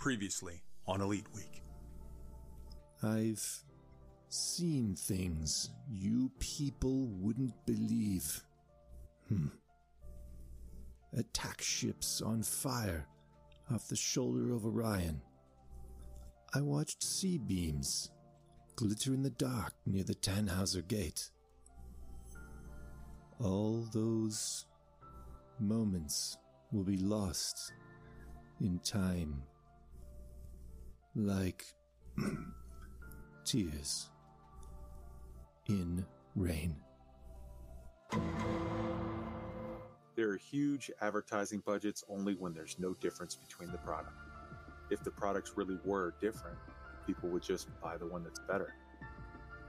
previously on Elite Week. I've seen things you people wouldn't believe. Attack ships on fire off the shoulder of Orion. I watched sea beams glitter in the dark near the Tannhauser Gate. All those moments will be lost in time, like tears in rain. There are huge advertising budgets only when there's no difference between the product. If the products really were different, people would just buy the one that's better.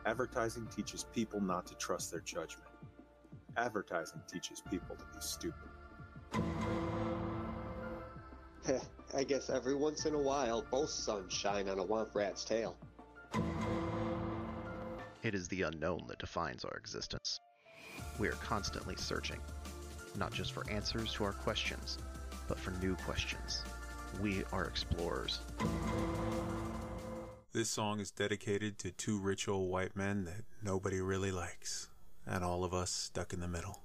Advertising teaches people not to trust their judgment. Advertising teaches people to be stupid. I guess every once in a while, both suns shine on a womp rat's tail. It is the unknown that defines our existence. We are constantly searching, not just for answers to our questions, but for new questions. We are explorers. This song is dedicated to two rich old white men that nobody really likes, and all of us stuck in the middle.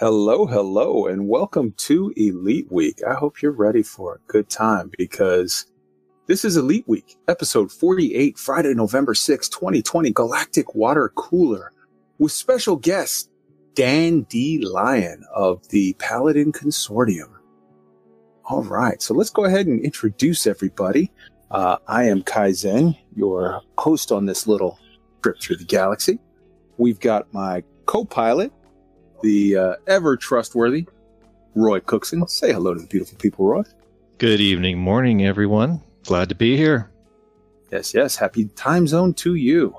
Hello, hello, and welcome to Elite Week. I hope you're ready for a good time because this is Elite Week, episode 48, Friday, November 6, 2020, Galactic Water Cooler, with special guest Dan D. Lyon of the Paladin Consortium. All right, so let's go ahead and introduce everybody. I am Kaizen, your host on this little trip through the galaxy. We've got my co-pilot, the ever-trustworthy Roy Cookson. Say hello to the beautiful people, Roy. Good evening, morning, everyone. Glad to be here. Yes, yes. Happy time zone to you.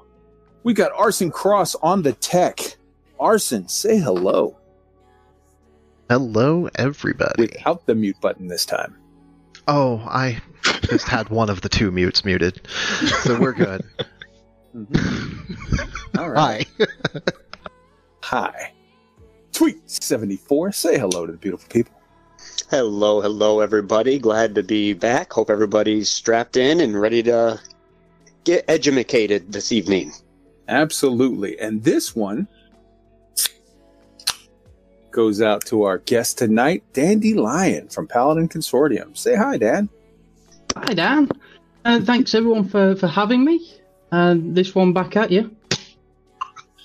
We got Arson Cross on the tech. Arson, say hello. Hello, everybody. Without the mute button this time. Oh, I just had one of the two mutes muted, so we're good. Mm-hmm. All right. Hi. Hi. Tweet74, say hello to the beautiful people. Hello, hello, everybody. Glad to be back. Hope everybody's strapped in and ready to get edumacated this evening. Absolutely. And this one goes out to our guest tonight, Dan D. Lyon from Paladin Consortium. Say hi, Dan. Hi, Dan. Thanks, everyone, for having me. This one back at you.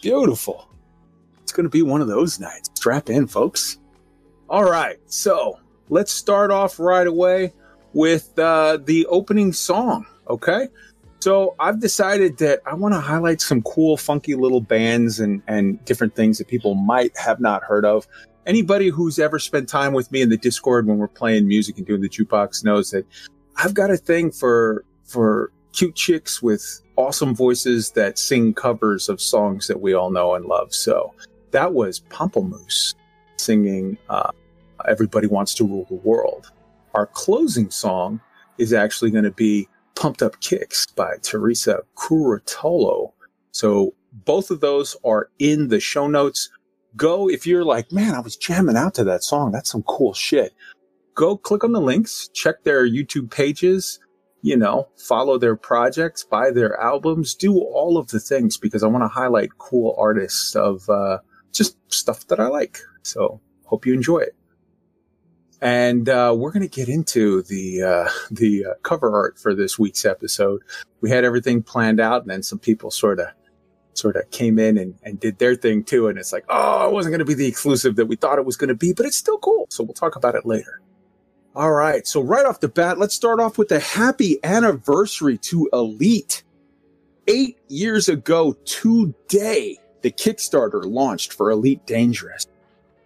Beautiful. It's going to be one of those nights. Strap in, folks. All right, so let's start off right away with the opening song, okay? So I've decided that I want to highlight some cool, funky little bands and different things that people might have not heard of. Anybody who's ever spent time with me in the Discord when we're playing music and doing the jukebox knows that I've got a thing for cute chicks with awesome voices that sing covers of songs that we all know and love. So that was Pomplamoose singing Everybody Wants to Rule the World. Our closing song is actually going to be Pumped Up Kicks by Teresa Curatolo. So both of those are in the show notes. Go, if you're like, man, I was jamming out to that song. That's some cool shit. Go click on the links, check their YouTube pages, you know, follow their projects, buy their albums, do all of the things because I want to highlight cool artists of just stuff that I like. So hope you enjoy it. And we're going to get into the cover art for this week's episode. We had everything planned out, and then some people sort of came in and did their thing too. And it's like, oh, it wasn't going to be the exclusive that we thought it was going to be, but it's still cool. So we'll talk about it later. All right. So right off the bat, let's start off with a happy anniversary to Elite. 8 years ago today, the Kickstarter launched for Elite Dangerous.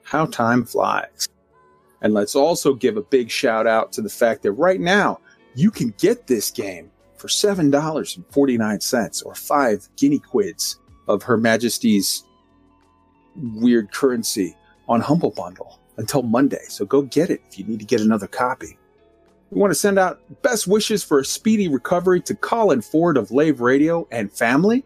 How time flies. And let's also give a big shout out to the fact that right now you can get this game for $7.49 or 5 guinea quids of Her Majesty's weird currency on Humble Bundle until Monday. So go get it if you need to get another copy. We want to send out best wishes for a speedy recovery to Colin Ford of Lave Radio and family.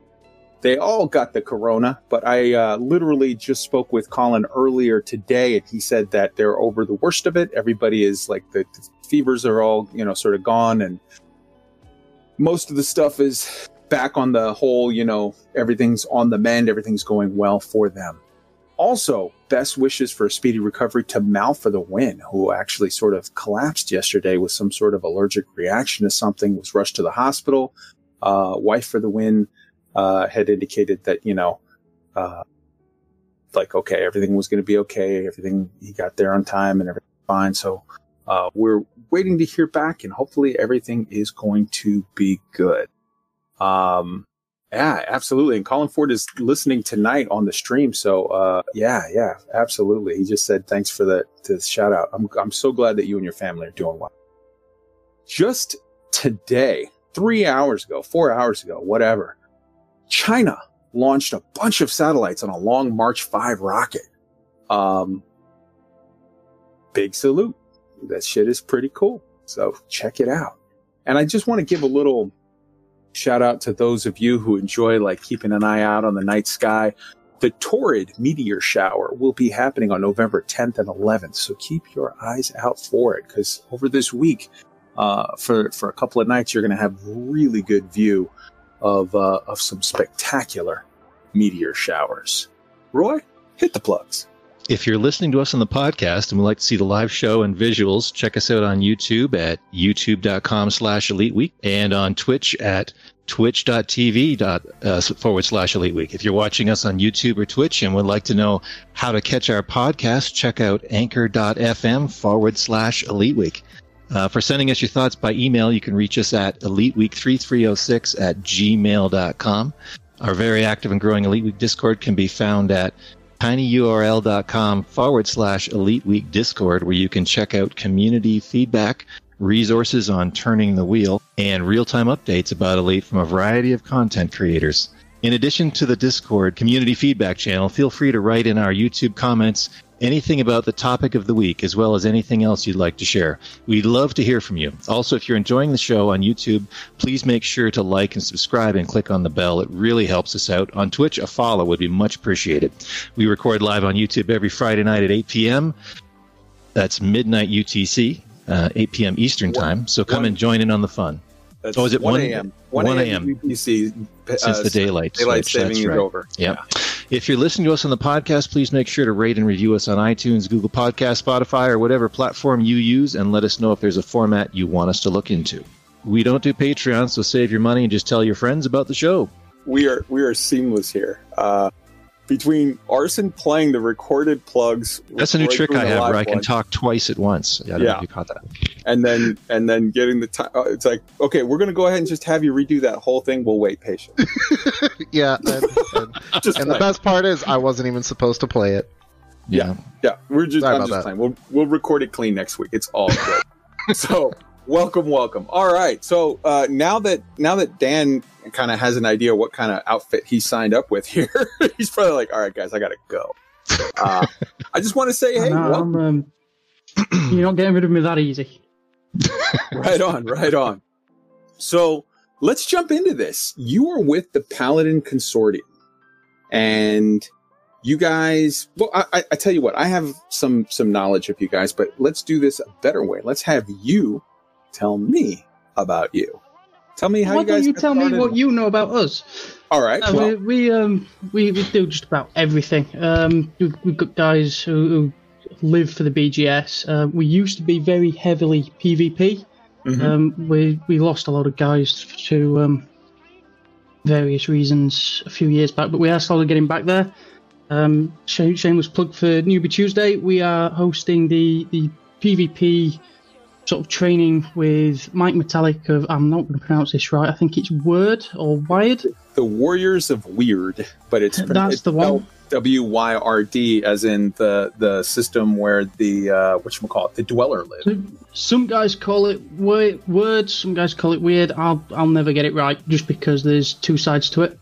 They all got the corona, but I literally just spoke with Colin earlier today, and he said that they're over the worst of it. Everybody is like the fevers are all, you know, sort of gone, and most of the stuff is back on the whole, you know, everything's on the mend. Everything's going well for them. Also, best wishes for a speedy recovery to Mal for the Win, who actually sort of collapsed yesterday with some sort of allergic reaction to something, was rushed to the hospital. Wife for the Win had indicated that, you know, like, okay, everything was going to be okay. Everything, he got there on time and everything fine. So we're waiting to hear back, and hopefully everything is going to be good. Yeah, absolutely. And Colin Ford is listening tonight on the stream. So yeah, absolutely. He just said, thanks for the shout out. I'm so glad that you and your family are doing well. Just today, 3 hours ago, 4 hours ago, whatever, China launched a bunch of satellites on a Long March 5 rocket. Big salute. That shit is pretty cool. So check it out. And I just want to give a little shout out to those of you who enjoy like keeping an eye out on the night sky. The Torrid meteor shower will be happening on November 10th and 11th. So keep your eyes out for it, because over this week, for a couple of nights, you're going to have really good view of some spectacular meteor showers. Roy, hit the plugs. If you're listening to us on the podcast and would like to see the live show and visuals, check us out on YouTube at youtube.com/eliteweek and on Twitch at twitch.tv/EliteWeek. If you're watching us on YouTube or Twitch and would like to know how to catch our podcast, check out anchor.fm/EliteWeek. For sending us your thoughts by email, you can reach us at eliteweek3306@gmail.com. Our very active and growing Elite Week Discord can be found at tinyurl.com/EliteWeek Discord, where you can check out community feedback, resources on turning the wheel, and real-time updates about Elite from a variety of content creators. In addition to the Discord community feedback channel, feel free to write in our YouTube comments anything about the topic of the week, as well as anything else you'd like to share. We'd love to hear from you. Also, if you're enjoying the show on YouTube, please make sure to like and subscribe and click on the bell. It really helps us out. On Twitch, a follow would be much appreciated. We record live on YouTube every Friday night at 8 p.m. That's midnight UTC, 8 p.m. Eastern time. So come and join in on the fun. That's 1 a.m. 1 a.m. Since the daylight switch. Saving is right. Over. Yep. Yeah. If you're listening to us on the podcast, please make sure to rate and review us on iTunes, Google Podcasts, Spotify, or whatever platform you use, and let us know if there's a format you want us to look into. We don't do Patreon, so save your money and just tell your friends about the show. We are seamless here. Between Arson playing the recorded plugs. That's a new trick I have where I can talk twice at once. Yeah, I don't know if you caught that. And then getting the time. It's like, okay, we're going to go ahead and just have you redo that whole thing. We'll wait patiently. Yeah. And the best part is I wasn't even supposed to play it. Yeah. Yeah. I'm just playing. We'll record it clean next week. It's all good. So welcome. All right. So now that Dan kind of has an idea what kind of outfit he signed up with here, he's probably like, all right, guys, I got to go. I just want to say, hey, welcome. You're not getting rid of me that easy. Right on. So let's jump into this. You are with the Paladin Consortium, and you guys, well, I tell you what, I have some knowledge of you guys, but let's do this a better way. Let's have you tell me about you. Tell me how you guys. Why don't you tell me what you know about us? All right. Well, we do just about everything. We've got guys who live for the BGS. We used to be very heavily PvP. Mm-hmm. We lost a lot of guys to various reasons a few years back, but we are slowly getting back there. Shameless plug for Newbie Tuesday. We are hosting the PvP sort of training with Mike Metallic of, I'm not going to pronounce this right, I think it's Word or Wired. The Warriors of Weird, but it's the one. WYRD, as in the system where the whatchamacallit, the dweller lives. Some guys call it Word, some guys call it Weird. I'll never get it right, just because there's two sides to it.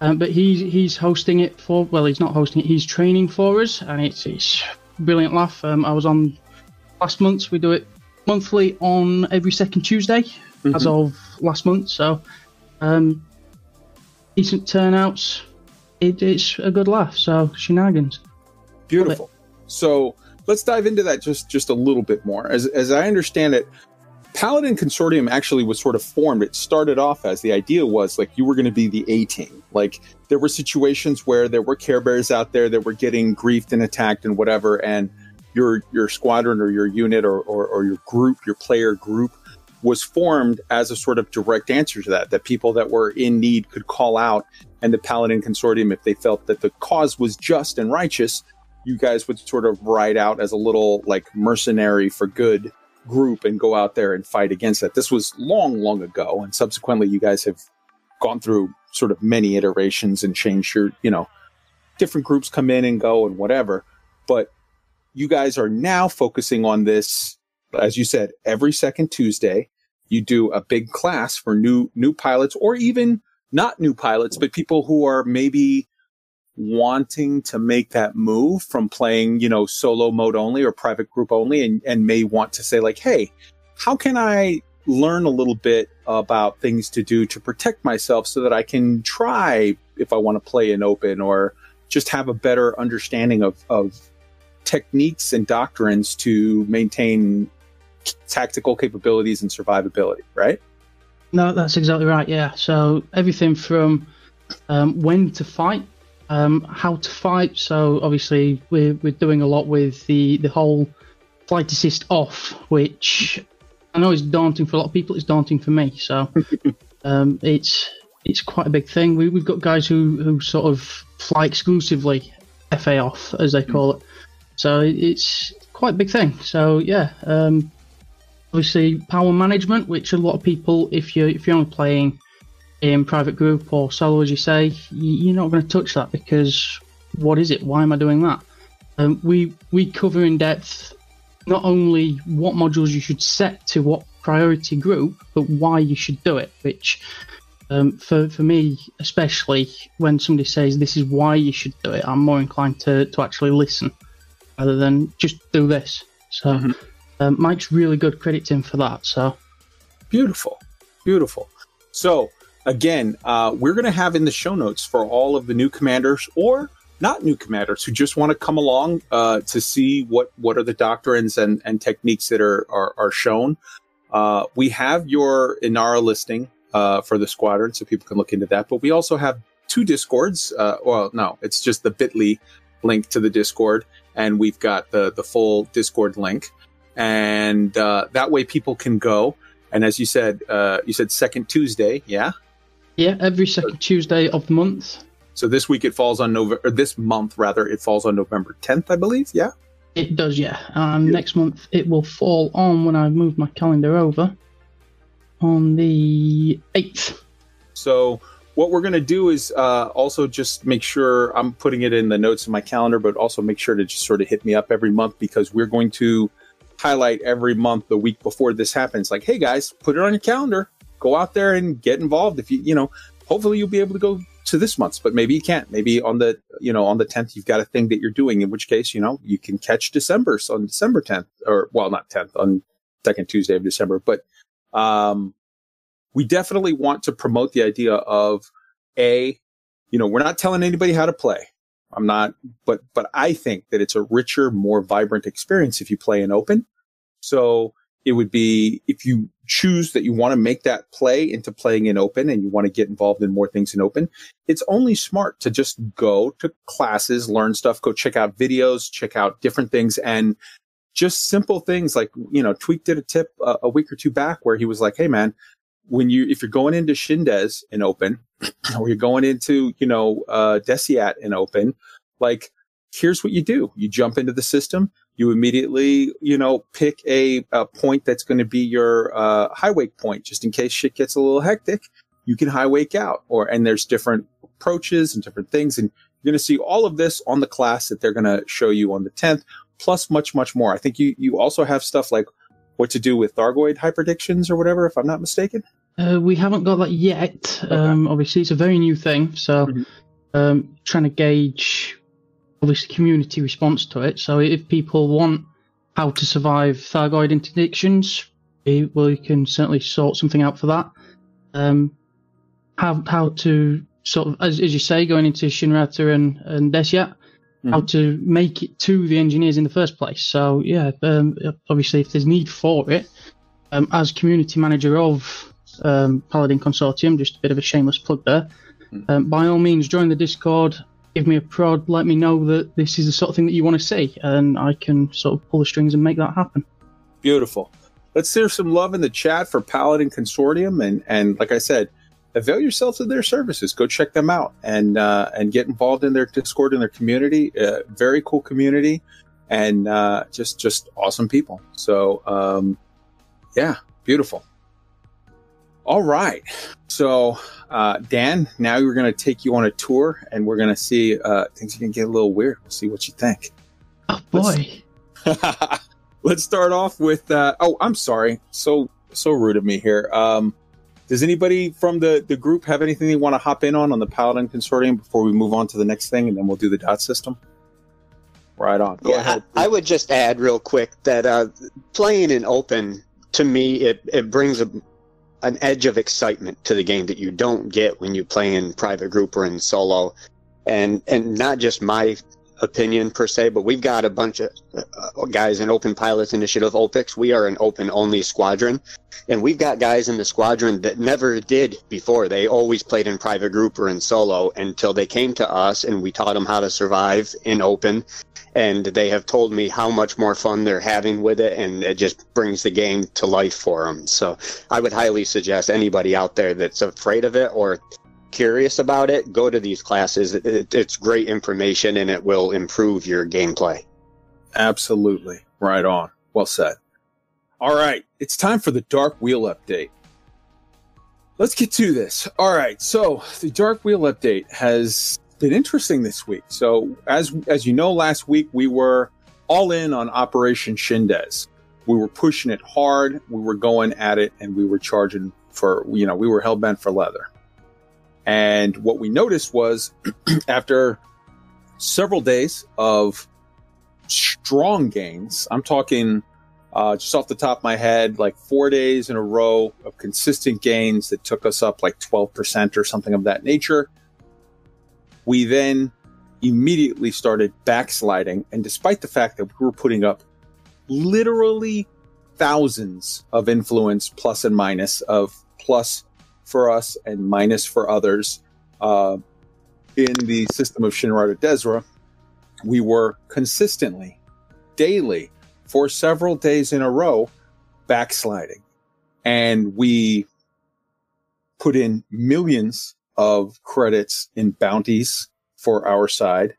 But he's hosting it for, well, he's not hosting it, he's training for us, and it's brilliant laugh. I was on last month. We do it monthly on every second Tuesday, mm-hmm. as of last month. So decent turnouts. It's a good laugh, so shenanigans. Beautiful. So let's dive into that just a little bit more. As I understand it, Paladin Consortium actually was sort of formed. It started off as the idea was like you were going to be the A-team. Like there were situations where there were Care Bears out there that were getting griefed and attacked and whatever, and your squadron or your unit or your group, your player group, was formed as a sort of direct answer to that people that were in need could call out, and the Paladin Consortium, if they felt that the cause was just and righteous, you guys would sort of ride out as a little like mercenary for good group and go out there and fight against that. This was long ago, and subsequently you guys have gone through sort of many iterations and changed your, different groups come in and go and whatever, but you guys are now focusing on this. As you said, every second Tuesday, you do a big class for new pilots, or even not new pilots, but people who are maybe wanting to make that move from playing, solo mode only or private group only, and may want to say like, hey, how can I learn a little bit about things to do to protect myself so that I can try if I want to play in open, or just have a better understanding of techniques and doctrines to maintain tactical capabilities and survivability, right? No, that's exactly right, yeah. So everything from when to fight, how to fight. So obviously we're doing a lot with the whole flight assist off, which I know is daunting for a lot of people. It's daunting for me. So it's quite a big thing. We've got guys who sort of fly exclusively FA off, as they call it. So it's quite a big thing. So yeah, obviously power management, which a lot of people, if you're only playing in private group or solo, as you say, you're not going to touch that, because what is it? Why am I doing that? We cover in depth not only what modules you should set to what priority group, but why you should do it, which for me, especially when somebody says this is why you should do it, I'm more inclined to actually listen rather than just do this. So Mike's really good, credit to him for that. So beautiful. So again, we're going to have in the show notes for all of the new commanders or not new commanders who just want to come along to see what are the doctrines and techniques that are shown. We have your Inara listing for the squadron, so people can look into that. But we also have two Discords. Well, no, it's just the bit.ly link to the Discord, and we've got the full Discord link. And that way people can go. And as you said second Tuesday, yeah? Yeah, every second Tuesday of the month. So this week it falls on it falls on November 10th, I believe, yeah? It does, yeah. Next month it will fall on, when I move my calendar over, on the 8th. So what we're going to do is also just make sure I'm putting it in the notes of my calendar, but also make sure to just sort of hit me up every month, because we're going to highlight every month the week before this happens. Like, hey, guys, put it on your calendar. Go out there and get involved. If you, you know, hopefully you'll be able to go to this month's, but maybe you can't. Maybe on the, you know, on the 10th, you've got a thing that you're doing, in which case, you know, you can catch December's on December 10th, or, well, not 10th, on second Tuesday of December. But we definitely want to promote the idea of, A, you know, we're not telling anybody how to play. I'm not, but I think that it's a richer, more vibrant experience if you play in open. So it would be, if you choose that you want to make that play into playing in open and you want to get involved in more things in open, it's only smart to just go to classes, learn stuff, go check out videos, check out different things, and just simple things like, you know, Tweak did a tip a week or two back where he was like, hey man, if you're going into Shindes in open, or you're going into, you know, Desiat in open, like, here's what you do. You jump into the system. You immediately, you know, pick a point that's going to be your high wake point, just in case shit gets a little hectic. You can high wake out, and there's different approaches and different things, and you're going to see all of this on the class that they're going to show you on the 10th, plus much, much more. I think you also have stuff like what to do with Thargoid high predictions or whatever, if I'm not mistaken. We haven't got that yet. Okay. Obviously, it's a very new thing, so trying to gauge, obviously, community response to it. So if people want how to survive Thargoid interdictions, we can certainly sort something out for that. How to sort of, as you say, going into Shinrarta and Desiat, how to make it to the engineers in the first place. So yeah, obviously if there's need for it, as community manager of Paladin Consortium, just a bit of a shameless plug there, by all means join the Discord, give me a prod, let me know that this is the sort of thing that you want to see, and I can sort of pull the strings and make that happen. Beautiful. Let's hear some love in the chat for Paladin Consortium, and like I said, avail yourselves of their services. Go check them out and get involved in their Discord and their community. Very cool community, and just awesome people. So yeah, beautiful. All right. So Dan, now we're going to take you on a tour, and we're going to see things are going to get a little weird. We'll see what you think. Oh boy. Let's start off with. Oh, I'm sorry. So rude of me here. Does anybody from the group have anything they want to hop in on the Paladin Consortium before we move on to the next thing, and then we'll do the dot system? Right on. Go ahead. I would just add real quick that playing in open, to me, it brings an edge of excitement to the game that you don't get when you play in private group or in solo. And not just my opinion per se, but we've got a bunch of guys in Open Pilots Initiative, OPIX. We are an open only squadron, and we've got guys in the squadron that never did before. They always played in private group or in solo until they came to us, and we taught them how to survive in open, and they have told me how much more fun they're having with it, and it just brings the game to life for them. So I would highly suggest anybody out there that's afraid of it or curious about it, go to these classes. It's great information, and it will improve your gameplay. Absolutely. Right on. Well said. All right. It's time for the Dark Wheel update. Let's get to this. All right. So the Dark Wheel update has been interesting this week. So as you know, last week we were all in on Operation Shindez. We were pushing it hard. We were going at it, and we were charging for, you know, we were hell bent for leather. And what we noticed was after several days of strong gains, I'm talking just off the top of my head, like 4 days in a row of consistent gains that took us up like 12% or something of that nature. We then immediately started backsliding. And despite the fact that we were putting up literally thousands of influence plus and minus of plus for us and minus for others in the system of Shinrarta Dezhra, we were consistently, daily, for several days in a row, backsliding. And we put in millions of credits in bounties for our side.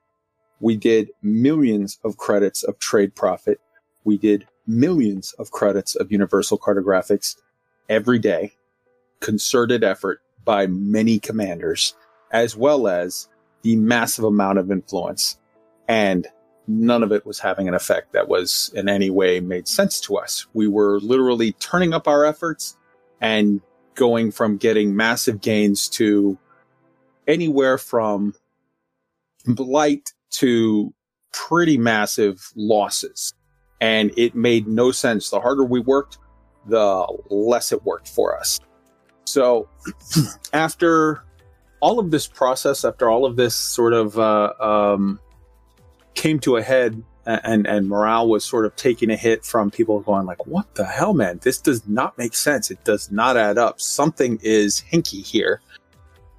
We did millions of credits of trade profit. We did millions of credits of universal cartographics every day. Concerted effort by many commanders, as well as the massive amount of influence. And none of it was having an effect that was in any way made sense to us. We were literally turning up our efforts and going from getting massive gains to anywhere from blight to pretty massive losses. And it made no sense. The harder we worked, the less it worked for us. So after all of this process, after all of this sort of came to a head, and morale was sort of taking a hit from people going like, what the hell, man? This does not make sense. It does not add up. Something is hinky here.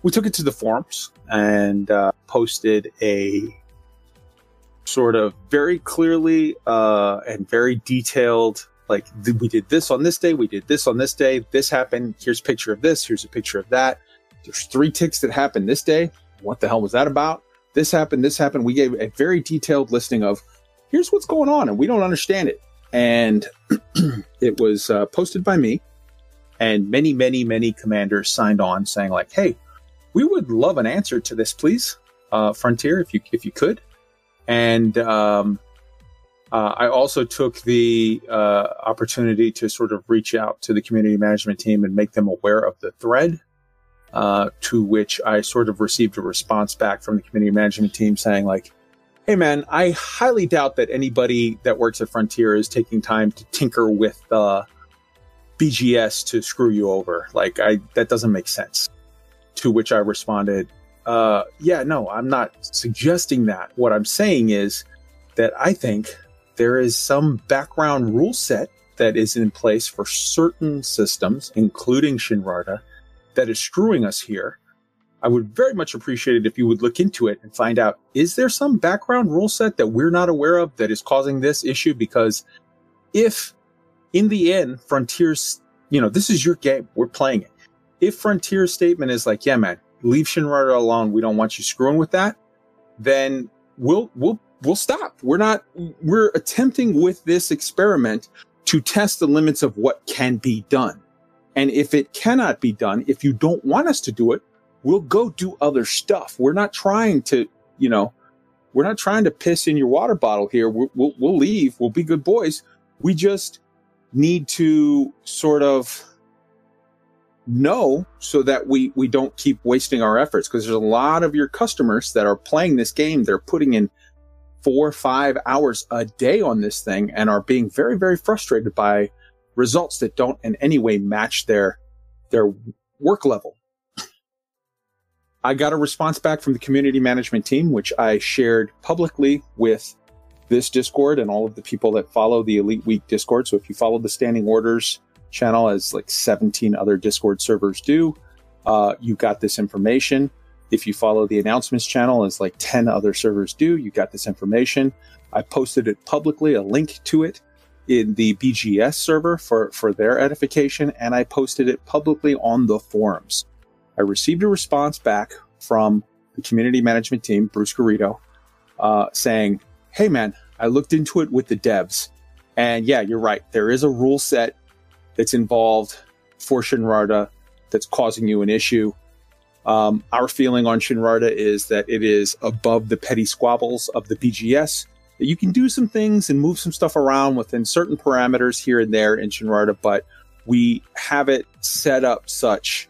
We took it to the forums and posted a sort of very clearly and very detailed, like, we did this on this day, we did this on this day, this happened, here's a picture of this, here's a picture of that. There's 3 ticks that happened this day. What the hell was that about? This happened. We gave a very detailed listing of, here's what's going on, and we don't understand it. And it was posted by me, and many, many, many commanders signed on saying like, hey, we would love an answer to this, please, Frontier, if you could. And I also took the opportunity to sort of reach out to the community management team and make them aware of the thread. To which I sort of received a response back from the community management team saying like, hey man, I highly doubt that anybody that works at Frontier is taking time to tinker with BGS to screw you over. Like, that doesn't make sense. To which I responded, yeah, no, I'm not suggesting that. What I'm saying is that I think there is some background rule set that is in place for certain systems, including Shinrarta, that is screwing us here. I would very much appreciate it if you would look into it and find out, is there some background rule set that we're not aware of that is causing this issue? Because if in the end, Frontier's, you know, this is your game, we're playing it. If Frontier's statement is like, yeah, man, leave Shinrarta alone, we don't want you screwing with that, then we'll stop. We're attempting with this experiment to test the limits of what can be done. And if it cannot be done, if you don't want us to do it, we'll go do other stuff. We're not trying to, you know, we're not trying to piss in your water bottle here. We'll leave. We'll be good boys. We just need to sort of know so that we don't keep wasting our efforts, because there's a lot of your customers that are playing this game. They're putting in 4 or 5 hours a day on this thing and are being very, very frustrated by results that don't in any way match their work level. I got a response back from the community management team, which I shared publicly with this Discord and all of the people that follow the Elite Week Discord. So if you follow the Standing Orders channel, as like 17 other Discord servers do, you got this information. If you follow the announcements channel, as like 10 other servers do, you got this information. I posted it publicly, a link to it, in the BGS server for their edification, and I posted it publicly on the forums. I received a response back from the community management team, Bruce Garrido, saying, hey, man, I looked into it with the devs. And yeah, you're right. There is a rule set that's involved for Shinrarta that's causing you an issue. Our feeling on Shinrarta is that it is above the petty squabbles of the BGS. That you can do some things and move some stuff around within certain parameters here and there in Shinrarta, but we have it set up such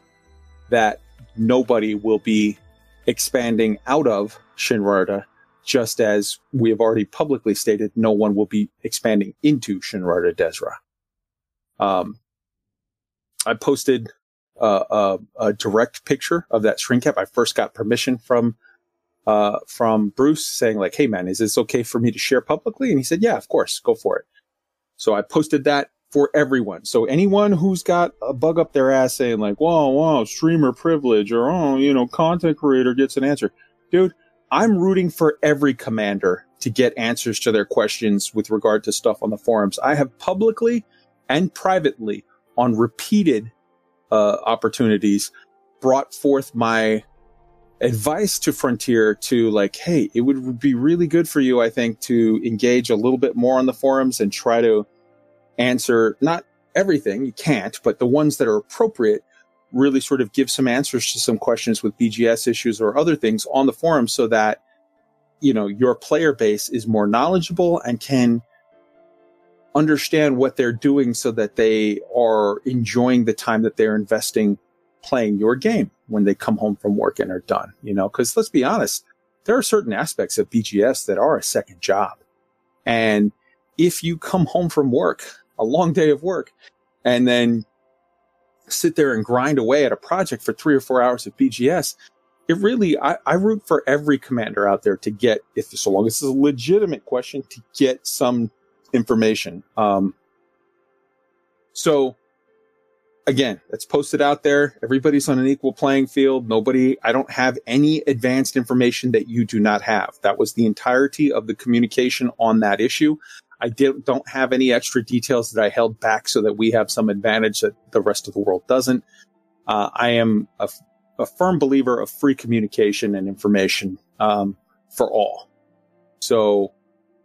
that nobody will be expanding out of Shinrarta, just as we have already publicly stated, no one will be expanding into Shinrarta Dezhra. I posted a direct picture of that screen cap. I first got permission from Bruce saying, like, hey, man, is this okay for me to share publicly? And he said, yeah, of course, go for it. So I posted that for everyone. So anyone who's got a bug up their ass saying, like, whoa, streamer privilege, or, oh, you know, content creator gets an answer. Dude, I'm rooting for every commander to get answers to their questions with regard to stuff on the forums. I have publicly and privately on repeated opportunities brought forth my advice to Frontier to, like, hey, it would be really good for you, I think, to engage a little bit more on the forums and try to answer, not everything, you can't, but the ones that are appropriate, really sort of give some answers to some questions with BGS issues or other things on the forum so that, you know, your player base is more knowledgeable and can understand what they're doing so that they are enjoying the time that they're investing playing your game when they come home from work and are done, you know, because let's be honest, there are certain aspects of BGS that are a second job. And if you come home from work, a long day of work, and then sit there and grind away at a project for 3 or 4 hours of BGS, it really, I root for every commander out there to get, if so long as it's a legitimate question, to get some information. So again, that's posted out there. Everybody's on an equal playing field. Nobody, I don't have any advanced information that you do not have. That was the entirety of the communication on that issue. I don't have any extra details that I held back so that we have some advantage that the rest of the world doesn't. I am a firm believer of free communication and information for all. So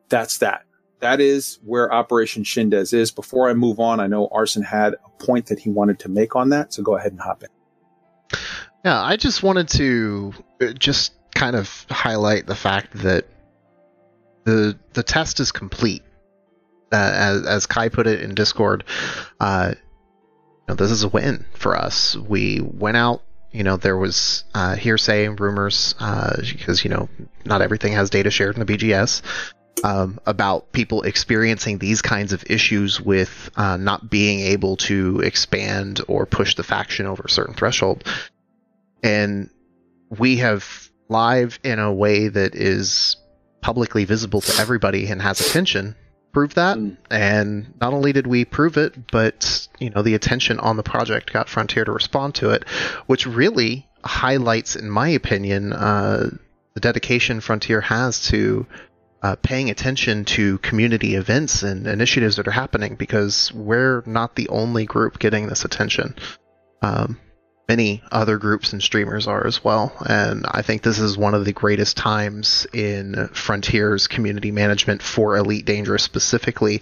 that's that. That is where Operation Shindez is. Before I move on, I know Arson had a point that he wanted to make on that, so go ahead and hop in. Yeah, I just wanted to just kind of highlight the fact that the test is complete. As Kai put it in Discord, this is a win for us. We went out, you know, there was hearsay and rumors because, you know, not everything has data shared in the BGS about people experiencing these kinds of issues with not being able to expand or push the faction over a certain threshold. And we have live in a way that is publicly visible to everybody and has attention. Prove that, and not only did we prove it, but you know the attention on the project got Frontier to respond to it, which really highlights, in my opinion, the dedication Frontier has to paying attention to community events and initiatives that are happening, because we're not the only group getting this attention. Many other groups and streamers are as well, and I think this is one of the greatest times in Frontier's community management for Elite Dangerous specifically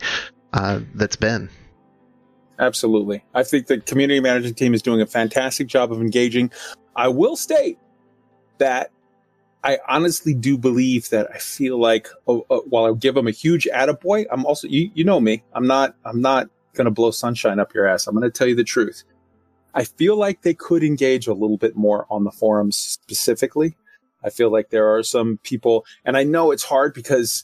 that's been. Absolutely. I think the community management team is doing a fantastic job of engaging. I will state that I honestly do believe that I feel like while I give them a huge attaboy, I'm also, you know me, I'm not going to blow sunshine up your ass. I'm going to tell you the truth. I feel like they could engage a little bit more on the forums specifically. I feel like there are some people, and I know it's hard because,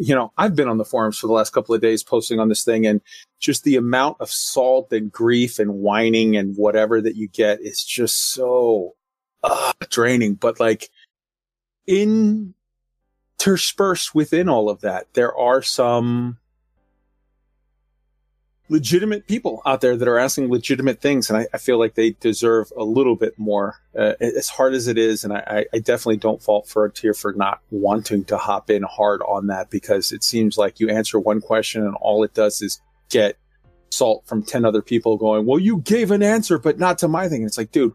you know, I've been on the forums for the last couple of days posting on this thing, and just the amount of salt and grief and whining and whatever that you get is just so draining. But like interspersed within all of that, there are some legitimate people out there that are asking legitimate things, and I feel like they deserve a little bit more, as hard as it is. And I definitely don't fault Frontier for not wanting to hop in hard on that, because it seems like you answer one question and all it does is get salt from 10 other people going, well, you gave an answer, but not to my thing. And it's like, dude,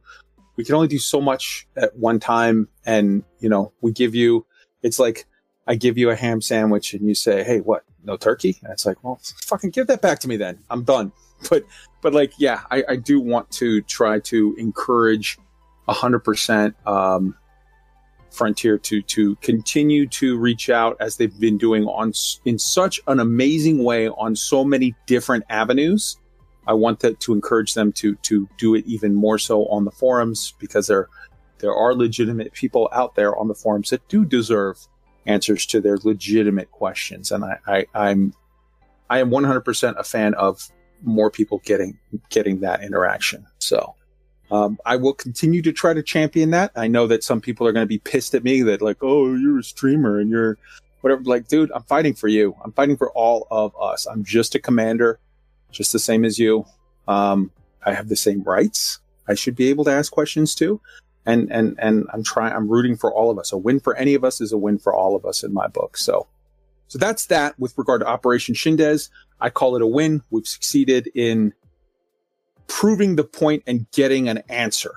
we can only do so much at one time. And, you know, we give you, it's like, I give you a ham sandwich and you say, hey, what? No turkey? And it's like, well, fucking give that back to me then. I'm done. But like, yeah, I do want to try to encourage 100% Frontier to continue to reach out as they've been doing in such an amazing way on so many different avenues. I want that to encourage them to do it even more so on the forums, because there are legitimate people out there on the forums that do deserve answers to their legitimate questions. And I am 100% a fan of more people getting that interaction. So I will continue to try to champion that. I know that some people are going to be pissed at me that like, oh, you're a streamer and you're whatever. Like, dude, I'm fighting for you. I'm fighting for all of us. I'm just a commander, just the same as you. I have the same rights. I should be able to ask questions too. And I'm rooting for all of us. A win for any of us is a win for all of us in my book. So that's that with regard to Operation Shindez. I call it a win. We've succeeded in proving the point and getting an answer.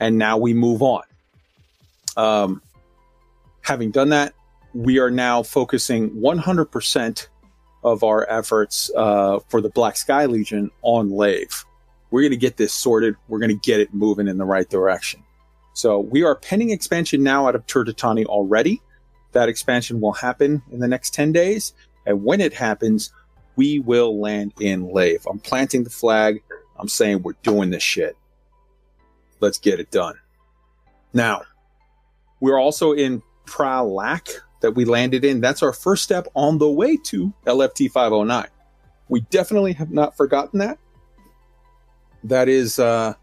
And now we move on. Having done that, we are now focusing 100% of our efforts for the Black Sky Legion on Lave. We're going to get this sorted. We're going to get it moving in the right direction. So we are pending expansion now out of Turdatani already. That expansion will happen in the next 10 days. And when it happens, we will land in Lave. I'm planting the flag. I'm saying we're doing this shit. Let's get it done. Now, we're also in Prolac that we landed in. That's our first step on the way to LFT 509. We definitely have not forgotten that. That is 100%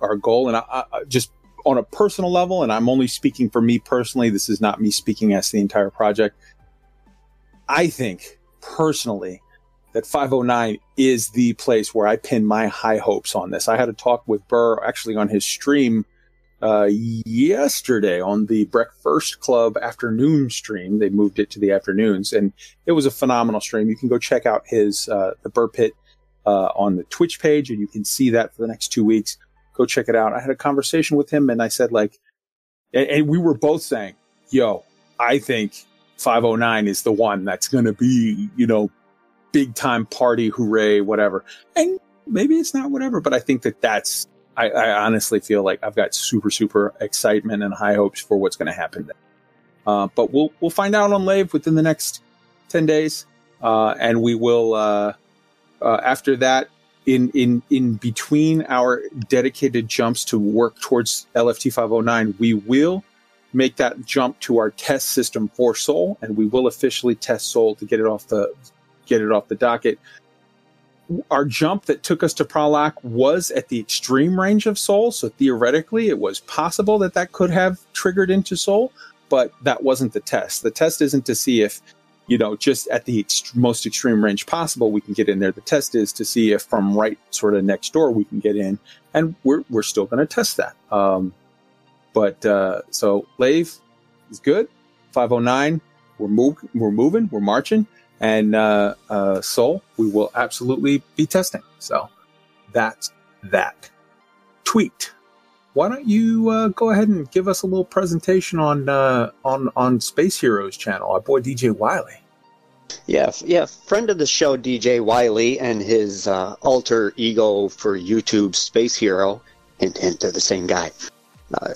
our goal. And I just on a personal level, and I'm only speaking for me personally, this is not me speaking as the entire project. I think personally that 509 is the place where I pin my high hopes on this. I had a talk with Burr actually on his stream yesterday on the Breakfast Club afternoon stream. They moved it to the afternoons, and it was a phenomenal stream. You can go check out his the Burr Pit on the Twitch page, and you can see that for the next 2 weeks. Go check it out. I had a conversation with him, and I said, like, and we were both saying, yo, I think 509 is the one that's going to be, you know, big time party, hooray, whatever. And maybe it's not whatever, but I think that's, I honestly feel like I've got super, super excitement and high hopes for what's going to happen there. But we'll find out on Lave within the next 10 days. And we will, after that, in between our dedicated jumps to work towards LFT 509, we will make that jump to our test system for Soul, and we will officially test Soul to get it off the docket. Our jump that took us to Prolac was at the extreme range of Soul, so theoretically it was possible that could have triggered into Soul, but that wasn't the test. The test isn't to see if, you know, just at the most extreme range possible, we can get in there. The test is to see if from right sort of next door we can get in, and we're still going to test that. So Lave is good. 509, we're moving, we're marching, and Soul, we will absolutely be testing. So that's that. Tweet, why don't you go ahead and give us a little presentation on Space Heroes channel, our boy DJ Wiley. Yeah, friend of the show DJ Wiley and his alter ego for YouTube Space Hero, hint, they're the same guy.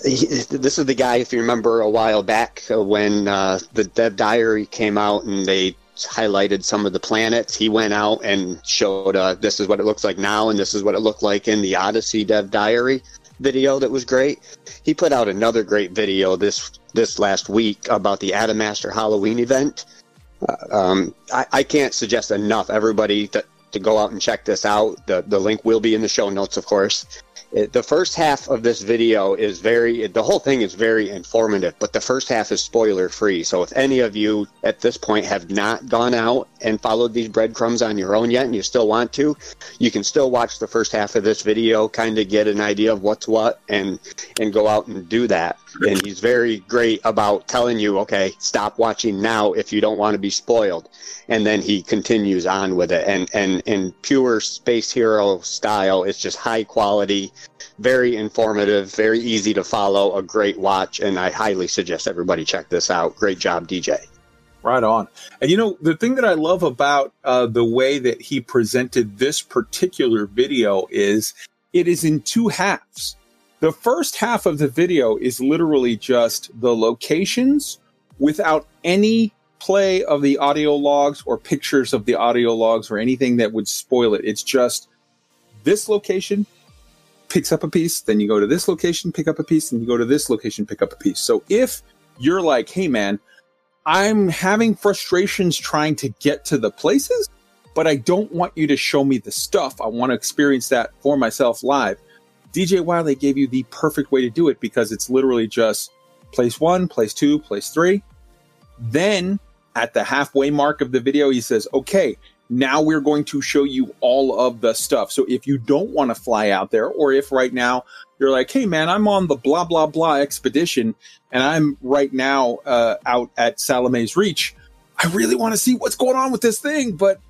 This is the guy, if you remember a while back when the Dev Diary came out and they highlighted some of the planets, he went out and showed this is what it looks like now and this is what it looked like in the Odyssey Dev Diary video. That was great. He put out another great video this last week about the Adamaster Halloween event. I can't suggest enough everybody to go out and check this out. The link will be in the show notes, of course. The first half of this video is the whole thing is very informative, but the first half is spoiler free. So if any of you at this point have not gone out and followed these breadcrumbs on your own yet and you still want to, you can still watch the first half of this video, kind of get an idea of what's what and go out and do that. And he's very great about telling you, okay, stop watching now if you don't want to be spoiled. And then he continues on with it. And in pure Space Hero style. It's just high quality, very informative, very easy to follow, a great watch, and I highly suggest everybody check this out. Great job, DJ. Right on. And, you know, the thing that I love about the way that he presented this particular video is it is in two halves. The first half of the video is literally just the locations without any play of the audio logs or pictures of the audio logs or anything that would spoil it. It's just this location picks up a piece, then you go to this location, pick up a piece, and you go to this location, pick up a piece. So if you're like, hey, man, I'm having frustrations trying to get to the places, but I don't want you to show me the stuff. I want to experience that for myself live. DJ Wiley gave you the perfect way to do it because it's literally just place one, place two, place three. Then at the halfway mark of the video, he says, okay, now we're going to show you all of the stuff. So if you don't want to fly out there, or if right now you're like, hey, man, I'm on the blah, blah, blah expedition, and I'm right now out at Salome's Reach. I really want to see what's going on with this thing, but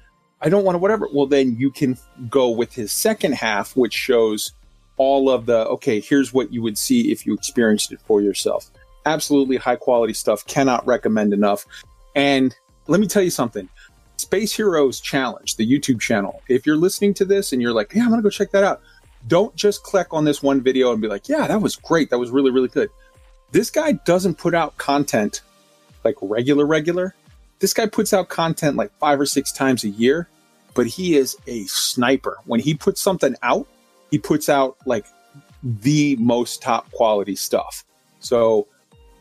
I don't want to whatever. Well, then you can go with his second half, which shows all of the, okay, here's what you would see if you experienced it for yourself. Absolutely high-quality stuff. Cannot recommend enough. And let me tell you something. Space Heroes Challenge, the YouTube channel. If you're listening to this and you're like, yeah, I'm going to go check that out. Don't just click on this one video and be like, yeah, that was great. That was really, really good. This guy doesn't put out content like regular. This guy puts out content like 5 or 6 times a year, but he is a sniper. When he puts something out, he puts out like the most top quality stuff. So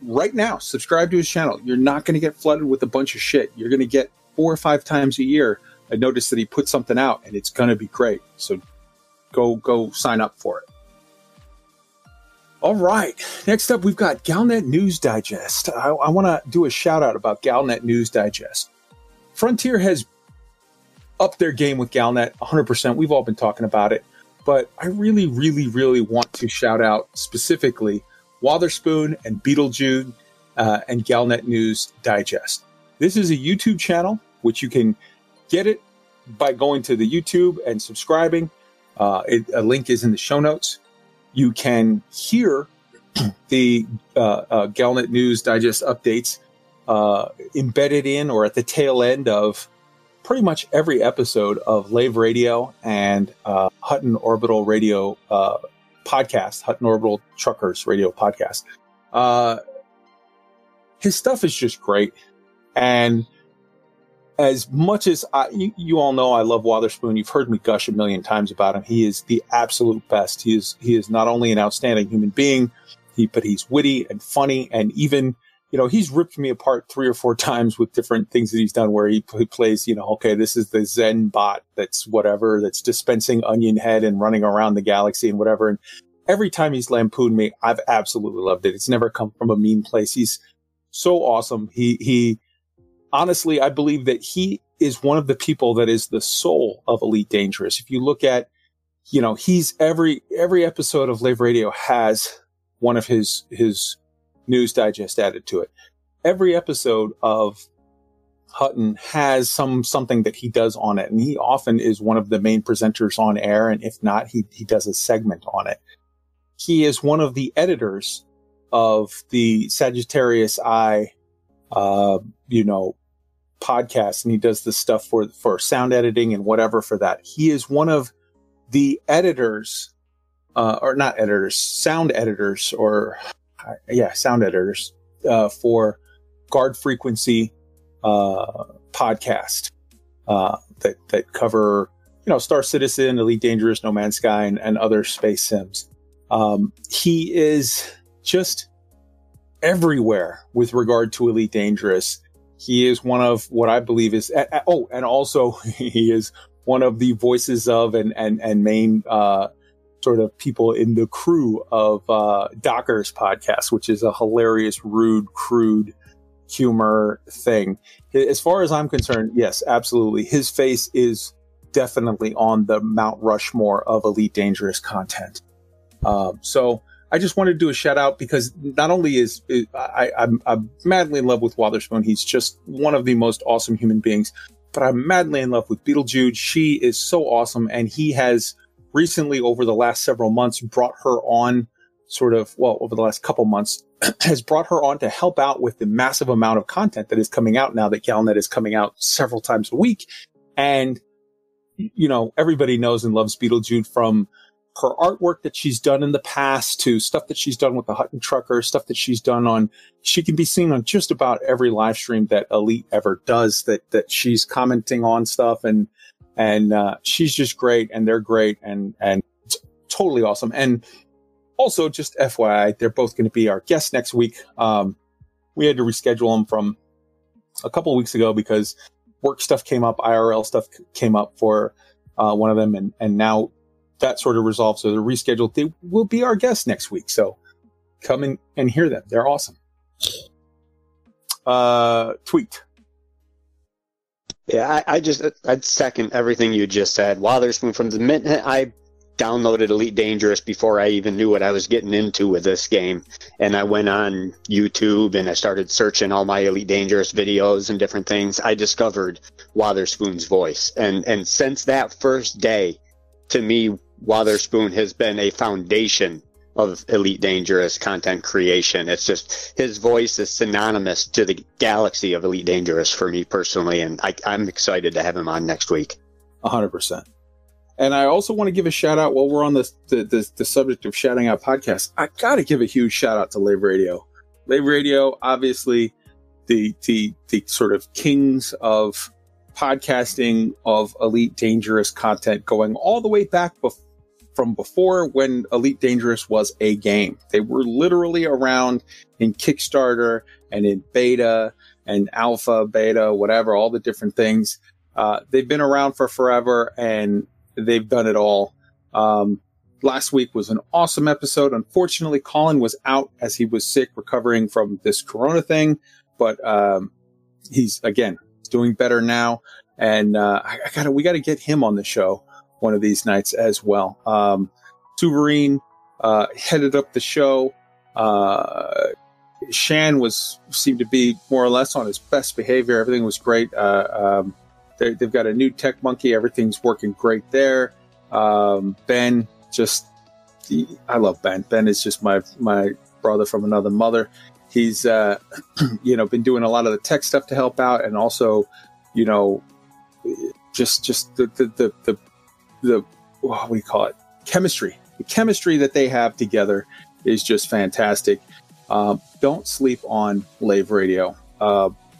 right now, subscribe to his channel. You're not going to get flooded with a bunch of shit. You're going to get 4 or 5 times a year. I noticed that he put something out, and it's going to be great. So go sign up for it. All right. Next up, we've got Galnet News Digest. I want to do a shout out about Galnet News Digest. Frontier has upped their game with Galnet 100%. We've all been talking about it, but I really, really, really want to shout out specifically Wotherspoon and Beetlejuice and Galnet News Digest. This is a YouTube channel, which you can get it by going to the YouTube and subscribing. A link is in the show notes. You can hear the Galnet News Digest updates embedded in or at the tail end of pretty much every episode of Lave Radio and Hutton Orbital Radio podcast, Hutton Orbital Truckers Radio podcast. His stuff is just great. And as much as you all know, I love Wotherspoon. You've heard me gush a million times about him. He is the absolute best. He is not only an outstanding human being, but he's witty and funny. And even, you know, he's ripped me apart 3 or 4 times with different things that he's done where he plays, you know, okay, this is the Zen bot that's whatever, that's dispensing onion head and running around the galaxy and whatever. And every time he's lampooned me, I've absolutely loved it. It's never come from a mean place. He's so awesome. He honestly, I believe that he is one of the people that is the soul of Elite Dangerous. If you look at, you know, he's every episode of Lave Radio has one of his news digest added to it. Every episode of Hutton has something that he does on it. And he often is one of the main presenters on air. And if not, he does a segment on it. He is one of the editors of the Sagittarius Eye, you know, podcast, and he does this stuff for sound editing and whatever for that. He is one of the editors, or not editors, sound editors, or yeah, sound editors, for Guard Frequency, podcast, that cover, you know, Star Citizen, Elite Dangerous, No Man's Sky, and other space sims. He is just everywhere with regard to Elite Dangerous. He is one of what I believe is, oh, and also he is one of the voices of and main sort of people in the crew of Docker's podcast, which is a hilarious, rude, crude humor thing. As far as I'm concerned, yes, absolutely. His face is definitely on the Mount Rushmore of Elite Dangerous content. So I just wanted to do a shout out because not only is I'm madly in love with Wotherspoon, he's just one of the most awesome human beings, but I'm madly in love with Beetlejuice. She is so awesome, and he has recently, over the last several months, brought her on sort of, well, over the last couple months, has brought her on to help out with the massive amount of content that is coming out now that Galnet is coming out several times a week. And, you know, everybody knows and loves Beetlejuice, from her artwork that she's done in the past to stuff that she's done with the Hutton Trucker, stuff that she's done on, she can be seen on just about every live stream that Elite ever does, that she's commenting on stuff, and she's just great, and they're great, and it's totally awesome. And also, just FYI, they're both going to be our guests next week. We had to reschedule them from a couple of weeks ago because work stuff came up, IRL stuff came up for one of them, and now that sort of resolved, so they're rescheduled. They will be our guests next week, so come in and hear them. They're awesome. Tweet. Yeah, I'd second everything you just said. Wotherspoon, from the minute I downloaded Elite Dangerous, before I even knew what I was getting into with this game, and I went on YouTube and I started searching all my Elite Dangerous videos and different things, I discovered Wotherspoon's voice. And since that first day, to me, Wotherspoon has been a foundation of Elite Dangerous content creation. It's just, his voice is synonymous to the galaxy of Elite Dangerous for me personally, and I'm excited to have him on next week. 100%. And I also want to give a shout out, while we're on the subject of shouting out podcasts, I got to give a huge shout out to Lave Radio. Lave Radio, obviously the sort of kings of podcasting, of Elite Dangerous content, going all the way back from before when Elite Dangerous was a game. They were literally around in Kickstarter and in beta and alpha, beta, whatever, all the different things. They've been around for forever, and they've done it all. Last week was an awesome episode. Unfortunately, Colin was out as he was sick, recovering from this corona thing, but he's, again, doing better now, and we got to get him on the show one of these nights as well. Tuberine headed up the show. Shan seemed to be more or less on his best behavior. Everything was great. They've got a new tech monkey. Everything's working great there. Ben, I love Ben. Ben is just my brother from another mother. He's, been doing a lot of the tech stuff to help out, and also, you know, just the what do you call it? Chemistry. The chemistry that they have together is just fantastic. Don't sleep on Lave Radio.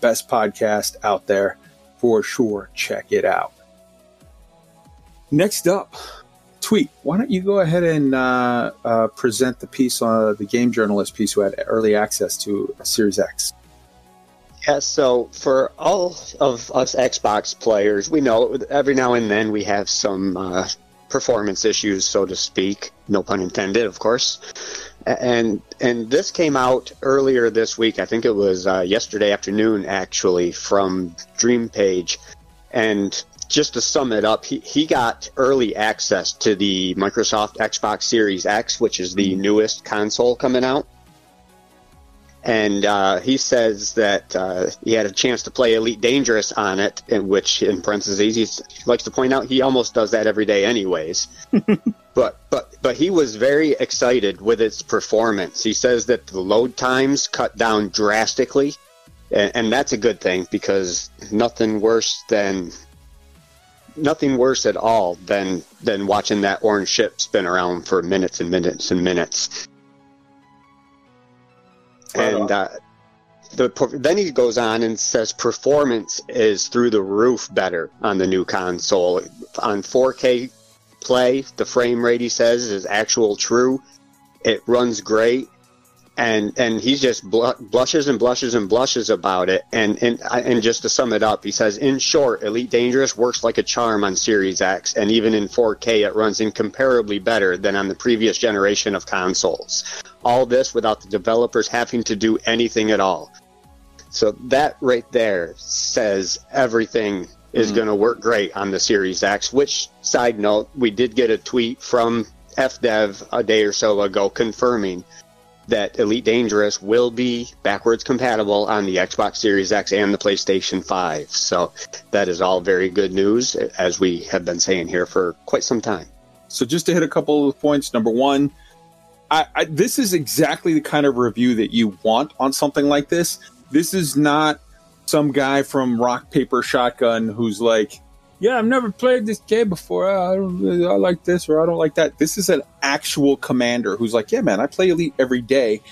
Best podcast out there for sure. Check it out. Next up, Tweet, why don't you go ahead and present the piece on the game journalist piece who had early access to Series X? Yeah, so for all of us Xbox players, we know every now and then we have some performance issues, so to speak. No pun intended, of course. And this came out earlier this week. I think it was yesterday afternoon, actually, from Dreampage. And just to sum it up, he got early access to the Microsoft Xbox Series X, which is the newest console coming out. And he says that he had a chance to play Elite Dangerous on it, which, in parentheses, he likes to point out he almost does that every day anyways. But he was very excited with its performance. He says that the load times cut down drastically, and that's a good thing, because nothing worse at all than watching that orange ship spin around for minutes and minutes and minutes. Right. And then he goes on and says performance is through the roof better on the new console. On 4K play, the frame rate, he says, is actual true. It runs great. And he just blushes about it. And just to sum it up, he says, in short, Elite Dangerous works like a charm on Series X, and even in 4K, it runs incomparably better than on the previous generation of consoles. All this without the developers having to do anything at all. So that right there says everything is going to work great on the Series X, which, side note, we did get a tweet from FDev a day or so ago confirming that Elite Dangerous will be backwards compatible on the Xbox Series X and the PlayStation 5. So that is all very good news, as we have been saying here for quite some time. So just to hit a couple of points, number one, I this is exactly the kind of review that you want on something like this. This is not some guy from Rock, Paper, Shotgun who's like, yeah, I've never played this game before. I like this or I don't like that. This is an actual commander who's like, yeah, man, I play Elite every day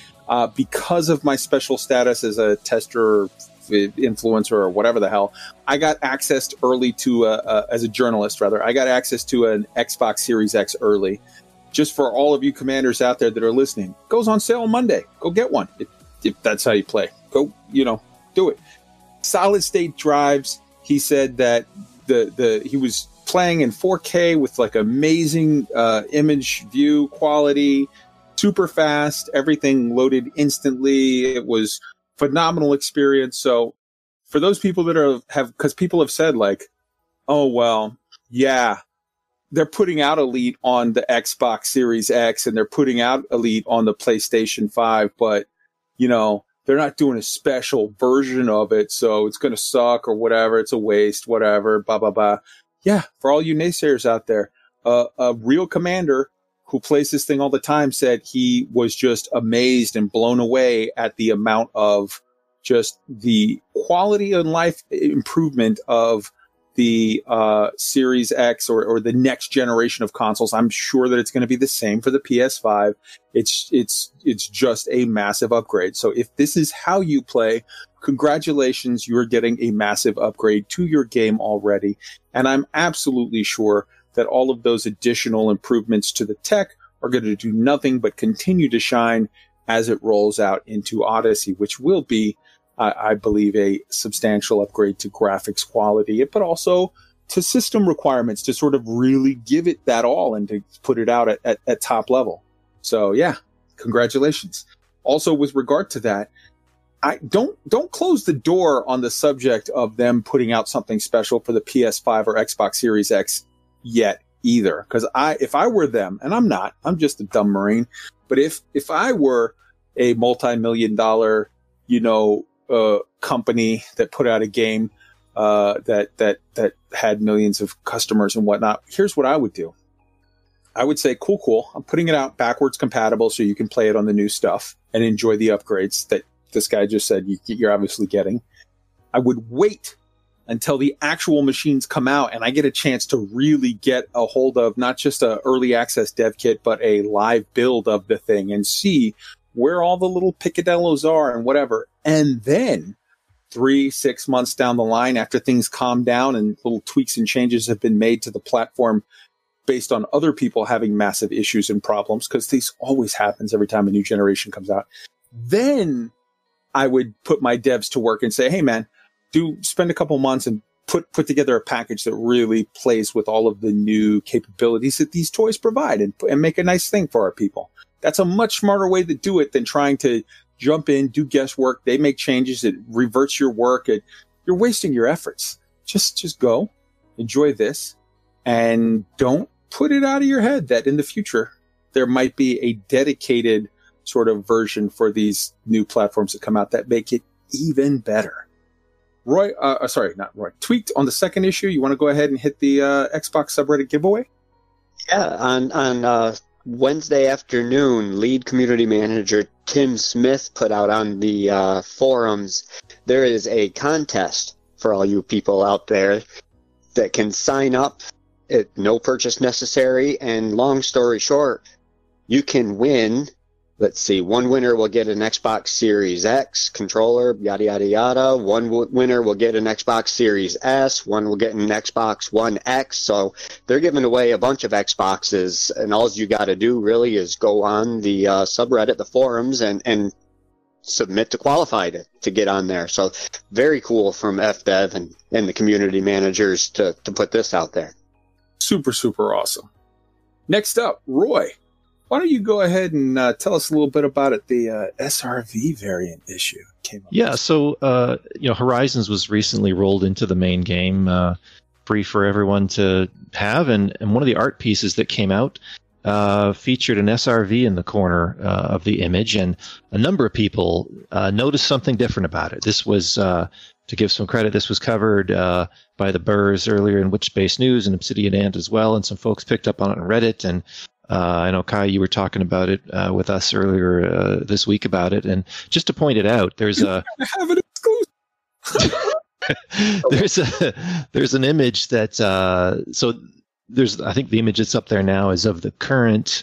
because of my special status as a tester or influencer or whatever the hell. I got access early to, as a journalist rather, I got access to an Xbox Series X early. Just for all of you commanders out there that are listening, goes on sale on Monday. Go get one. If that's how you play, go, you know, do it. Solid state drives. He said that he was playing in 4K with like amazing image view quality, super fast, everything loaded instantly. It was phenomenal experience. So for those people that because people have said like, oh, well, yeah, they're putting out Elite on the Xbox Series X and they're putting out Elite on the PlayStation 5, but, you know, they're not doing a special version of it, so it's going to suck or whatever. It's a waste, whatever, blah, blah, blah. Yeah, for all you naysayers out there, a real commander who plays this thing all the time said he was just amazed and blown away at the amount of just the quality and life improvement of the Series X or the next generation of consoles. I'm sure that it's going to be the same for the PS5. It's just a massive upgrade. So if this is how you play, congratulations, you're getting a massive upgrade to your game already. And I'm absolutely sure that all of those additional improvements to the tech are going to do nothing but continue to shine as it rolls out into Odyssey, which will be, I believe, a substantial upgrade to graphics quality, but also to system requirements to sort of really give it that all and to put it out at top level. So yeah, congratulations. Also, with regard to that, I don't close the door on the subject of them putting out something special for the PS5 or Xbox Series X yet either. Because if I were them, and I'm not, I'm just a dumb Marine, but if I were a multi-million-dollar, you know, company that put out a game that had millions of customers and whatnot, here's what I would do. I would say, cool, I'm putting it out backwards compatible so you can play it on the new stuff and enjoy the upgrades that this guy just said you're obviously getting. I would wait until the actual machines come out and I get a chance to really get a hold of not just an early access dev kit, but a live build of the thing and see where all the little picadillos are and whatever. And then 3-6 months down the line, after things calm down and little tweaks and changes have been made to the platform based on other people having massive issues and problems, because this always happens every time a new generation comes out, then I would put my devs to work and say, hey, man, do spend a couple months and put together a package that really plays with all of the new capabilities that these toys provide and make a nice thing for our people. That's a much smarter way to do it than trying to jump in, do guesswork. They make changes. It reverts your work. You're wasting your efforts. Just go, enjoy this, and don't put it out of your head that in the future there might be a dedicated sort of version for these new platforms that come out that make it even better. Tweaked, on the second issue, you want to go ahead and hit the Xbox subreddit giveaway? Yeah, on Wednesday afternoon, lead community manager Tim Smith put out on the forums, there is a contest for all you people out there that can sign up at no purchase necessary. And long story short, you can win. Let's see, one winner will get an Xbox Series X controller, yada, yada, yada. One winner will get an Xbox Series S. One will get an Xbox One X. So they're giving away a bunch of Xboxes, and all you got to do really is go on the subreddit, the forums, and submit to qualify to get on there. So very cool from FDev and the community managers to put this out there. Super, super awesome. Next up, Roy. Why don't you go ahead and tell us a little bit about it? The SRV variant issue came up. Yeah, so Horizons was recently rolled into the main game, free for everyone to have, and one of the art pieces that came out featured an SRV in the corner of the image, and a number of people noticed something different about it. This was, to give some credit, this was covered by the Burrs earlier in Witch Space News and Obsidian Ant as well, and some folks picked up on it on Reddit. And I know, Kai, you were talking about it with us earlier this week about it. And just to point it out, there's a... have an exclusive. there's an image that I think the image that's up there now is of the current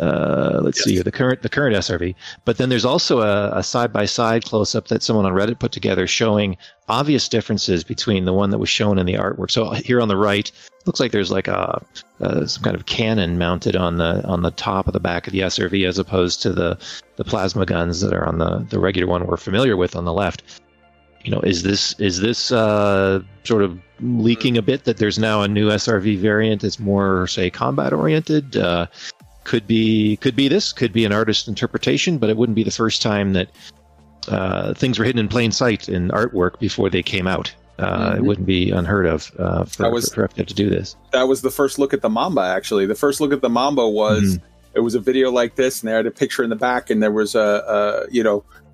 current SRV, but then there's also a side-by-side close-up that someone on Reddit put together showing obvious differences between the one that was shown in the artwork. So here on the right, looks like there's like some kind of cannon mounted on the top of the back of the SRV, as opposed to the plasma guns that are on the regular one we're familiar with on the left. You know, is this sort of leaking a bit that there's now a new SRV variant that's more, say, combat oriented? Could be an artist interpretation, but it wouldn't be the first time that things were hidden in plain sight in artwork before they came out. It wouldn't be unheard of for Repka to do this. That was the first look at the Mamba. Actually, the first look at the Mamba was it was a video like this, and they had a picture in the back, and there was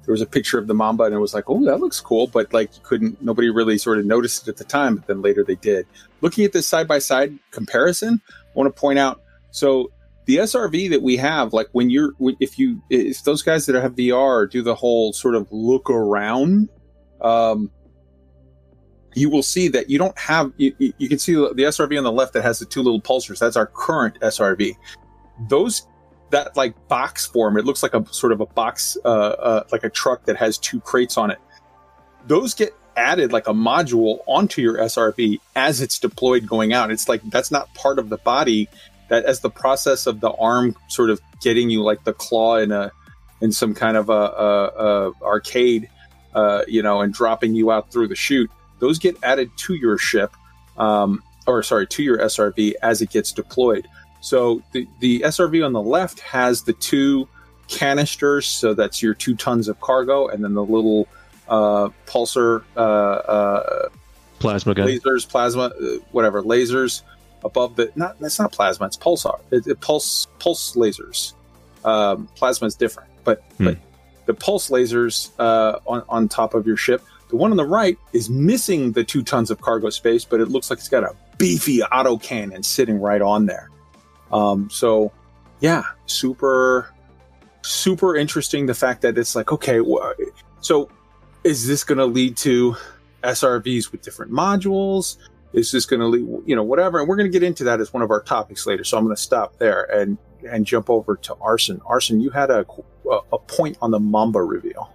there was a picture of the Mamba, and it was like, oh, that looks cool. But like, nobody really sort of noticed it at the time, but then later they did. Looking at this side-by-side comparison, I want to point out, so the SRV that we have, like if those guys that have VR do the whole sort of look around, you will see that you don't have, you can see the SRV on the left that has the two little pulsars. That's our current SRV. That like box form, it looks like a sort of a box, like a truck that has two crates on it. Those get added like a module onto your SRV as it's deployed going out. It's like, that's not part of the body. That as the process of the arm sort of getting you like the claw in some kind of a arcade, and dropping you out through the chute, those get added to your ship, to your SRV as it gets deployed. So the SRV on the left has the two canisters, so that's your 2 tons of cargo, and then the little pulsar, plasma gun, lasers, plasma, whatever, lasers above the. Not that's not plasma; it's pulsar. It pulse lasers. Plasma is different, but the pulse lasers on top of your ship. The one on the right is missing the 2 tons of cargo space, but it looks like it's got a beefy autocannon sitting right on there. Super, super interesting. The fact that it's like, okay, so is this going to lead to SRVs with different modules? Is this going to lead, whatever? And we're going to get into that as one of our topics later. So I'm going to stop there and jump over to Arson. Arson, you had a point on the Mamba reveal.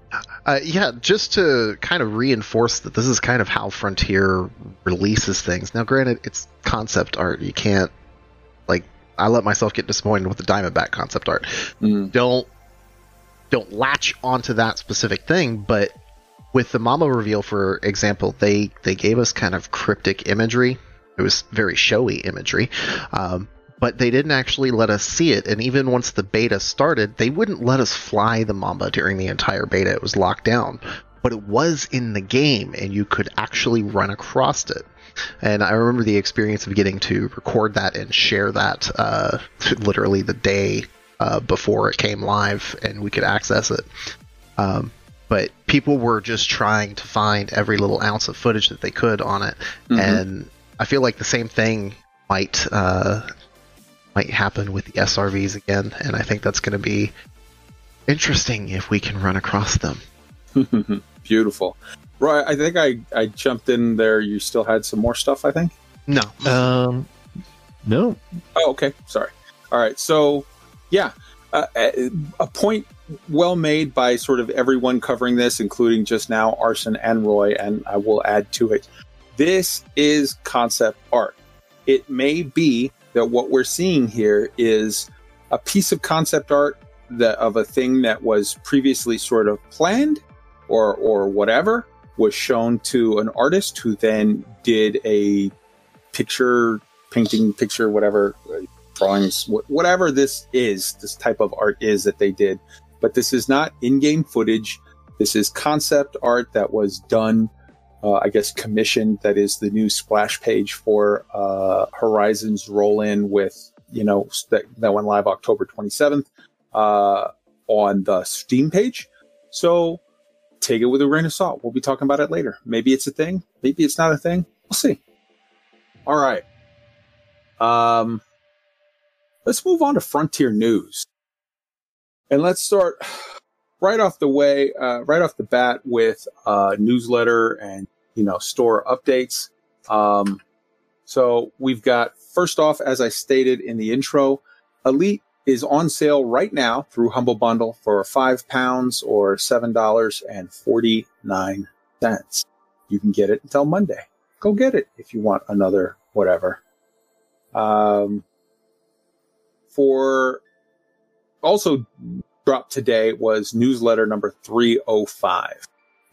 Just to kind of reinforce that this is kind of how Frontier releases things. Now, granted, it's concept art. You can't, I let myself get disappointed with the Diamondback concept art. Don't latch onto that specific thing, but with the Mamba reveal, for example, they gave us kind of cryptic imagery. It was very showy imagery, but they didn't actually let us see it. And even once the beta started, they wouldn't let us fly the Mamba during the entire beta. It was locked down, but it was in the game, and you could actually run across it. And I remember the experience of getting to record that and share that literally the day before it came live and we could access it. But people were just trying to find every little ounce of footage that they could on it. Mm-hmm. And I feel like the same thing might happen with the SRVs again. And I think that's going to be interesting if we can run across them. Beautiful. Roy, I think I jumped in there. You still had some more stuff, I think? No. No. Oh, okay. Sorry. All right. So, yeah, a point well made by sort of everyone covering this, including just now Arson and Roy, and I will add to it. This is concept art. It may be that what we're seeing here is a piece of concept art of a thing that was previously sort of planned or whatever, was shown to an artist who then did a picture, whatever, drawings, whatever this is, this type of art is that they did. But this is not in-game footage. This is concept art that was done, commissioned. That is the new splash page for Horizon's roll-in with you know, that went live October 27th on the Steam page. So take it with a grain of salt. We'll be talking about it later. Maybe it's a thing. Maybe it's not a thing. We'll see. All right. Let's move on to Frontier News. And let's start right off the bat with newsletter and, you know, store updates. So we've got, first off, as I stated in the intro, Elite is on sale right now through Humble Bundle for £5 or $7.49. You can get it until Monday. Go get it if you want another whatever. Also dropped today was newsletter number 305.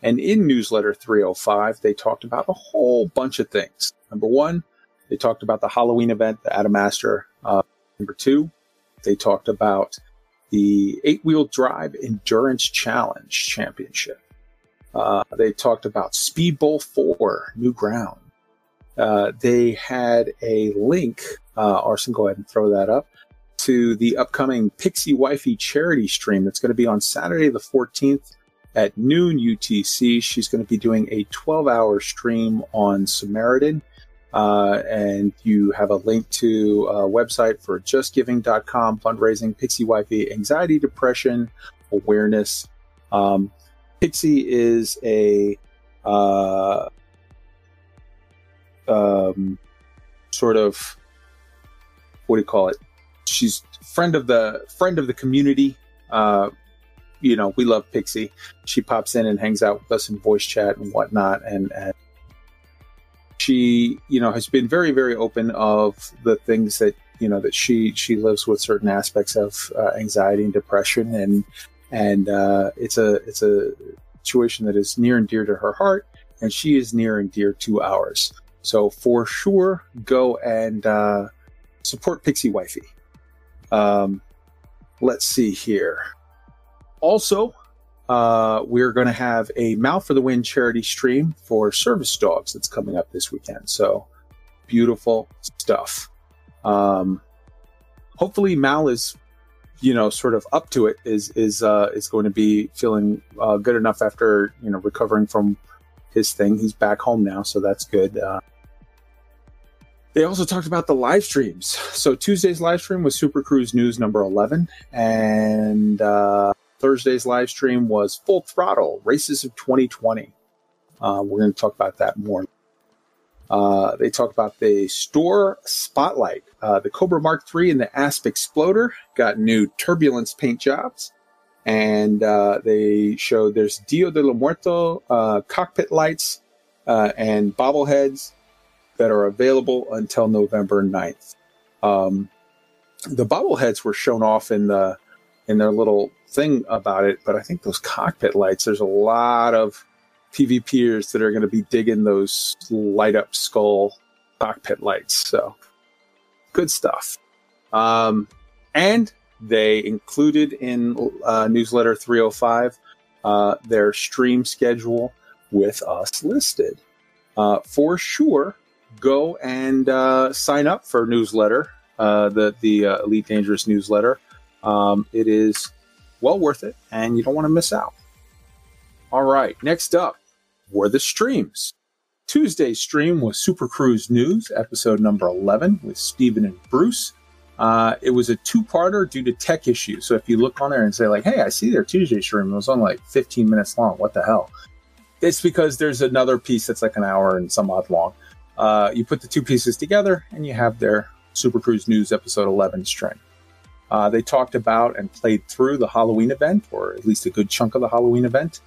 And in newsletter 305, they talked about a whole bunch of things. Number one, they talked about the Halloween event, the Adamaster. Number two, they talked about the 8-wheel drive endurance challenge championship. They talked about Speed Bowl 4, New Ground. They had a link, Arson, go ahead and throw that up, to the upcoming Pixie Wifey charity stream that's going to be on Saturday the 14th at noon UTC. She's going to be doing a 12-hour stream on Samaritan. And you have a link to a website for justgiving.com, fundraising, Pixie Wifey, anxiety, depression, awareness. Pixie is a sort of, what do you call it? She's friend of the community. You know, we love Pixie. She pops in and hangs out with us in voice chat and whatnot. And she, you know, has been very, very open of the things that, you know, that she lives with certain aspects of anxiety and depression. And it's a situation that is near and dear to her heart, and she is near and dear to ours. So for sure, go and support Pixie Wifey. Let's see here. Also, we're going to have a Mal for the Win charity stream for service dogs that's coming up this weekend. So beautiful stuff. Hopefully Mal is, you know, sort of up to it, is going to be feeling good enough after, you know, recovering from his thing. He's back home now, so that's good. They also talked about the live streams. So Tuesday's live stream was Super Cruise News number 11. And Thursday's live stream was Full Throttle, Races of 2020. We're going to talk about that more. They talked about the store spotlight. The Cobra Mark III and the Asp Exploder got new turbulence paint jobs. And they showed there's Dia de los Muertos, cockpit lights, and bobbleheads that are available until November 9th. The bobbleheads were shown off in their little thing about it, but I think those cockpit lights, there's a lot of PvPers that are going to be digging those light up skull cockpit lights. So good stuff. And they included in newsletter 305 their stream schedule with us listed. For sure, go and sign up for newsletter, the Elite Dangerous newsletter. It is well worth it, and you don't want to miss out. All right, next up were the streams. Tuesday's stream was Super Cruise News, episode number 11, with Stephen and Bruce. It was a two-parter due to tech issues. So if you look on there and say, like, hey, I see their Tuesday stream, it was only like 15 minutes long. What the hell? It's because there's another piece that's like an hour and some odd long. You put the two pieces together, and you have their Super Cruise News episode 11 string. They talked about and played through the Halloween event, or at least a good chunk of the Halloween event.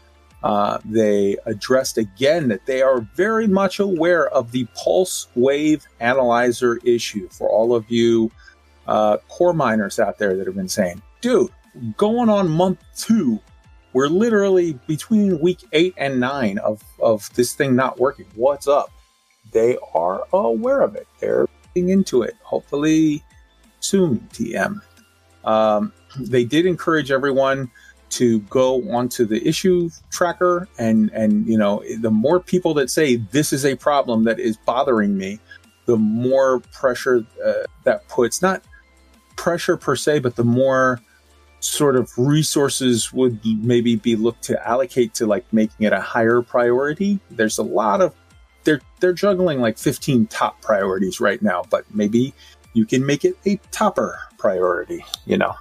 They addressed again that they are very much aware of the pulse wave analyzer issue for all of you core miners out there that have been saying, dude, going on month 2, we're literally between week 8 and 9 of this thing not working. What's up? They are aware of it. They're getting into it. Hopefully soon, TM. They did encourage everyone to go onto the issue tracker, and you know, the more people that say this is a problem that is bothering me, the more pressure that puts, not pressure per se, but the more sort of resources would maybe be looked to allocate to like making it a higher priority. There's a lot of, they're juggling like 15 top priorities right now, but maybe you can make it a topper priority, you know.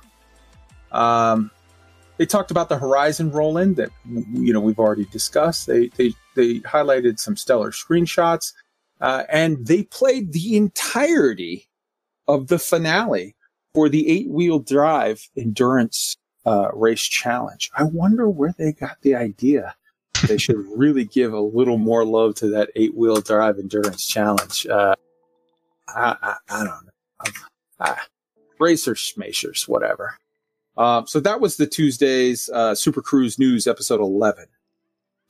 They talked about the Horizon roll-in that, you know, we've already discussed. They highlighted some stellar screenshots, and they played the entirety of the finale for the 8-wheel drive endurance race challenge. I wonder where they got the idea. They should really give a little more love to that 8-wheel drive endurance challenge. I don't know. Racer smashers, whatever. So that was the Tuesday's Super Cruise News episode 11.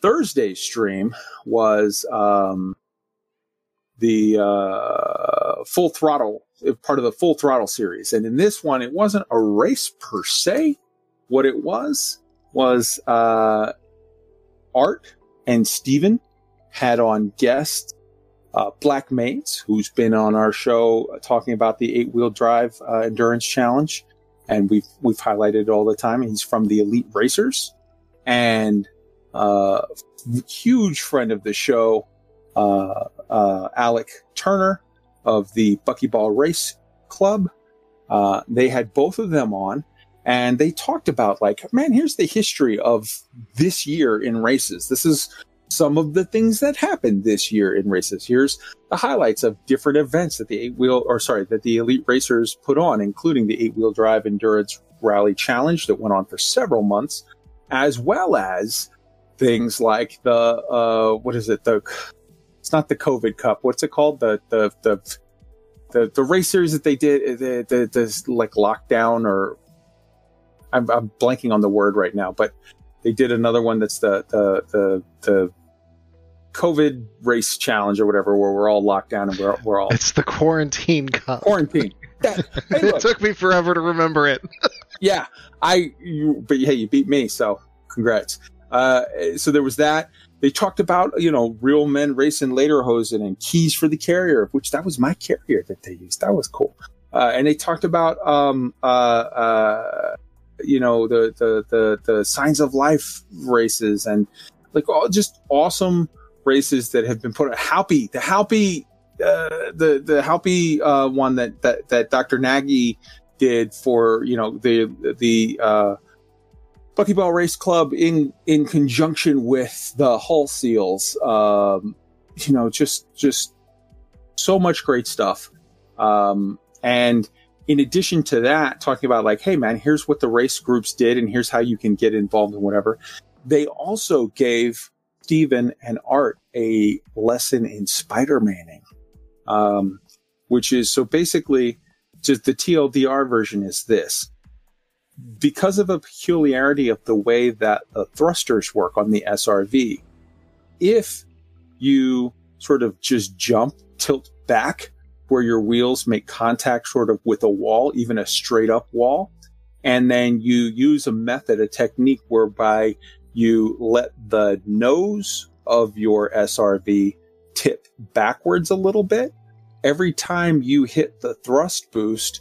Thursday's stream was the Full Throttle, part of the Full Throttle series. And in this one, it wasn't a race per se. What it was Art and Steven had on guests. Black Mates, who's been on our show talking about the 8-wheel drive endurance challenge, and we've highlighted it all the time. He's from the Elite Racers, and huge friend of the show, Alec Turner of the Buckyball Race Club. They had both of them on, and they talked about like, man, here's the history of this year in races. This is some of the things that happened this year in races. Here's the highlights of different events that the Elite Racers put on, including the 8-wheel drive endurance rally challenge that went on for several months, as well as things like the it's not the COVID Cup. What's it called? The race series that they did, the like lockdown, or I'm blanking on the word right now, but they did another one that's the COVID race challenge or whatever, where we're all locked down and we're all... It's the Quarantine Cup. Quarantine. That, hey, it took me forever to remember it. Yeah. But hey, you beat me, so congrats. So there was that. They talked about, you know, real men racing lederhosen and keys for the carrier, which that was my carrier that they used. That was cool. And they talked about... you know, the Signs of Life races and like all just awesome races that have been put on. The Halpy one that Dr. Nagy did for, you know, the Buckyball Race Club in conjunction with the Hull Seals. You know, just so much great stuff. And in addition to that, talking about like, hey, man, here's what the race groups did and here's how you can get involved in whatever. They also gave Steven and Art a lesson in Spider-Manning, which is, so basically just the TLDR version is this. Because of a peculiarity of the way that the thrusters work on the SRV, if you sort of just jump, tilt back, where your wheels make contact sort of with a wall, even a straight up wall. And then you use a technique whereby you let the nose of your SRV tip backwards a little bit. Every time you hit the thrust boost,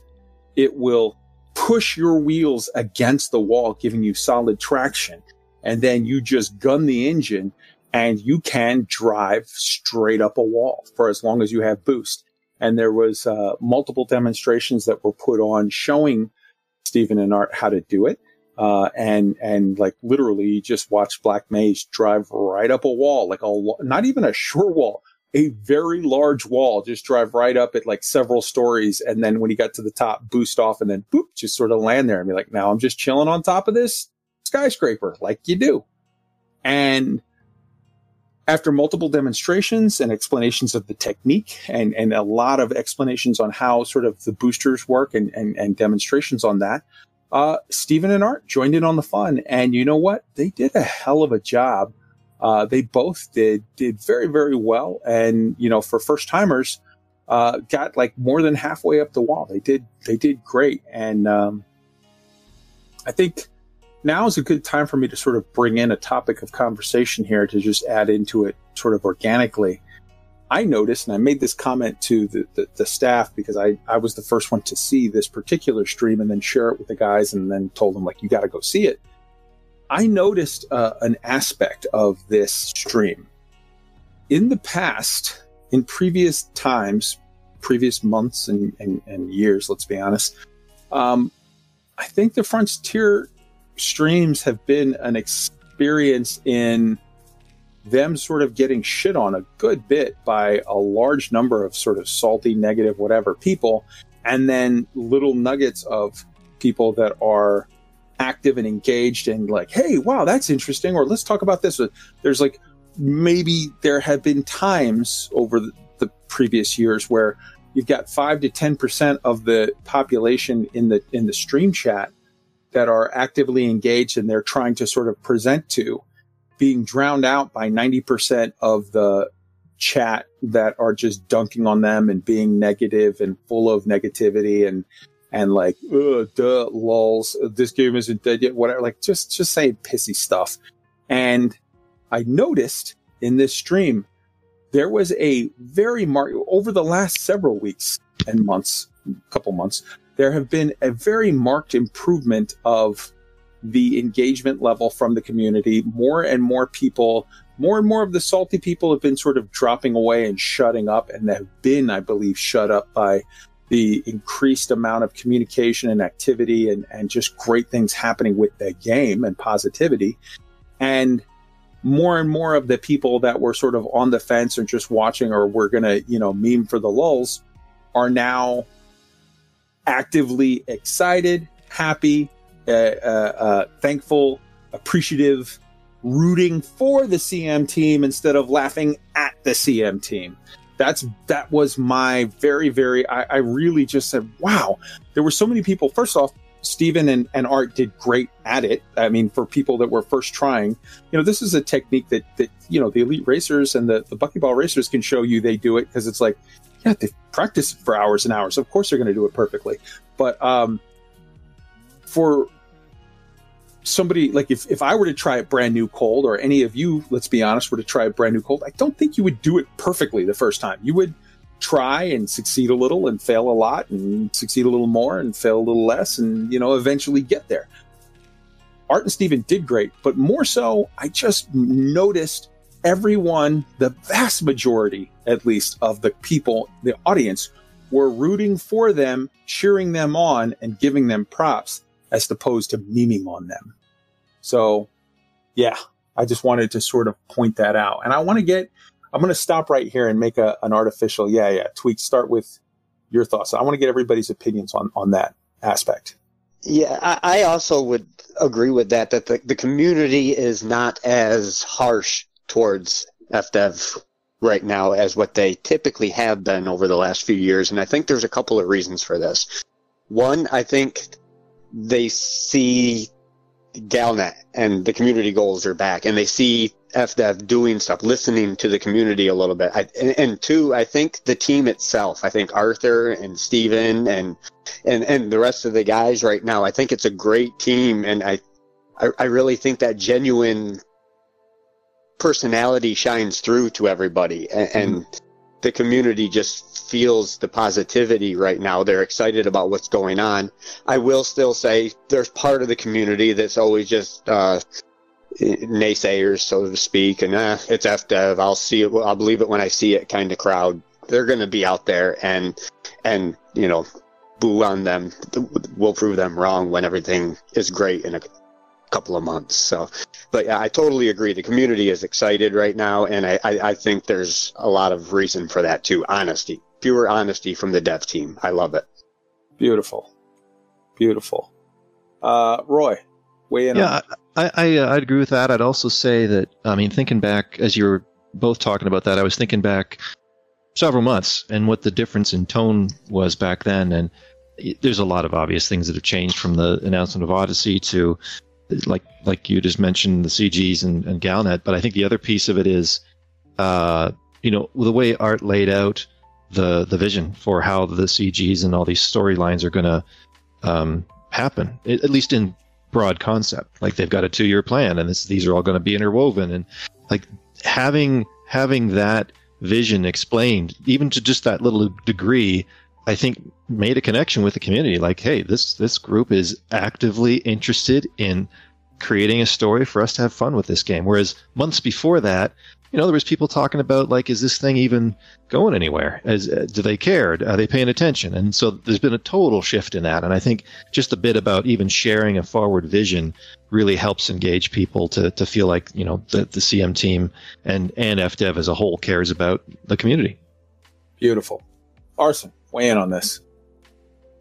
it will push your wheels against the wall, giving you solid traction. And then you just gun the engine and you can drive straight up a wall for as long as you have boost. And there was multiple demonstrations that were put on showing Steven and Art how to do it. And like literally you just watch Black Maze drive right up a wall, like not even a short wall, a very large wall, just drive right up at like several stories. And then when he got to the top, boost off and then boop, just sort of land there and be like, now I'm just chilling on top of this skyscraper like you do. And after multiple demonstrations and explanations of the technique and a lot of explanations on how sort of the boosters work and demonstrations on that, Steven and Art joined in on the fun. And you know what? They did a hell of a job. They both did very, very well. And, you know, for first timers, got like more than halfway up the wall. They did great. And I think now is a good time for me to sort of bring in a topic of conversation here to just add into it sort of organically. I noticed, and I made this comment to the staff because I was the first one to see this particular stream and then share it with the guys and then told them, like, you got to go see it. I noticed an aspect of this stream. In the past, in previous times, previous months and years, let's be honest, I think the Frontier streams have been an experience in them sort of getting shit on a good bit by a large number of sort of salty, negative, whatever people, and then little nuggets of people that are active and engaged and like, hey, wow, that's interesting, or let's talk about this. There's like, maybe there have been times over the previous years where you've got 5 to 10% of the population in the stream chat that are actively engaged and they're trying to sort of present to, being drowned out by 90% of the chat that are just dunking on them and being negative and full of negativity and like, ugh, duh, lols, this game isn't dead yet, whatever, like just saying pissy stuff. And I noticed in this stream, there was a very marked, over the last several weeks and months, couple months, there have been a very marked improvement of the engagement level from the community. More and more people, more and more of the salty people have been sort of dropping away and shutting up, and have been, I believe, shut up by the increased amount of communication and activity and just great things happening with the game and positivity. And more of the people that were sort of on the fence or just watching or were going to, you know, meme for the lulz are now actively excited, happy, thankful, appreciative, rooting for the CM team instead of laughing at the CM team. That was my very, very, I really just said, wow, there were so many people. First off, Steven and Art did great at it. I mean, for people that were first trying, you know, this is a technique that you know, the Elite Racers and the Buckyball Racers can show you. They do it because it's like, yeah, they practice for hours and hours. Of course they're going to do it perfectly. But for somebody, like if I were to try it brand new cold, or any of you, let's be honest, were to try it brand new cold, I don't think you would do it perfectly the first time. You would try and succeed a little and fail a lot and succeed a little more and fail a little less and, you know, eventually get there. Art and Steven did great, but more so, I just noticed everyone, the vast majority, at least, of the people, the audience, were rooting for them, cheering them on, and giving them props as opposed to memeing on them. So, yeah, I just wanted to sort of point that out. And I want to get... I'm going to stop right here and make an artificial, tweak. Start with your thoughts. I want to get everybody's opinions on that aspect. Yeah, I also would agree with that the community is not as harsh towards FDev right now as what they typically have been over the last few years. And I think there's a couple of reasons for this. One, I think they see Galnet and the community goals are back, and they see FDev doing stuff, listening to the community a little bit. And two, I think the team itself, I think Arthur and Steven and the rest of the guys right now, I think it's a great team. And I really think that genuine personality shines through to everybody. And the community just feels the positivity right now. They're excited about what's going on. I will still say there's part of the community that's always just, naysayers, so to speak, and it's FDev, I'll see it, I'll believe it when I see it kind of crowd. They're going to be out there and you know, boo on them. We'll prove them wrong when everything is great in a couple of months. So, but yeah, I totally agree. The community is excited right now, and I think there's a lot of reason for that too. Honesty, pure honesty from the dev team. I love it. Beautiful. Roy, weigh in on. I'd agree with that. I'd also say that, I mean, thinking back, as you were both talking about that, I was thinking back several months and what the difference in tone was back then. And there's a lot of obvious things that have changed from the announcement of Odyssey to, like you just mentioned, the CGs and Galnet. But I think the other piece of it is, you know, the way Art laid out the vision for how the CGs and all these storylines are going to happen, at least in broad concept. Like, they've got a 2-year plan, and these are all going to be interwoven, and like having that vision explained, even to just that little degree, I think made a connection with the community. Like, hey, this group is actively interested in creating a story for us to have fun with this game. Whereas months before that, you know, there was people talking about, like, is this thing even going anywhere? Do they care? Are they paying attention? And so there's been a total shift in that. And I think just a bit about even sharing a forward vision really helps engage people to feel like, you know, the CM team and FDev as a whole cares about the community. Beautiful. Arson, weigh in on this.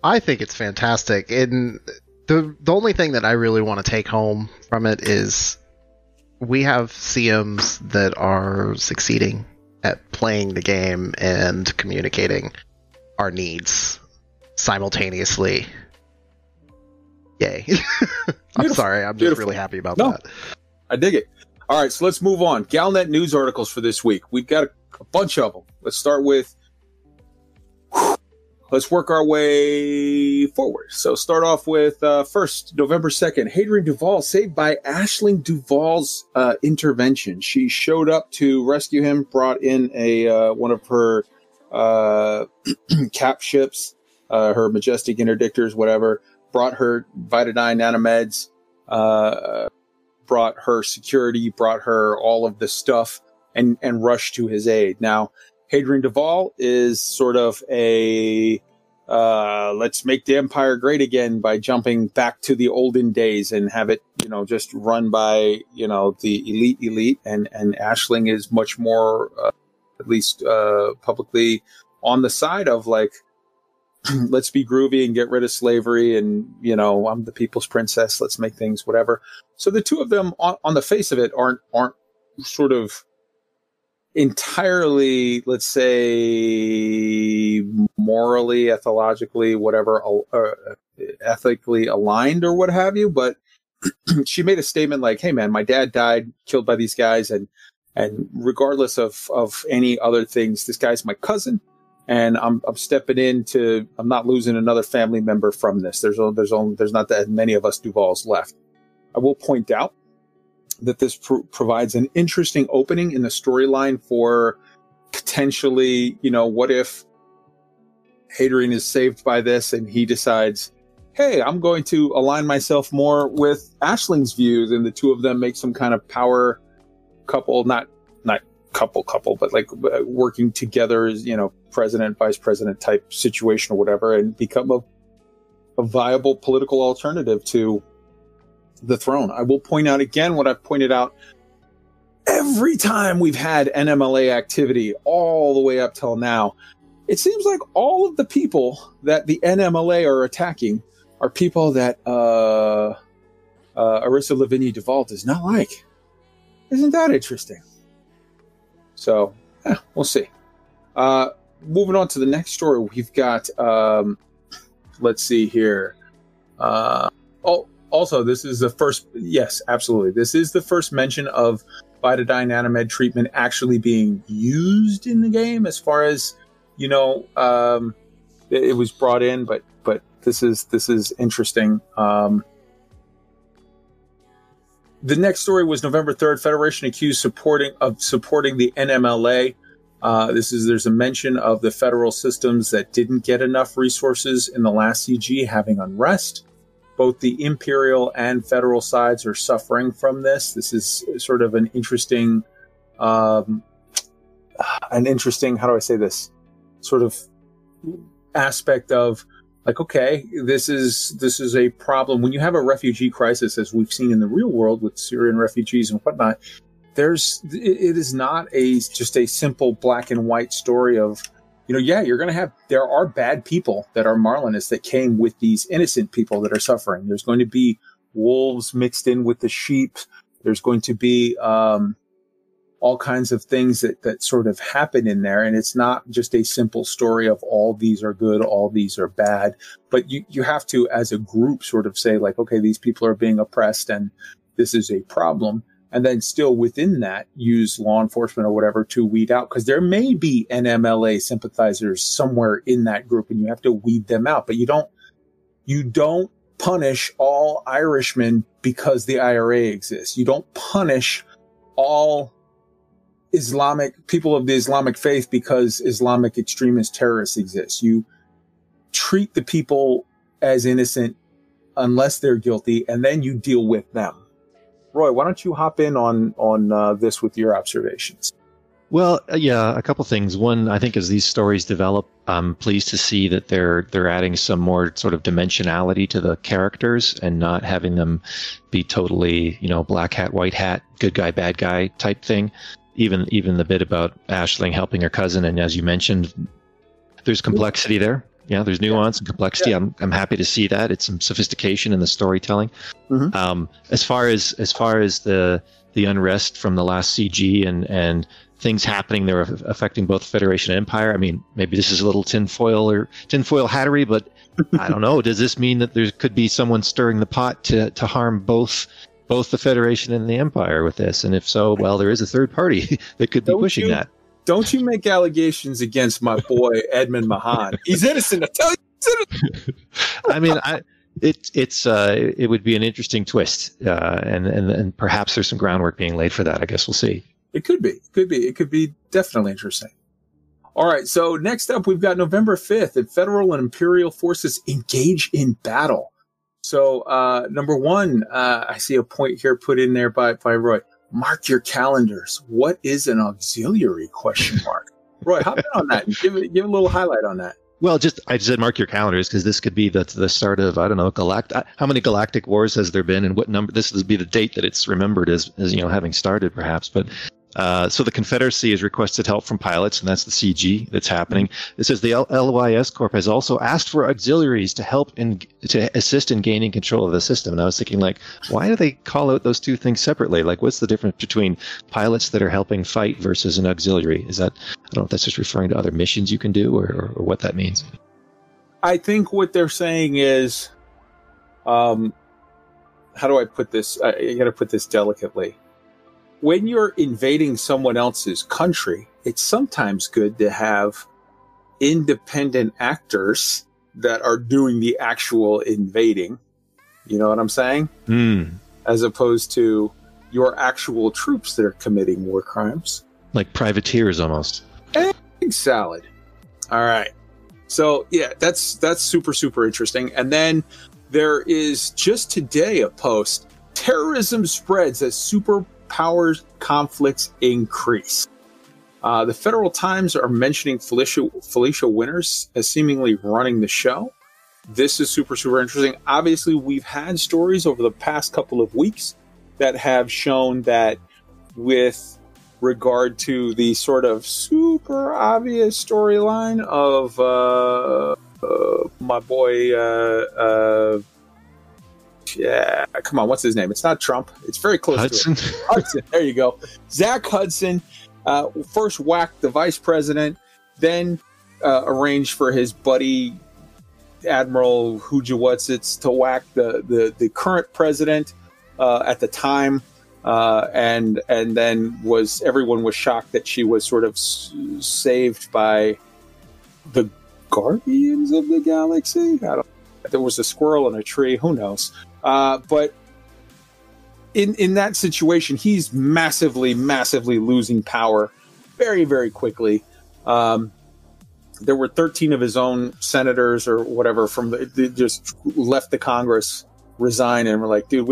I think it's fantastic. And the only thing that I really want to take home from it is we have CMs that are succeeding at playing the game and communicating our needs simultaneously. Yay. I'm sorry. I'm just really happy about that. I dig it. All right, so let's move on. Galnet News articles for this week. We've got a bunch of them. Let's start with... Let's work our way forward. So start off with first, November 2nd, Hadrian Duvall saved by Aisling Duvall's intervention. She showed up to rescue him, brought in one of her cap ships, her Majestic Interdictors, whatever, brought her Vitadine nanomeds, brought her security, brought her all of this stuff, and rushed to his aid. Now, Hadrian Duvall is sort of a let's make the Empire great again by jumping back to the olden days and have it, you know, just run by, you know, the elite. And Aisling is much more, at least publicly, on the side of, like, let's be groovy and get rid of slavery and, you know, I'm the people's princess. Let's make things whatever. So the two of them on the face of it aren't sort of entirely, let's say, morally, ethologically, whatever, ethically aligned or what have you. But she made a statement like, hey, man, my dad died, killed by these guys. And regardless of any other things, this guy's my cousin. And I'm stepping in to, I'm not losing another family member from this. There's not that many of us Duvall's left. I will point out that this provides an interesting opening in the storyline for potentially, you know, what if Hadrian is saved by this and he decides, hey, I'm going to align myself more with Aisling's views, and the two of them make some kind of power couple, not couple, but like working together as, you know, president, vice president type situation or whatever, and become a viable political alternative to the throne. I will point out again what I've pointed out every time we've had NMLA activity all the way up till now. It seems like all of the people that the NMLA are attacking are people that Arissa Lavinia Duvall does not like. Isn't that interesting? So, we'll see. Moving on to the next story, we've got, let's see here. Also, this is the first, yes, absolutely. This is the first mention of Vitadine nanomed treatment actually being used in the game as far as, you know, it was brought in, but this is interesting. The next story was November 3rd, Federation accused supporting the NMLA. There's a mention of the federal systems that didn't get enough resources in the last CG having unrest. Both the imperial and federal sides are suffering from this. This is sort of an interesting, how do I say this, sort of aspect of like, okay, this is a problem. When you have a refugee crisis, as we've seen in the real world with Syrian refugees and whatnot, it is not just a simple black and white story of, you know, yeah, there are bad people that are Marlinists that came with these innocent people that are suffering. There's going to be wolves mixed in with the sheep. There's going to be all kinds of things that sort of happen in there. And it's not just a simple story of all these are good, all these are bad. But you have to, as a group, sort of say, like, okay, these people are being oppressed and this is a problem. And then still within that, use law enforcement or whatever to weed out, because there may be NMLA sympathizers somewhere in that group, and you have to weed them out. But you don't punish all Irishmen because the IRA exists. You don't punish all Islamic people of the Islamic faith because Islamic extremist terrorists exist. You treat the people as innocent unless they're guilty, and then you deal with them. Roy, why don't you hop in on this with your observations? Well, yeah, a couple things. One, I think as these stories develop, I'm pleased to see that they're adding some more sort of dimensionality to the characters and not having them be totally, you know, black hat, white hat, good guy, bad guy type thing. Even the bit about Aisling helping her cousin, and as you mentioned, there's complexity there. Yeah, there's nuance and complexity. Yeah. I'm happy to see that. It's some sophistication in the storytelling. Mm-hmm. As far as the unrest from the last CG and things happening there affecting both Federation and Empire. I mean, maybe this is a little tinfoil hattery, but I don't know. Does this mean that there could be someone stirring the pot to harm both the Federation and the Empire with this? And if so, well, there is a third party that could be pushing that. Don't you make allegations against my boy Edmund Mahan? He's innocent. I tell you, he's innocent. I mean, it would be an interesting twist, and perhaps there's some groundwork being laid for that. I guess we'll see. It could be definitely interesting. All right. So next up, we've got November 5th, and federal and imperial forces engage in battle. So number one, I see a point here put in there by Roy. Mark your calendars. What is an auxiliary ? Roy, hop in on that and give a little highlight on that. Well, I said mark your calendars because this could be the start of, I don't know, how many galactic wars has there been, and what number? This would be the date that it's remembered as you know, having started perhaps. But so the Confederacy has requested help from pilots, and that's the CG that's happening. It says the LYS Corp has also asked for auxiliaries to help and to assist in gaining control of the system. And I was thinking, like, why do they call out those two things separately? Like, what's the difference between pilots that are helping fight versus an auxiliary? Is that, I don't know if that's just referring to other missions you can do or what that means. I think what they're saying is, how do I put this? I got to put this delicately. When you're invading someone else's country, it's sometimes good to have independent actors that are doing the actual invading. You know what I'm saying? Mm. As opposed to your actual troops that are committing war crimes. Like privateers almost. Egg salad. All right. So, yeah, that's super, super interesting. And then there is just today a post, terrorism spreads as super powers conflicts increase. The Federal Times are mentioning Felicia Winters as seemingly running the show. This is super, super interesting. Obviously, we've had stories over the past couple of weeks that have shown that with regard to the sort of super obvious storyline of my boy... yeah, come on, what's his name? It's not Trump. It's very close to it. Hudson, there you go. Zach Hudson first whacked the vice president, then arranged for his buddy, Admiral Hujawatsits, to whack the current president at the time. And then everyone was shocked that she was sort of saved by the Guardians of the Galaxy? I don't know. There was a squirrel in a tree. Who knows? But in that situation, he's massively, massively losing power very, very quickly. There were 13 of his own senators or whatever they just left the Congress, resigned, and were like, dude,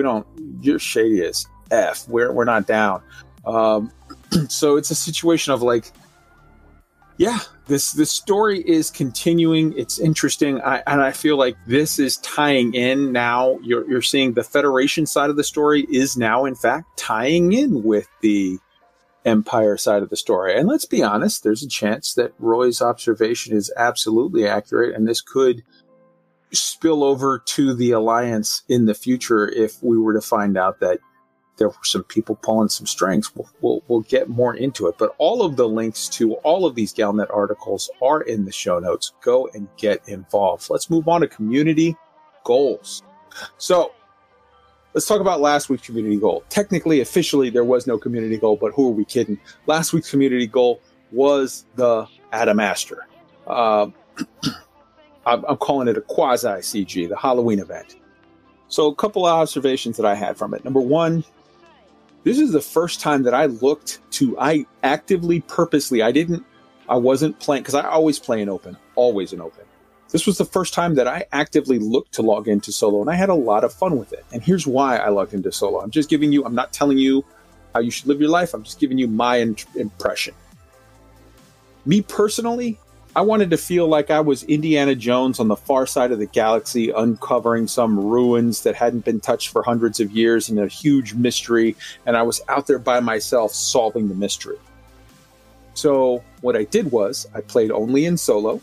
you're shady as F. We're not down. So it's a situation of like, yeah, this story is continuing. It's interesting, and I feel like this is tying in now. You're seeing the Federation side of the story is now, in fact, tying in with the Empire side of the story. And let's be honest, there's a chance that Roy's observation is absolutely accurate, and this could spill over to the Alliance in the future if we were to find out that there were some people pulling some strings. We'll get more into it. But all of the links to all of these Galnet articles are in the show notes. Go and get involved. Let's move on to community goals. So let's talk about last week's community goal. Technically, officially, there was no community goal, but who are we kidding? Last week's community goal was the Adamaster. I'm calling it a quasi-CG, the Halloween event. So a couple of observations that I had from it. Number one, This is the first time that I looked to, I actively, purposely, I wasn't playing, because I always play in open, always in open. This was the first time that I actively looked to log into solo, and I had a lot of fun with it. And here's why I logged into solo. I'm just giving you, I'm not telling you how you should live your life. I'm just giving you my impression. Me personally, I wanted to feel like I was Indiana Jones on the far side of the galaxy, uncovering some ruins that hadn't been touched for hundreds of years and a huge mystery. And I was out there by myself solving the mystery. So what I did was I played only in solo.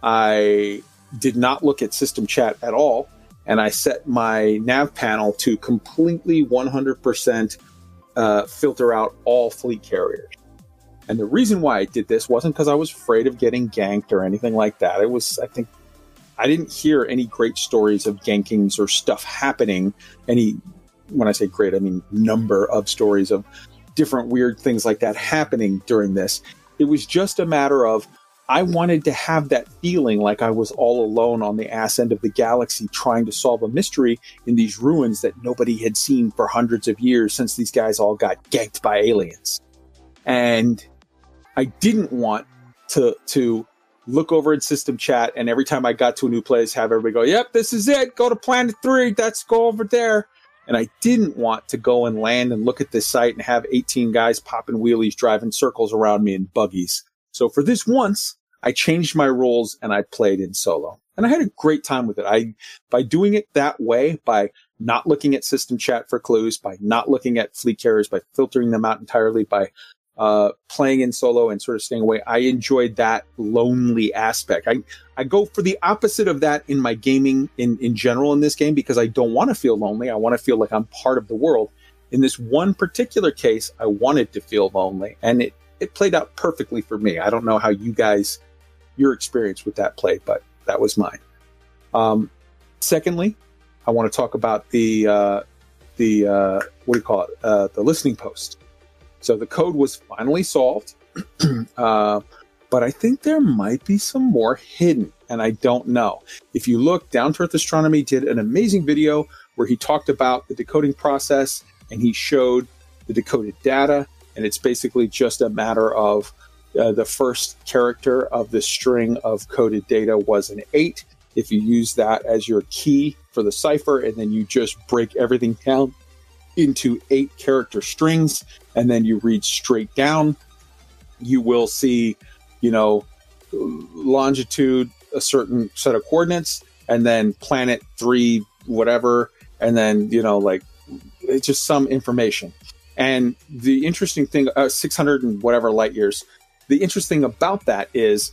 I did not look at system chat at all. And I set my nav panel to completely 100% filter out all fleet carriers. And the reason why I did this wasn't because I was afraid of getting ganked or anything like that. It was, I think, I didn't hear any great stories of gankings or stuff happening. Any, when I say great, I mean number of stories of different weird things like that happening during this. It was just a matter of, I wanted to have that feeling like I was all alone on the ass end of the galaxy trying to solve a mystery in these ruins that nobody had seen for hundreds of years since these guys all got ganked by aliens. And I didn't want to look over in system chat and every time I got to a new place, have everybody go, yep, this is it. Go to planet 3. Let's go over there. And I didn't want to go and land and look at this site and have 18 guys popping wheelies, driving circles around me in buggies. So for this once, I changed my rules and I played in solo. And I had a great time with it. By doing it that way, by not looking at system chat for clues, by not looking at fleet carriers, by filtering them out entirely, by playing in solo and sort of staying away, I enjoyed that lonely aspect. I go for the opposite of that in my gaming in general in this game, because I don't want to feel lonely. I want to feel like I'm part of the world. In this one particular case, I wanted to feel lonely, and it played out perfectly for me. I don't know how you guys, your experience with that played, but that was mine. Secondly, I want to talk about the what do you call it? The listening post. So the code was finally solved, but I think there might be some more hidden, and I don't know. If you look, Down to Earth Astronomy did an amazing video where he talked about the decoding process, and he showed the decoded data, and it's basically just a matter of the first character of the string of coded data was an 8. If you use that as your key for the cipher, and then you just break everything down into 8 character strings, and then you read straight down, you will see, you know, longitude, a certain set of coordinates, and then planet 3, whatever, and then, you know, like, it's just some information. And the interesting thing, 600 and whatever light years, the interesting thing about that is,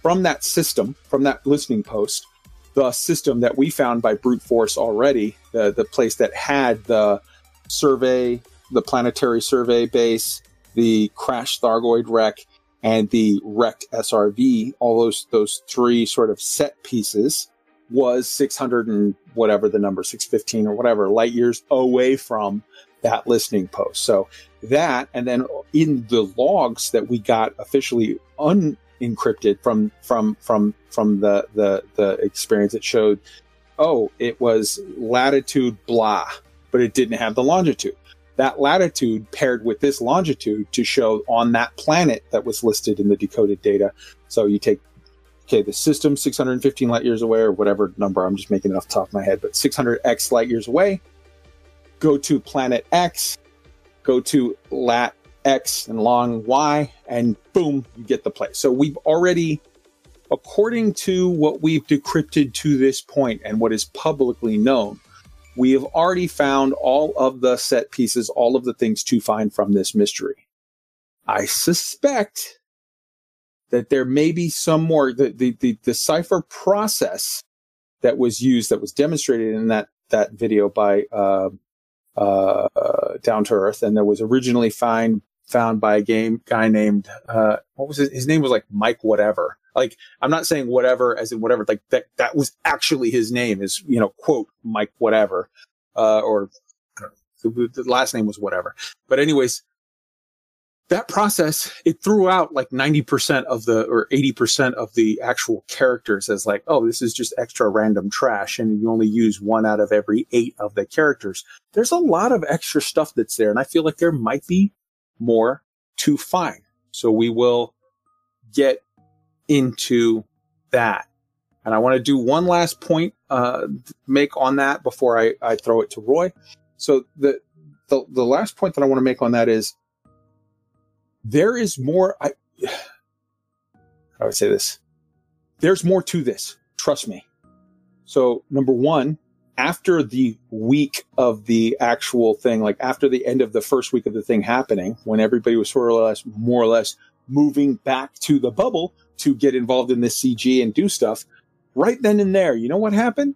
from that system, from that listening post, the system that we found by brute force already, the place that had the survey, the planetary survey base, the crashed Thargoid wreck, and the wrecked SRV, all those 3 sort of set pieces, was 600 and whatever the number, 615 or whatever, light years away from that listening post. So that, and then in the logs that we got officially unencrypted from the experience, it showed, oh, it was latitude blah, but it didn't have the longitude. That latitude paired with this longitude to show on that planet that was listed in the decoded data. So you take, okay, the system 615 light years away, or whatever number, I'm just making it off the top of my head, but 600x light years away, go to planet X, go to lat X and long Y, and boom, you get the place. So we've already, according to what we've decrypted to this point and what is publicly known, we have already found all of the set pieces, all of the things to find from this mystery. I suspect that there may be some more. The cipher process that was used, that was demonstrated in that video by Down to Earth, and that was originally found by a game guy named what was his name was like Mike whatever. Like, I'm not saying whatever as in whatever, like that was actually his name is, you know, quote, Mike whatever, or I don't know, the last name was whatever. But anyways, that process, it threw out like 90% of the, or 80% of the actual characters as like, oh, this is just extra random trash, and you only use one out of every 8 of the characters. There's a lot of extra stuff that's there, and I feel like there might be more to find. So we will get into that. And I want to do one last point make on that before I throw it to Roy. So the last point that I want to make on that is there is more. I would say this. There's more to this. Trust me. So number one, after the week of the actual thing, like after the end of the first week of the thing happening, when everybody was more or less moving back to the bubble to get involved in the CG and do stuff, right then and there, you know what happened?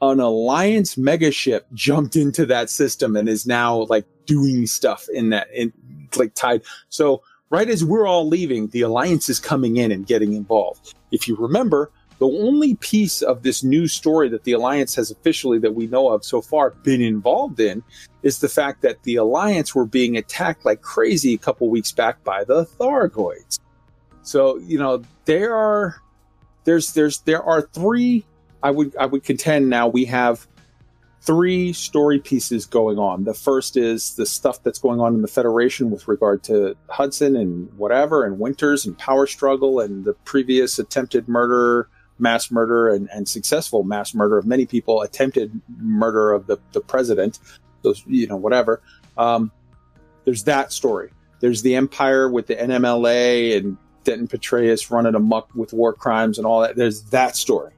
An Alliance megaship jumped into that system and is now like doing stuff in that, in like tied. So right as we're all leaving, the Alliance is coming in and getting involved. If you remember, the only piece of this new story that the Alliance has officially, that we know of so far, been involved in is the fact that the Alliance were being attacked like crazy a couple weeks back by the Thargoids. So, you know, there are three, I would contend now we have three story pieces going on. The first is the stuff that's going on in the Federation with regard to Hudson and whatever, and Winters and power struggle and the previous attempted murder, mass murder, and successful mass murder of many people, attempted murder of the president, those, you know, whatever. There's that story. There's the Empire with the NMLA and Denton Petraeus running amok with war crimes and all that. There's that story.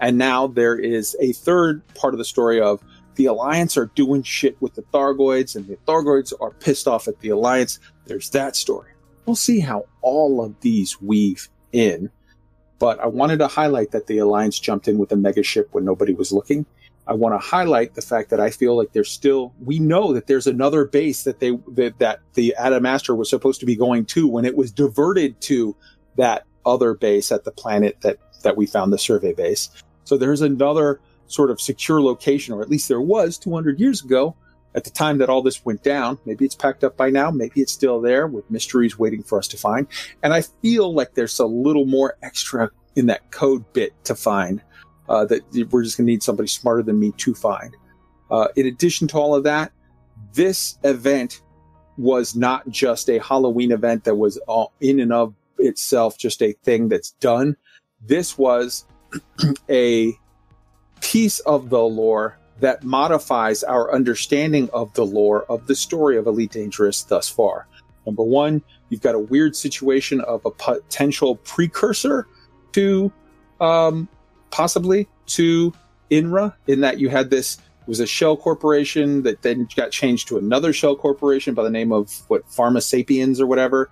And now there is a third part of the story of the Alliance are doing shit with the Thargoids, and the Thargoids are pissed off at the Alliance. There's that story. We'll see how all of these weave in. But I wanted to highlight that the Alliance jumped in with a mega ship when nobody was looking. I want to highlight the fact that I feel like there's still, we know that there's another base that that the Adamaster was supposed to be going to when it was diverted to that other base at the planet that we found the survey base. So there's another sort of secure location, or at least there was 200 years ago at the time that all this went down. Maybe it's packed up by now. Maybe it's still there with mysteries waiting for us to find. And I feel like there's a little more extra in that code bit to find that we're just going to need somebody smarter than me to find. In addition to all of that, this event was not just a Halloween event that was all in and of itself just a thing that's done. This was a piece of the lore that modifies our understanding of the lore of the story of Elite Dangerous thus far. Number one, you've got a weird situation of a potential precursor to, possibly to INRA, in that you had this, it was a shell corporation that then got changed to another shell corporation by the name of Pharma Sapiens or whatever.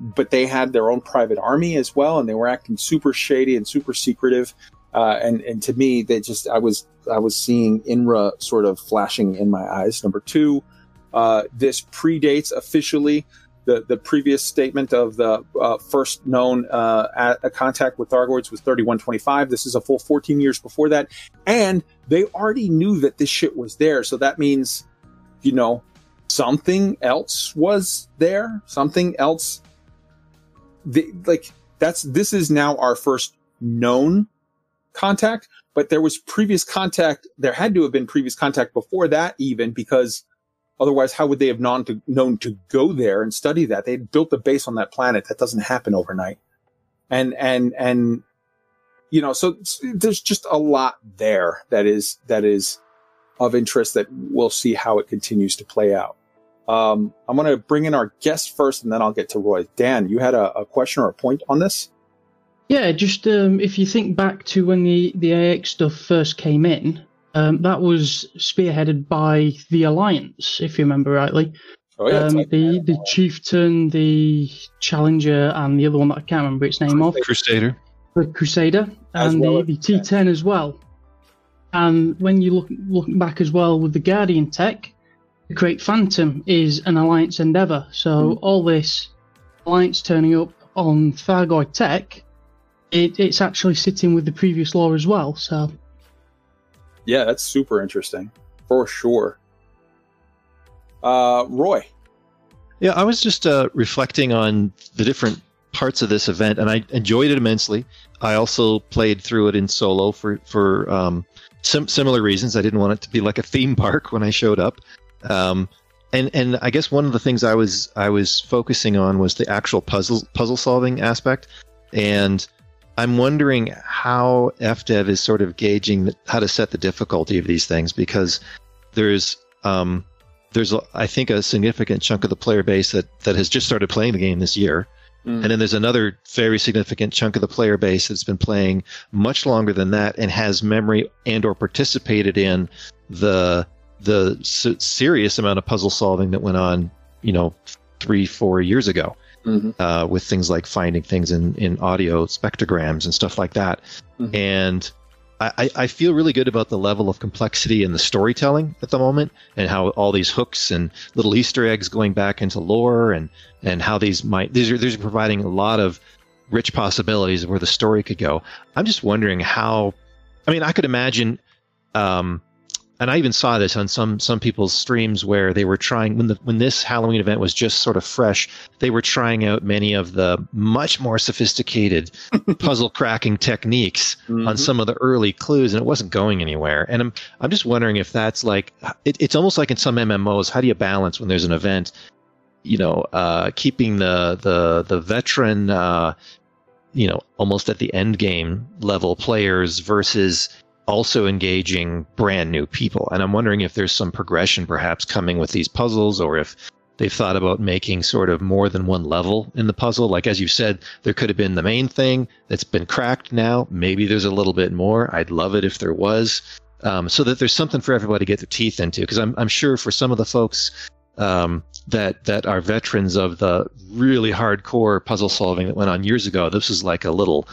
But they had their own private army as well, and they were acting super shady and super secretive. And to me, they just I was seeing INRA sort of flashing in my eyes. Number two, this predates officially the previous statement of the first known a contact with Thargoids was 3125. This is a full 14 years before that. And they already knew that this shit was there. So that means, you know, something else was there. Something else. This is now our first known contact. But there was previous contact. There had to have been previous contact before that even, because otherwise, how would they have known to go there and study that? They built a base on that planet. That doesn't happen overnight. And you know, so there's just a lot there that is of interest that we'll see how it continues to play out. I'm going to bring in our guest first, and then I'll get to Roy. Dan, you had a question or a point on this? Yeah, just if you think back to when the AX stuff first came in, that was spearheaded by the Alliance, if you remember rightly. Oh, yeah, the Chieftain, the Challenger, and the other one that I can't remember its name of. Crusader. The Crusader, and the T10 as well. And when you look back as well with the Guardian tech, the Great Phantom is an Alliance endeavour. So all this Alliance turning up on Thargoid tech, it's actually sitting with the previous lore as well, so... Yeah, that's super interesting, for sure. Roy. Yeah, I was just reflecting on the different parts of this event, and I enjoyed it immensely. I also played through it in solo for similar reasons. I didn't want it to be like a theme park when I showed up. And I guess one of the things I was focusing on was the actual puzzle solving aspect. And I'm wondering how FDev is sort of gauging how to set the difficulty of these things, because there's I think a significant chunk of the player base that has just started playing the game this year. Mm. And then there's another very significant chunk of the player base that's been playing much longer than that and has memory and or participated in the serious amount of puzzle solving that went on, 3-4 years ago. Mm-hmm. With things like finding things in audio spectrograms and stuff like that. Mm-hmm. And I feel really good about the level of complexity in the storytelling at the moment, and how all these hooks and little Easter eggs going back into lore, and how these are providing a lot of rich possibilities of where the story could go. I'm just wondering how, I could imagine, and I even saw this on some people's streams where they were trying, when this Halloween event was just sort of fresh, they were trying out many of the much more sophisticated puzzle cracking techniques mm-hmm. on some of the early clues, and it wasn't going anywhere. And I'm just wondering if that's like, it's almost like in some MMOs, how do you balance when there's an event, keeping the veteran, almost at the end game level players versus also engaging brand new people. And I'm wondering if there's some progression perhaps coming with these puzzles, or if they've thought about making sort of more than one level in the puzzle. Like, as you said, there could have been the main thing that's been cracked now. Maybe there's a little bit more. I'd love it if there was, so that there's something for everybody to get their teeth into. Because I'm sure for some of the folks that are veterans of the really hardcore puzzle solving that went on years ago, this is like a little...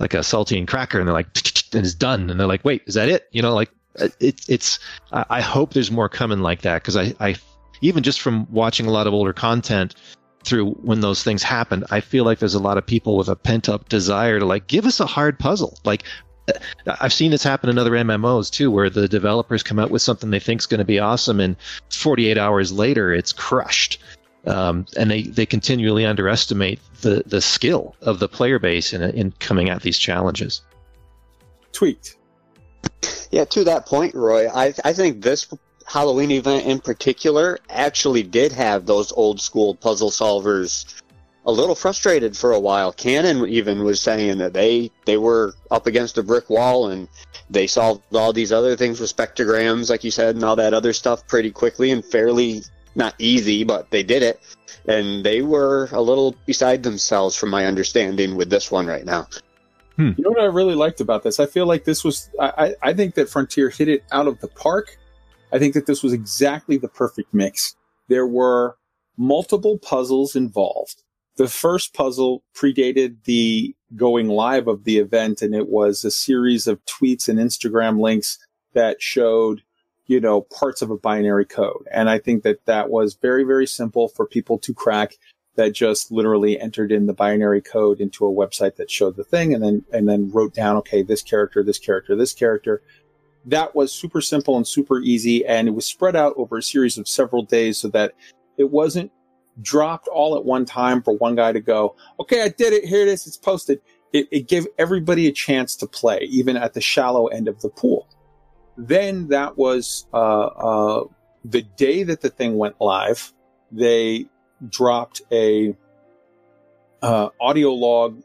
like a saltine cracker, and they're like, and it's done, and they're like, wait, is that it? I hope there's more coming like that, because I even just from watching a lot of older content through when those things happened, I feel like there's a lot of people with a pent-up desire to like, give us a hard puzzle. Like, I've seen this happen in other MMOs too, where the developers come out with something they think is going to be awesome, and 48 hours later it's crushed. And they continually underestimate the skill of the player base in coming at these challenges. Tweaked. Yeah, to that point, Roy, I think this Halloween event in particular actually did have those old school puzzle solvers a little frustrated for a while. Cannon even was saying that they were up against a brick wall, and they solved all these other things with spectrograms, like you said, and all that other stuff pretty quickly and fairly... not easy, but they did it, and they were a little beside themselves from my understanding with this one right now. Hmm. You know what I really liked about this? I feel like this was, I think that Frontier hit it out of the park. I think that this was exactly the perfect mix. There were multiple puzzles involved. The first puzzle predated the going live of the event, and it was a series of tweets and Instagram links that showed parts of a binary code. And I think that that was very, very simple for people to crack, that just literally entered in the binary code into a website that showed the thing, and then wrote down, okay, this character, this character, this character. That was super simple and super easy, and it was spread out over a series of several days so that it wasn't dropped all at one time for one guy to go, okay, I did it, here it is, it's posted. It gave everybody a chance to play, even at the shallow end of the pool. Then that was the day that the thing went live. They dropped a audio log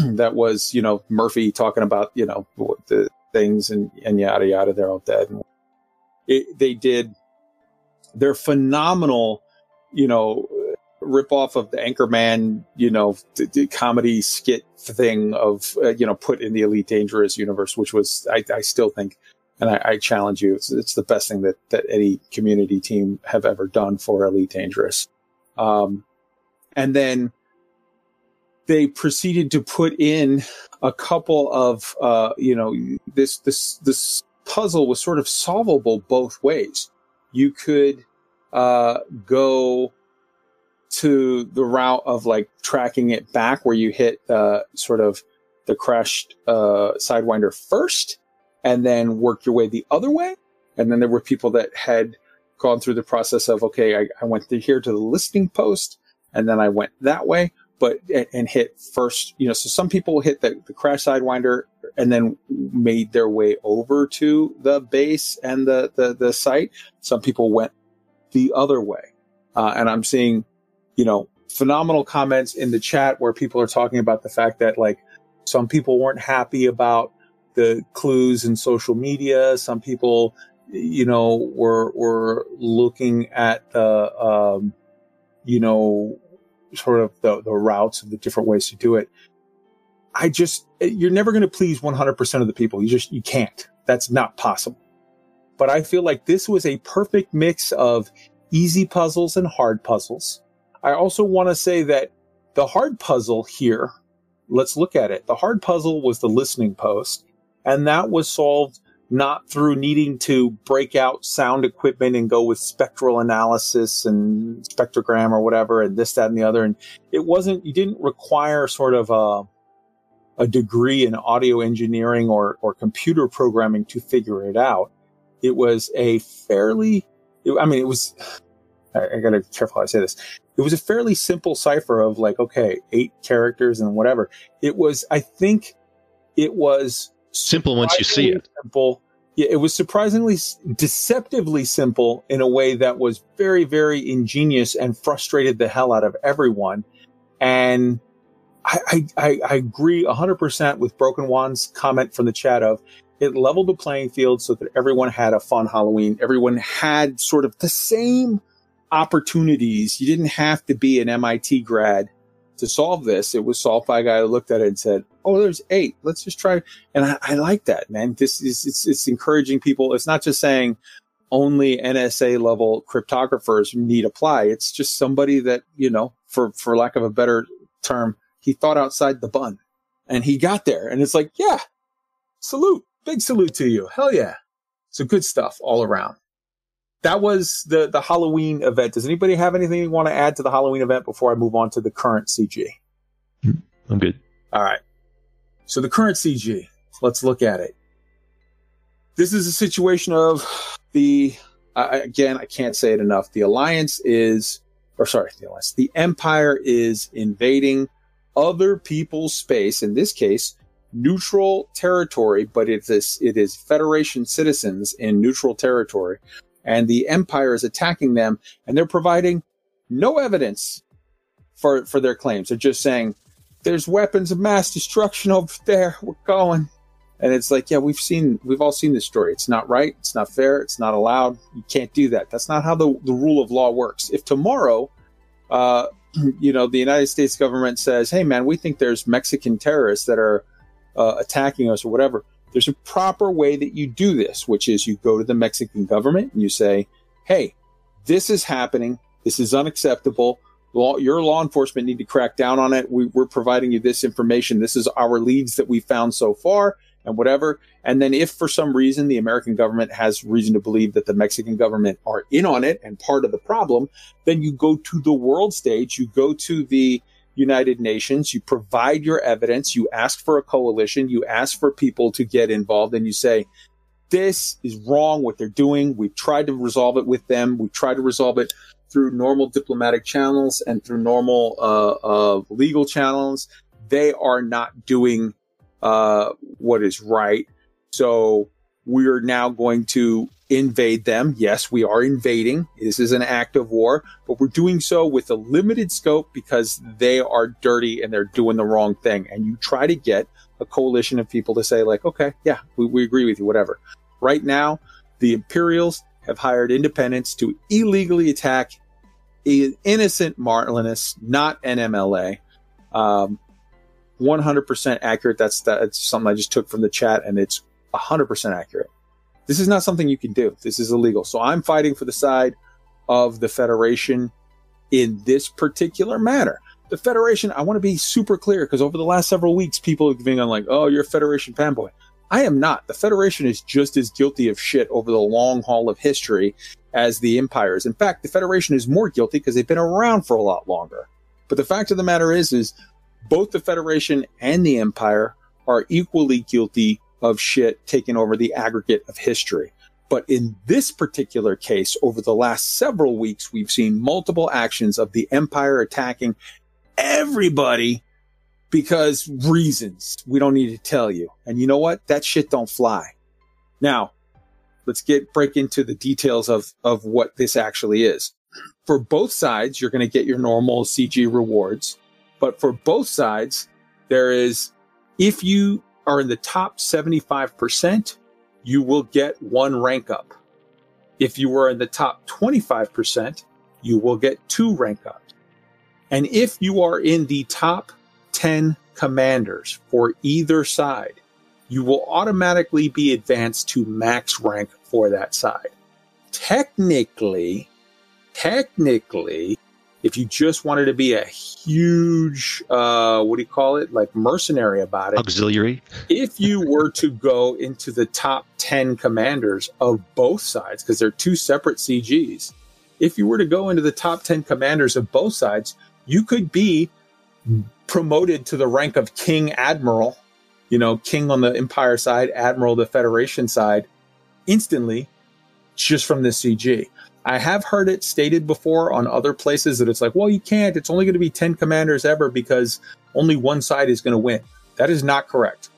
that was, Murphy talking about, the things and yada yada. They're all dead. And they did their phenomenal, ripoff of the Anchorman, the comedy skit thing of put in the Elite Dangerous universe, which was I still think. And I challenge you, it's the best thing that any community team have ever done for Elite Dangerous. And then they proceeded to put in a couple of, this puzzle was sort of solvable both ways. You could go to the route of like tracking it back, where you hit sort of the crashed Sidewinder first, and then work your way the other way. And then there were people that had gone through the process of, okay, I went through here to the listing post, and then I went that way, but and hit first, you know, so some people hit the crash sidewinder and then made their way over to the base and the site. Some people went the other way. And I'm seeing, you know, phenomenal comments in the chat where people are talking about the fact that, like, some people weren't happy about the clues in social media. Some people, you know, were looking at the, you know, sort of the routes of the different ways to do it. I just, you're never going to please 100% of the people. You can't. That's not possible. But I feel like this was a perfect mix of easy puzzles and hard puzzles. I also want to say that the hard puzzle here, let's look at it. The hard puzzle was the listening post, and that was solved not through needing to break out sound equipment and go with spectral analysis and spectrogram or whatever and this, that, and the other. And it wasn't, you didn't require sort of a degree in audio engineering or computer programming to figure it out. It was a fairly, I mean, it was, I got to be careful how I say this. It was a fairly simple cipher of, like, okay, 8 characters and whatever. It was, I think it was simple once you see it. Simple. Yeah, it was surprisingly, deceptively simple in a way that was very, very ingenious and frustrated the hell out of everyone. And I agree 100% with Broken Wand's comment from the chat of, it leveled the playing field so that everyone had a fun Halloween. Everyone had sort of the same opportunities. You didn't have to be an MIT grad to solve this. It was solved by a guy who looked at it and said, oh, there's 8. Let's just try. And I like that, man. This is, it's encouraging people. It's not just saying only NSA level cryptographers need apply. It's just somebody that, you know, for lack of a better term, he thought outside the bun and he got there. And it's like, yeah, salute. Big salute to you. Hell yeah. So good stuff all around. That was the Halloween event. Does anybody have anything you want to add to the Halloween event before I move on to the current CG? I'm good. All right. So the current CG, let's look at it. This is a situation of the, again, I can't say it enough. The Alliance is, or sorry, the Alliance, the Empire is invading other people's space, in this case, neutral territory, but it is Federation citizens in neutral territory, and the Empire is attacking them, and they're providing no evidence for their claims. They're just saying, there's weapons of mass destruction over there. We're going. And it's like, yeah, we've all seen this story. It's not right. It's not fair. It's not allowed. You can't do that. That's not how the rule of law works. If tomorrow, you know, the United States government says, hey, man, we think there's Mexican terrorists that are attacking us or whatever, there's a proper way that you do this, which is you go to the Mexican government and you say, hey, this is happening. This is unacceptable. Your law enforcement need to crack down on it. We're providing you this information. This is our leads that we found so far and whatever. And then if for some reason the American government has reason to believe that the Mexican government are in on it and part of the problem, then you go to the world stage. You go to the United Nations, you provide your evidence, you ask for a coalition, you ask for people to get involved, and you say, this is wrong what they're doing. We've tried to resolve it with them. We've tried to resolve it through normal diplomatic channels and through normal legal channels. They are not doing what is right. So we are now going to invade them. Yes, we are invading. This is an act of war, but we're doing so with a limited scope because they are dirty and they're doing the wrong thing. And you try to get a coalition of people to say, like, okay, yeah, we agree with you, whatever. Right now, the Imperials have hired independents to illegally attack innocent Marlinists, not NMLA. 100% accurate. That's something I just took from the chat, and it's 100% accurate. This is not something you can do. This is illegal. So I'm fighting for the side of the Federation in this particular matter. The Federation, I want to be super clear, because over the last several weeks, people have been like, oh, you're a Federation fanboy. I am not. The Federation is just as guilty of shit over the long haul of history as the Empire is. In fact, the Federation is more guilty because they've been around for a lot longer. But the fact of the matter is both the Federation and the Empire are equally guilty of shit taking over the aggregate of history. But in this particular case, over the last several weeks, we've seen multiple actions of the Empire attacking everybody because reasons we don't need to tell you. And you know what? That shit don't fly. Now, let's break into the details of what this actually is. For both sides, you're going to get your normal CG rewards. But for both sides, there is, if you are in the top 75%, you will get one rank up. If you were in the top 25%, you will get two rank up. And if you are in the top 10 commanders for either side, you will automatically be advanced to max rank for that side. Technically, if you just wanted to be a huge, like mercenary about it. Auxiliary. If you were to go into the top 10 commanders of both sides, because they're two separate CGs, if you were to go into the top 10 commanders of both sides, you could be promoted to the rank of King Admiral, you know, King on the Empire side, Admiral the Federation side, instantly, just from the CG. I have heard it stated before on other places that it's like, well, you can't. It's only going to be 10 commanders ever because only one side is going to win. That is not correct.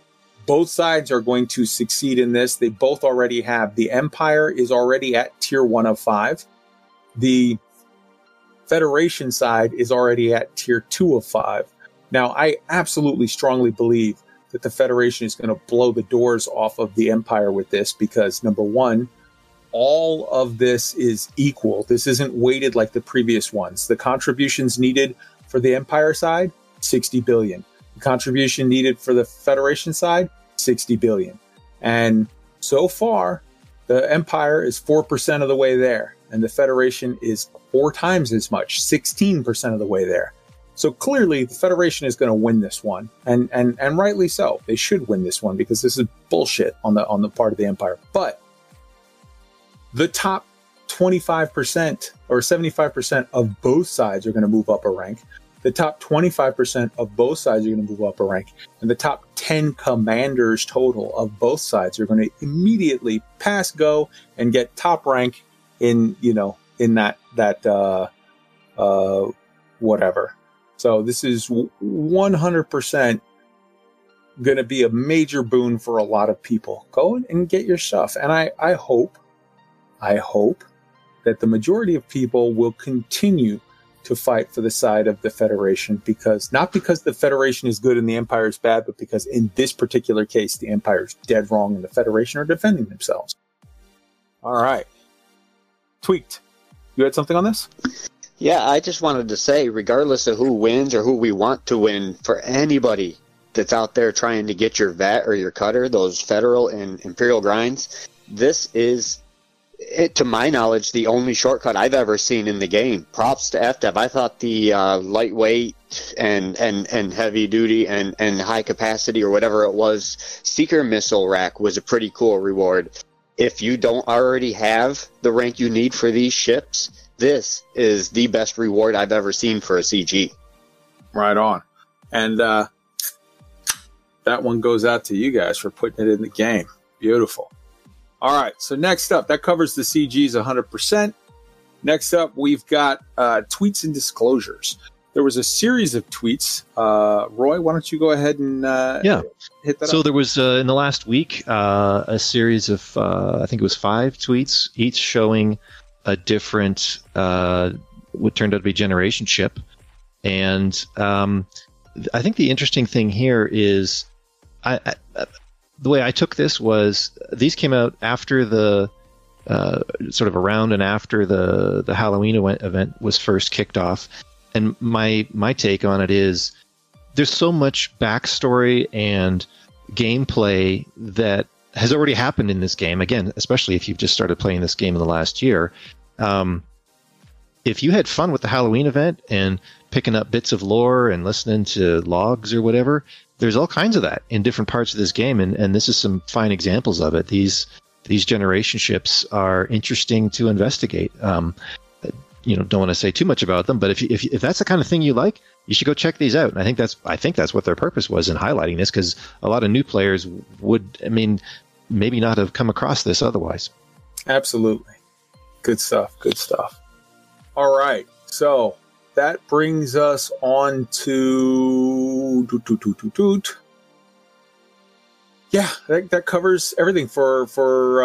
Both sides are going to succeed in this. They both already have. The Empire is already at tier 1 of 5. The Federation side is already at tier 2 of 5. Now, I absolutely strongly believe that the Federation is going to blow the doors off of the Empire with this because, number one, all of this is equal. This isn't weighted like the previous ones. The contributions needed for the Empire side, 60 billion. The contribution needed for the Federation side, 60 billion. And so far, the Empire is 4% of the way there. And the Federation is 4 times as much, 16% of the way there. So clearly, the Federation is going to win this one. And rightly so. They should win this one because this is bullshit on the part of the Empire. But the top 25% or 75% of both sides are going to move up a rank. The top 25% of both sides are going to move up a rank. And the top 10 commanders total of both sides are going to immediately pass go and get top rank in, you know, in that whatever. So this is 100% going to be a major boon for a lot of people. Go and get your stuff. And I hope that the majority of people will continue to fight for the side of the Federation, because not because the Federation is good and the Empire is bad, but because in this particular case, the Empire is dead wrong and the Federation are defending themselves. All right. Tweaked, you had something on this? Yeah, I just wanted to say, regardless of who wins or who we want to win, for anybody that's out there trying to get your VAT or your cutter, those federal and imperial grinds, this is... to my knowledge, the only shortcut I've ever seen in the game. Props to FDev. I thought the lightweight and heavy duty and high capacity or whatever it was, seeker missile rack was a pretty cool reward. If you don't already have the rank you need for these ships, this is the best reward I've ever seen for a CG. Right on. And that one goes out to you guys for putting it in the game. Beautiful. All right, so next up, that covers the CGs 100%. Next up, we've got tweets and disclosures. There was a series of tweets. Roy, why don't you go ahead and hit that up? So there was, in the last week, a series of, I think it was 5 tweets, each showing a different, what turned out to be generation ship. And I think the interesting thing here is... the way I took this was these came out after the sort of around and after the Halloween event was first kicked off. And my take on it is there's so much backstory and gameplay that has already happened in this game. Again, especially if you've just started playing this game in the last year. If you had fun with the Halloween event and picking up bits of lore and listening to logs or whatever, there's all kinds of that in different parts of this game, and this is some fine examples of it. These generation ships are interesting to investigate. Don't want to say too much about them, but if that's the kind of thing you like, you should go check these out. And I think that's what their purpose was in highlighting this, because a lot of new players would maybe not have come across this otherwise. Absolutely. Good stuff. Good stuff. All right. So that brings us on to yeah, that covers everything for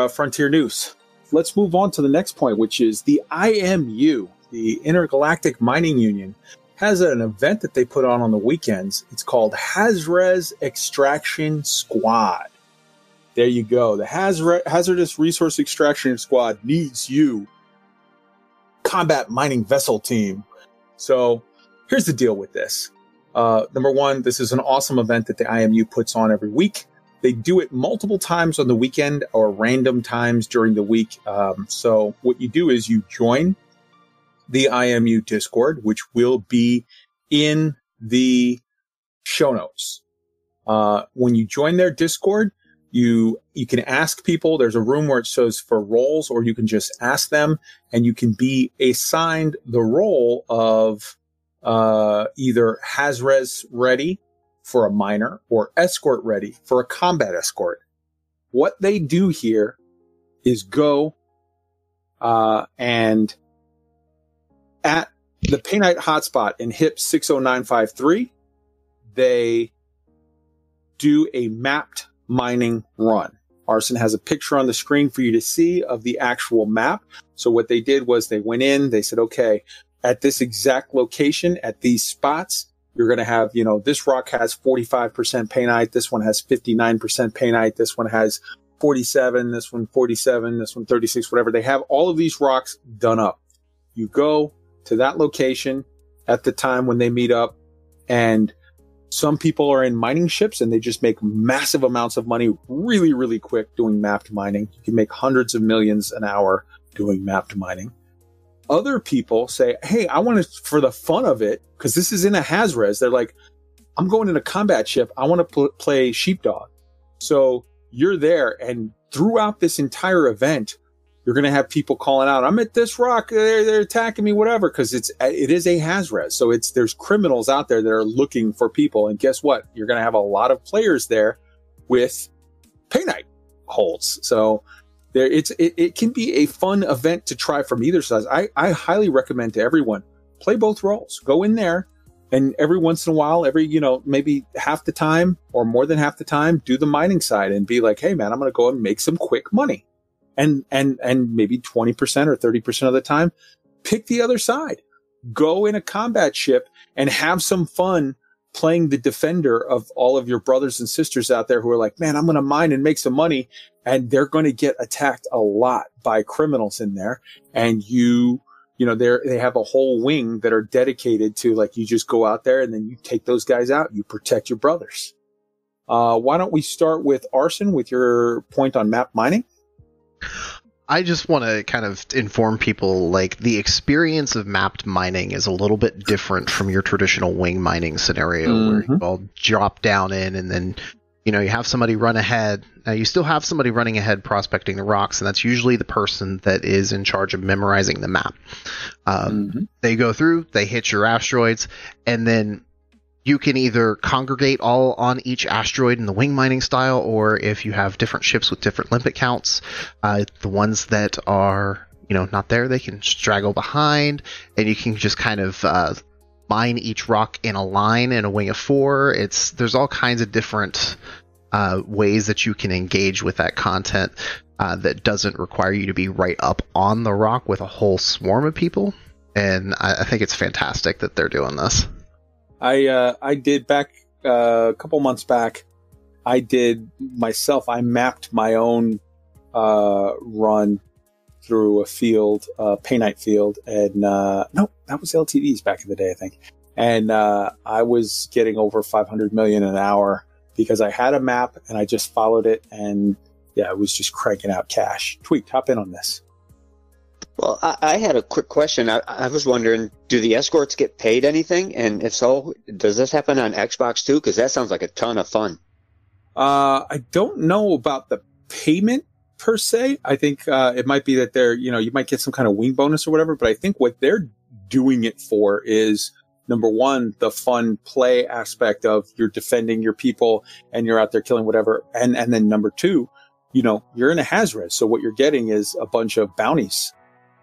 Frontier News. Let's move on to the next point, which is the IMU, the Intergalactic Mining Union, has an event that they put on the weekends. It's called Hazrez Extraction Squad. There you go. The Hazardous Resource Extraction Squad needs you. Combat Mining Vessel Team. So here's the deal with this. Number one, this is an awesome event that the IMU puts on every week. They do it multiple times on the weekend or random times during the week. So what you do is you join the IMU Discord, which will be in the show notes. When you join their Discord, you can ask people. There's a room where it shows for roles, or you can just ask them, and you can be assigned the role of either Hazrez ready for a miner or escort ready for a combat escort. What they do here is go and at the Paynite hotspot in HIP 60953, they do a mapped mining run. Arson has a picture on the screen for you to see of the actual map. So what they did was they went in, they said, okay, at this exact location, at these spots, you're going to have, you know, this rock has 45% painite. This one has 59% painite. This one has 47, this one 47, this one 36, whatever. They have all of these rocks done up. You go to that location at the time when they meet up, and some people are in mining ships and they just make massive amounts of money really, really quick doing mapped mining. You can make hundreds of millions an hour doing mapped mining. Other people say, hey, I want to, for the fun of it, because this is in a Hazrez, they're like, I'm going in a combat ship. I want to play sheepdog. So you're there. And throughout this entire event, you're going to have people calling out, I'm at this rock. They're attacking me, whatever. Because it is a Hazrez. So there's criminals out there that are looking for people. And guess what? You're going to have a lot of players there with painite holds. So there, it can be a fun event to try from either side. I highly recommend to everyone, play both roles. Go in there, and every once in a while, maybe half the time or more than half the time, do the mining side and be like, hey, man, I'm going to go and make some quick money. And maybe 20% or 30% of the time, pick the other side. Go in a combat ship and have some fun playing the defender of all of your brothers and sisters out there who are like, man, I'm going to mine and make some money. And they're going to get attacked a lot by criminals in there. And they have a whole wing that are dedicated to, like, you just go out there and then you take those guys out. You protect your brothers. Why don't we start with Arson with your point on map mining? I just want to kind of inform people, like, the experience of mapped mining is a little bit different from your traditional wing mining scenario, where you all drop down in and then, you know, you have somebody run ahead. Now, you still have somebody running ahead prospecting the rocks, and that's usually the person that is in charge of memorizing the map. They go through, they hit your asteroids, and then you can either congregate all on each asteroid in the wing mining style, or if you have different ships with different limpet counts, the ones that are, you know, not there, they can straggle behind, and you can just kind of mine each rock in a line in a wing of four. There's all kinds of different ways that you can engage with that content that doesn't require you to be right up on the rock with a whole swarm of people, and I think it's fantastic that they're doing this. I did back a couple months back. I did myself. I mapped my own run through a field, Paynite field, and no, that was LTDs back in the day, I think. And I was getting over 500 million an hour because I had a map and I just followed it, and yeah, I was just cranking out cash. Tweaked, hop in on this. Well, I had a quick question. I was wondering, do the escorts get paid anything? And if so, does this happen on Xbox too? Because that sounds like a ton of fun. I don't know about the payment per se. I think it might be that they're, you know, you might get some kind of wing bonus or whatever. But I think what they're doing it for is, number one, the fun play aspect of you're defending your people and you're out there killing whatever. And then number two, you know, you're in a Hazred. So what you're getting is a bunch of bounties.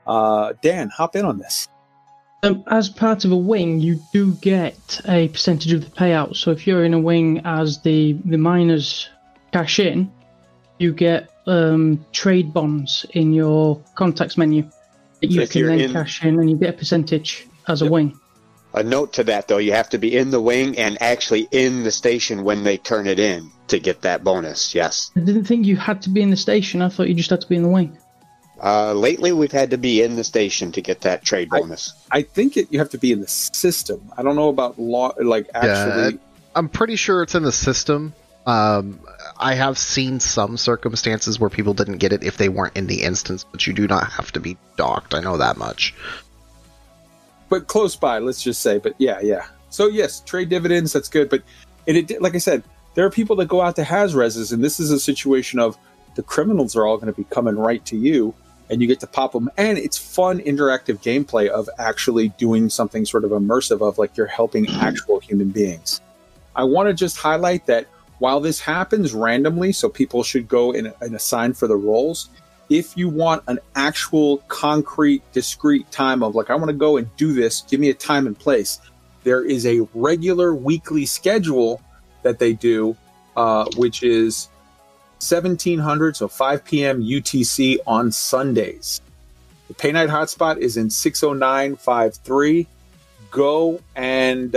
Dan, hop in on this. As part of a wing, you do get a percentage of the payout. So if you're in a wing as the miners cash in, you get trade bonds in your contacts menu that you can then cash in, and you get a percentage as a wing. A note to that, though, you have to be in the wing and actually in the station when they turn it in to get that bonus, yes. I didn't think you had to be in the station. I thought you just had to be in the wing. Lately, we've had to be in the station to get that trade bonus. I think you have to be in the system. I don't know about law, like actually. Yeah, I'm pretty sure it's in the system. I have seen some circumstances where people didn't get it if they weren't in the instance, but you do not have to be docked. I know that much. But close by, let's just say. But yeah, yeah. So yes, trade dividends, that's good. But it, like I said, there are people that go out to Hazreses, and this is a situation of the criminals are all going to be coming right to you, and you get to pop them. And it's fun, interactive gameplay of actually doing something sort of immersive of like you're helping actual human beings. I want to just highlight that while this happens randomly, so people should go and assign for the roles, if you want an actual concrete, discrete time of like, I want to go and do this, give me a time and place, there is a regular weekly schedule that they do, which is 1700, so 5 p.m. UTC on Sundays. The Pay Night hotspot is in 60953. Go and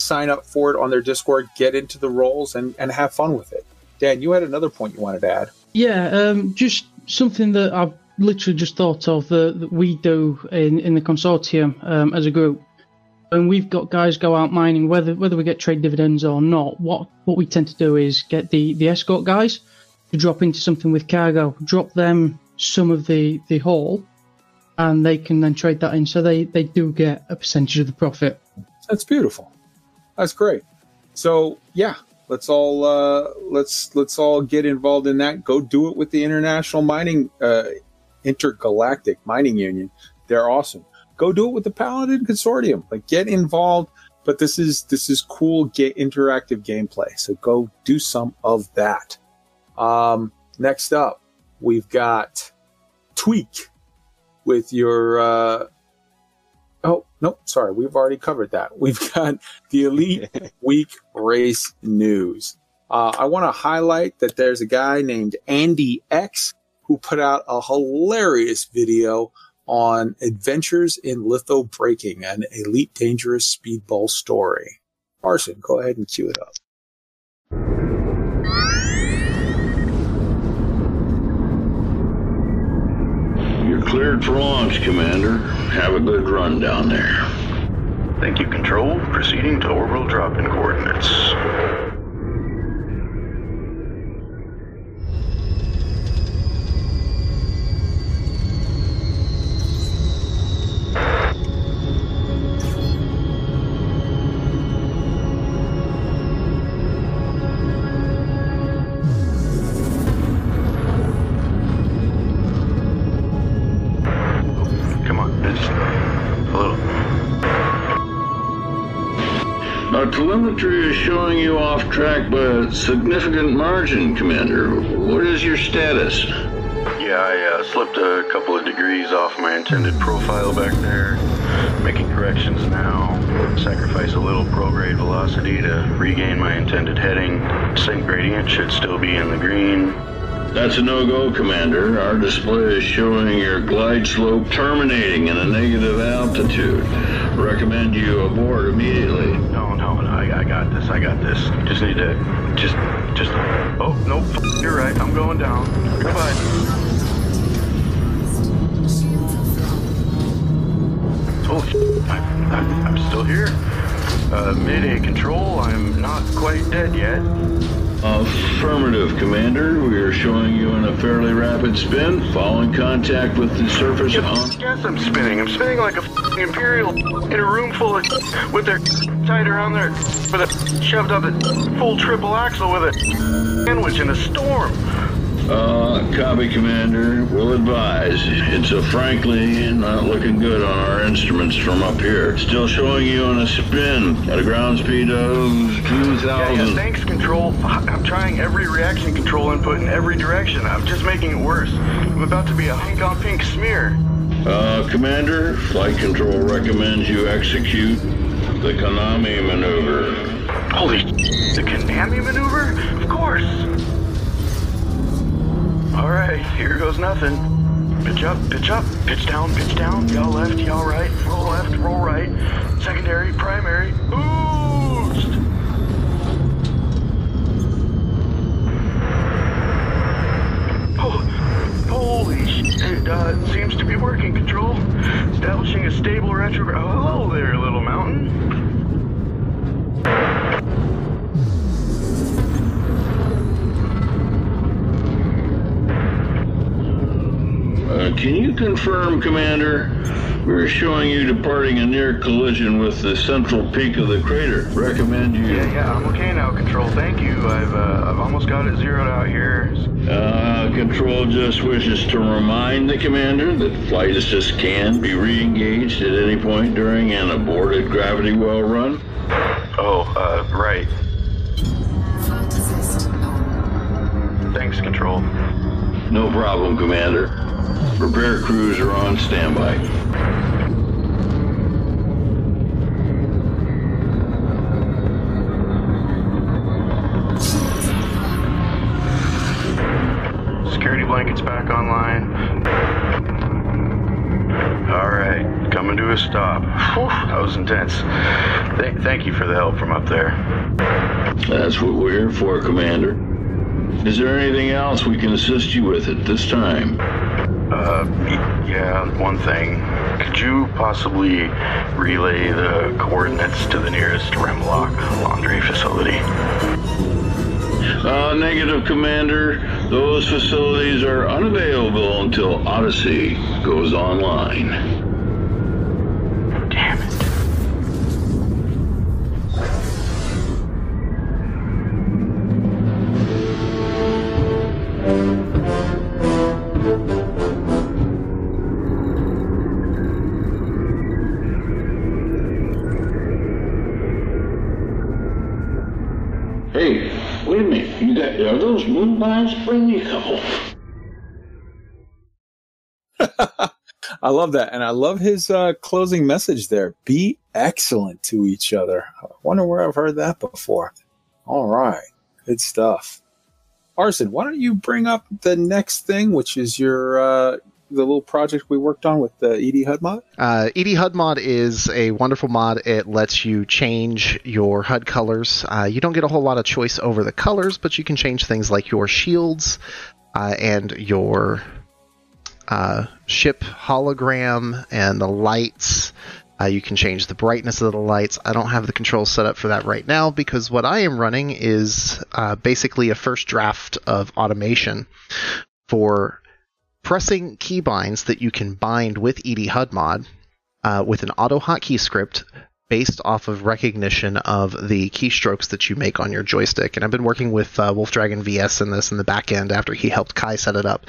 sign up for it on their Discord, get into the roles, and have fun with it. Dan, you had another point you wanted to add. Yeah, just something that I've literally just thought of that we do in the consortium as a group. And we've got guys go out mining, whether we get trade dividends or not. What we tend to do is get the escort guys to drop into something with cargo, drop them some of the haul, and they can then trade that in. So they do get a percentage of the profit. That's beautiful. That's great. So yeah, let's all get involved in that. Go do it with the Intergalactic Mining Union. They're awesome. Go do it with the Paladin Consortium. Like, get involved. But this is cool, get interactive gameplay. So go do some of that. Next up, we've got Tweak with your... oh, no, sorry. We've already covered that. We've got the Elite Week Race News. I want to highlight that there's a guy named Andy X who put out a hilarious video on Adventures in Litho Breaking, an Elite Dangerous Speedball story. Arson, go ahead and cue it up. You're cleared for launch, Commander. Have a good run down there. Thank you, Control. Proceeding to orbital drop-in coordinates. Telemetry is showing you off track by a significant margin, Commander. What is your status? Yeah, I slipped a couple of degrees off my intended profile back there. Making corrections now. Sacrifice a little prograde velocity to regain my intended heading. Descent gradient should still be in the green. That's a no-go, Commander. Our display is showing your glide slope terminating in a negative altitude. Recommend you abort immediately. No, I got this. Just need to, oh, nope, you're right, I'm going down. Goodbye. Oh, shit. I'm still here. Mayday Control, I'm not quite dead yet. Affirmative, Commander. We are showing you in a fairly rapid spin, following contact with the surface. Yes, I'm spinning. I'm spinning like a Imperial in a room full of with their tied around there with a shoved up a full triple axle with a sandwich in a storm. Copy, Commander. We'll advise. It's frankly not looking good on our instruments from up here. Still showing you on a spin at a ground speed of 2,000. Yeah, thanks, Control. I'm trying every reaction control input in every direction. I'm just making it worse. I'm about to be a pink on pink smear. Commander, Flight Control recommends you execute the Konami maneuver. Holy shit, the Konami maneuver? Of course. Alright, here goes nothing. Pitch up, pitch up, pitch down, y'all left, y'all right, roll right, secondary, primary, boost! Oh, holy shit, it seems to be working, Control. Establishing a stable retrograde. Hello there, little mountain. Can you confirm, Commander? We're showing you departing a near collision with the central peak of the crater. Recommend you... Yeah, I'm okay now, Control. Thank you. I've almost got it zeroed out here. Control just wishes to remind the Commander that flight assist can be re-engaged at any point during an aborted gravity well run. Oh, right. Flight assist. Thanks, Control. No problem, Commander. Repair crews are on standby. Security blankets back online. Alright, coming to a stop. Whew, that was intense. Thank you for the help from up there. That's what we're here for, Commander. Is there anything else we can assist you with at this time? Yeah, one thing. Could you possibly relay the coordinates to the nearest Remlock laundry facility? Negative, Commander. Those facilities are unavailable until Odyssey goes online. Damn it. Are those moonbars? Bring me a couple. I love that. And I love his closing message there. Be excellent to each other. I wonder where I've heard that before. All right. Good stuff. Arson, why don't you bring up the next thing, which is your the little project we worked on with the ED HUD mod? ED HUD mod is a wonderful mod. It lets you change your HUD colors. You don't get a whole lot of choice over the colors, but you can change things like your shields and your ship hologram and the lights. You can change the brightness of the lights. I don't have the controls set up for that right now because what I am running is basically a first draft of automation for pressing keybinds that you can bind with ED HUD mod with an auto hotkey script based off of recognition of the keystrokes that you make on your joystick. And I've been working with Wolf Dragon VS in this in the back end after he helped Kai set it up.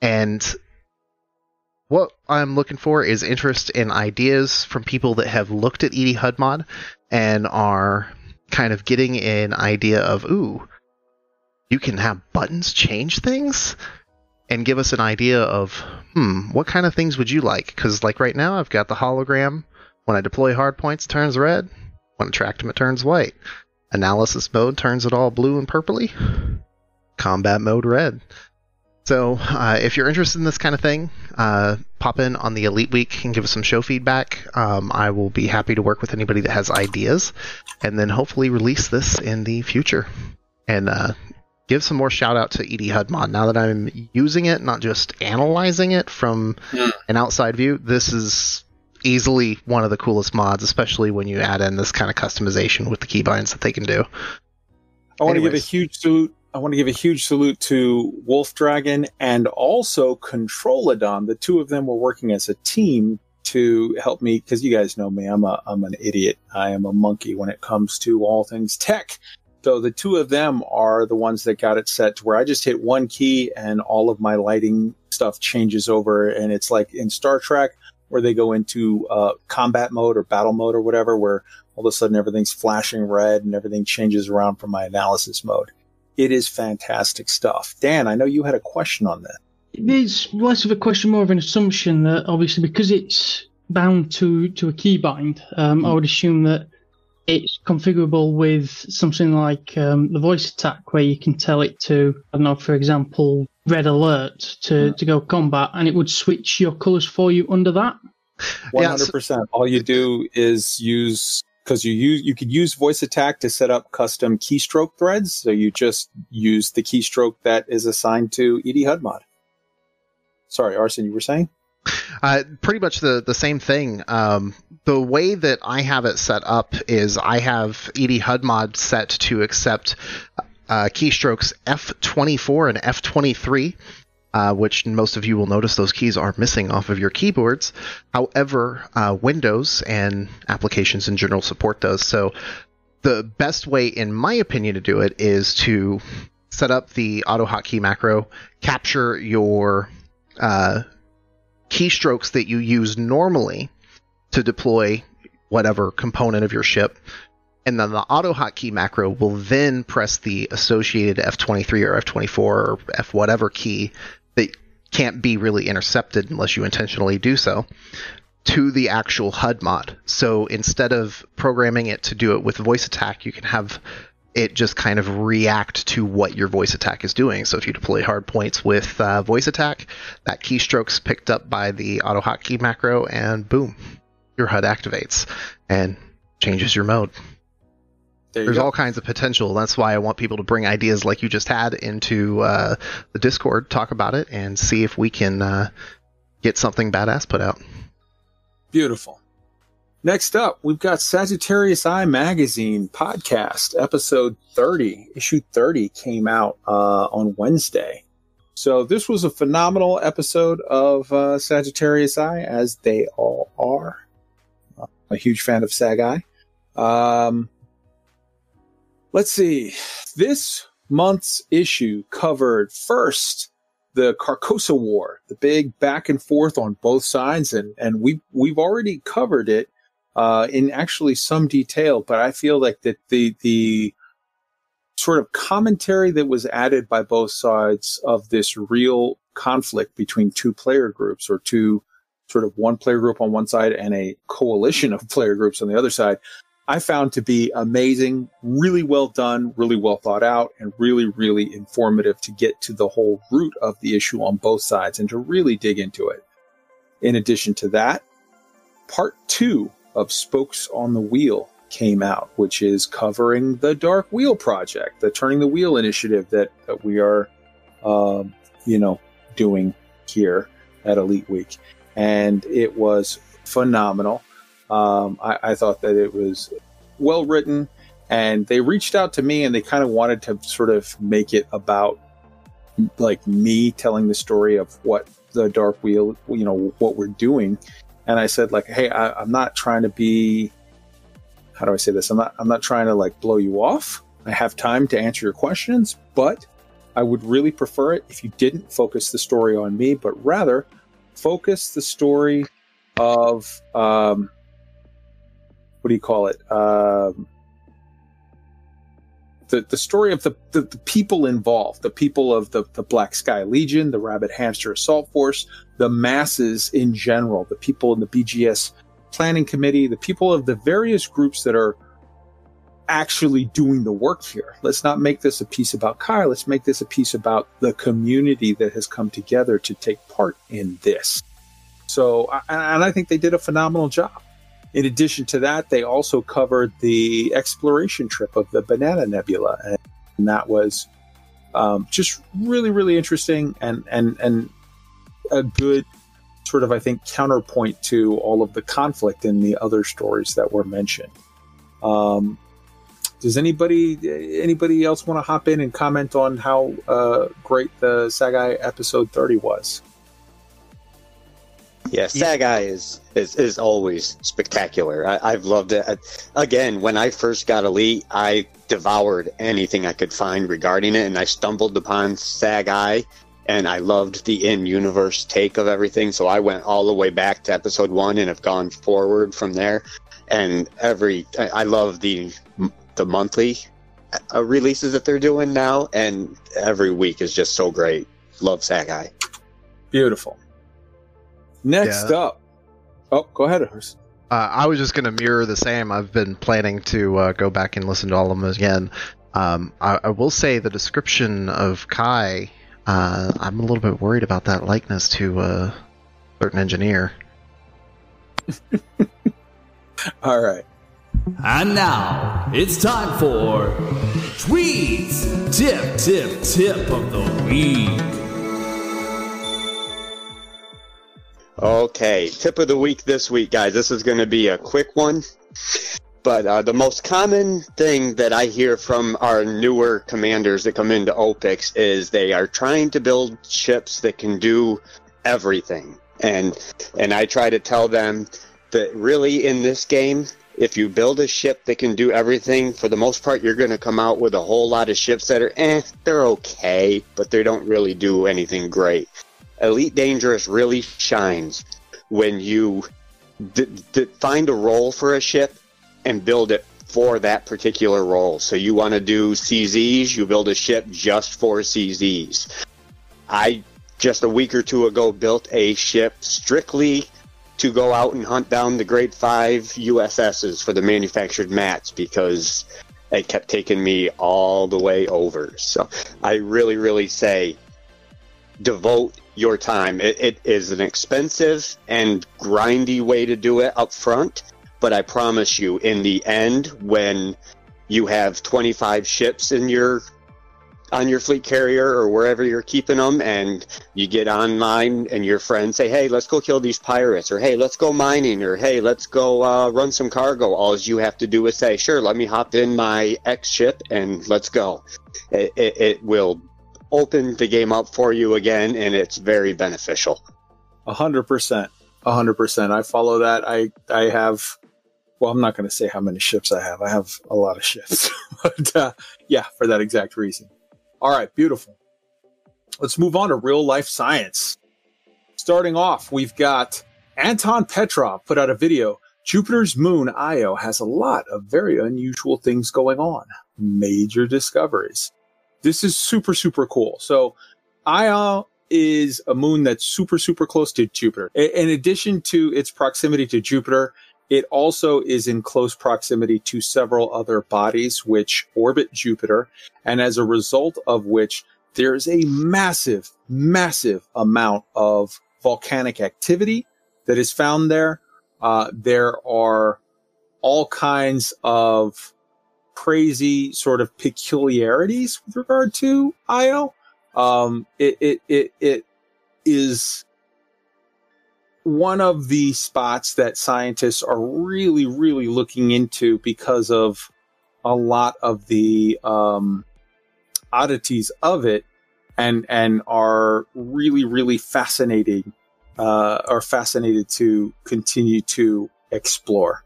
And what I'm looking for is interest in ideas from people that have looked at ED HUD mod and are kind of getting an idea of, ooh, you can have buttons change things? And give us an idea of, what kind of things would you like? Because, like, right now, I've got the hologram. When I deploy hard points, it turns red. When I track them, it turns white. Analysis mode turns it all blue and purpley. Combat mode, red. So, if you're interested in this kind of thing, pop in on the Elite Week and give us some show feedback. I will be happy to work with anybody that has ideas. And then hopefully release this in the future. And, give some more shout out to ED HUD mod. Now that I'm using it, not just analyzing it from an outside view, this is easily one of the coolest mods, especially when you add in this kind of customization with the keybinds that they can do. I want to give a huge salute to Wolf Dragon and also Controladon. The two of them were working as a team to help me, because you guys know me, I'm an idiot. I am a monkey when it comes to all things tech. So the two of them are the ones that got it set to where I just hit one key and all of my lighting stuff changes over. And it's like in Star Trek where they go into combat mode or battle mode or whatever, where all of a sudden everything's flashing red and everything changes around from my analysis mode. It is fantastic stuff. Dan, I know you had a question on that. It's less of a question, more of an assumption that obviously because it's bound to a keybind, I would assume that it's configurable with something like the voice attack, where you can tell it to, I don't know, for example, red alert to go combat, and it would switch your colours for you under that. 100%. Yeah, all you do is use, because you could use voice attack to set up custom keystroke threads, so you just use the keystroke that is assigned to ED HUD mod. Sorry, Arson, you were saying? Pretty much the same thing. The way that I have it set up is I have ED HUD mod set to accept keystrokes F24 and F23, which most of you will notice those keys are missing off of your keyboards. However, Windows and applications in general support those. So the best way, in my opinion, to do it is to set up the auto hotkey macro, capture your keystrokes that you use normally to deploy whatever component of your ship, and then the auto hotkey macro will then press the associated F23 or F24 or F whatever key that can't be really intercepted unless you intentionally do so to the actual HUD mod. So instead of programming it to do it with voice attack, you can have it just kind of react to what your voice attack is doing. So if you deploy hard points with voice attack, that keystroke's picked up by the auto hotkey macro, and boom, your HUD activates and changes your mode. There's all kinds of potential. That's why I want people to bring ideas like you just had into the Discord, talk about it, and see if we can get something badass put out. Beautiful. Next up, we've got Sagittarius Eye Magazine podcast, episode 30. Issue 30 came out on Wednesday. So this was a phenomenal episode of Sagittarius Eye, as they all are. I'm a huge fan of Sag Eye. Let's see. This month's issue covered first the Carcosa War, the big back and forth on both sides, and we've already covered it. In actually some detail, but I feel like that the sort of commentary that was added by both sides of this real conflict between two player groups, or two sort of one player group on one side and a coalition of player groups on the other side, I found to be amazing, really well done, really well thought out, and really, really informative to get to the whole root of the issue on both sides and to really dig into it. In addition to that, part two of Spokes on the Wheel came out, which is covering the Dark Wheel project, the Turning the Wheel initiative that we are, doing here at Elite Week. And it was phenomenal. I thought that it was well written, and they reached out to me and they kind of wanted to sort of make it about like me telling the story of what the Dark Wheel, what we're doing. And I said, like, hey, I'm not trying to be, how do I say this? I'm not trying to like blow you off. I have time to answer your questions, but I would really prefer it if you didn't focus the story on me, but rather focus the story of, what do you call it? The story of the people involved, the people of the Black Sky Legion, the Rabbit Hamster Assault Force, the masses in general, the people in the BGS Planning Committee, the people of the various groups that are actually doing the work here. Let's not make this a piece about Kai. Let's make this a piece about the community that has come together to take part in this. So, and I think they did a phenomenal job. In addition to that, they also covered the exploration trip of the Banana Nebula, and that was just really, really interesting and a good sort of, I think, counterpoint to all of the conflict in the other stories that were mentioned. Does anybody else want to hop in and comment on how great the Sagai episode 30 was? Yeah, Sagai is always spectacular. I've loved it. Again, when I first got Elite, I devoured anything I could find regarding it, and I stumbled upon Sag Eye, and I loved the in-universe take of everything, so I went all the way back to episode 1 and have gone forward from there. And I love the monthly releases that they're doing now, and every week is just so great. Love Sag Eye. Beautiful. Next up. Oh, go ahead, Urs. I was just going to mirror the same. I've been planning to go back and listen to all of them again. I will say the description of Kai, I'm a little bit worried about that likeness to a certain engineer. All right. And now it's time for Tweet's Tip of the Week. Okay, tip of the week this week, guys. This is going to be a quick one, but the most common thing that I hear from our newer commanders that come into OPEX is they are trying to build ships that can do everything. And I try to tell them that really in this game, if you build a ship that can do everything, for the most part, you're going to come out with a whole lot of ships that are, they're okay, but they don't really do anything great. Elite Dangerous really shines when you find a role for a ship and build it for that particular role. So you want to do CZs, you build a ship just for CZs. I just a week or two ago built a ship strictly to go out and hunt down the grade 5 USSs for the manufactured mats because it kept taking me all the way over. So I really say devote your time. It is an expensive and grindy way to do it up front, but I promise you, in the end, when you have 25 ships on your fleet carrier or wherever you're keeping them, and you get online and your friends say, hey, let's go kill these pirates, or hey, let's go mining, or hey, let's go run some cargo, all you have to do is say, sure, let me hop in my X ship and let's go. It will open the game up for you again, and it's very beneficial. 100%. I follow that. I have, well, I'm not going to say how many ships I have. I have a lot of ships. But yeah, for that exact reason. All right, beautiful. Let's move on to real life science. Starting off, we've got Anton Petrov put out a video. Jupiter's moon, Io, has a lot of very unusual things going on. Major discoveries. This is super cool. So Io is a moon that's super close to Jupiter. In addition to its proximity to Jupiter, it also is in close proximity to several other bodies which orbit Jupiter, and as a result of which there is a massive amount of volcanic activity that is found there. There are all kinds of crazy sort of peculiarities with regard to Io. It is one of the spots that scientists are really looking into because of a lot of the oddities of it, and are really fascinating, are fascinated to continue to explore.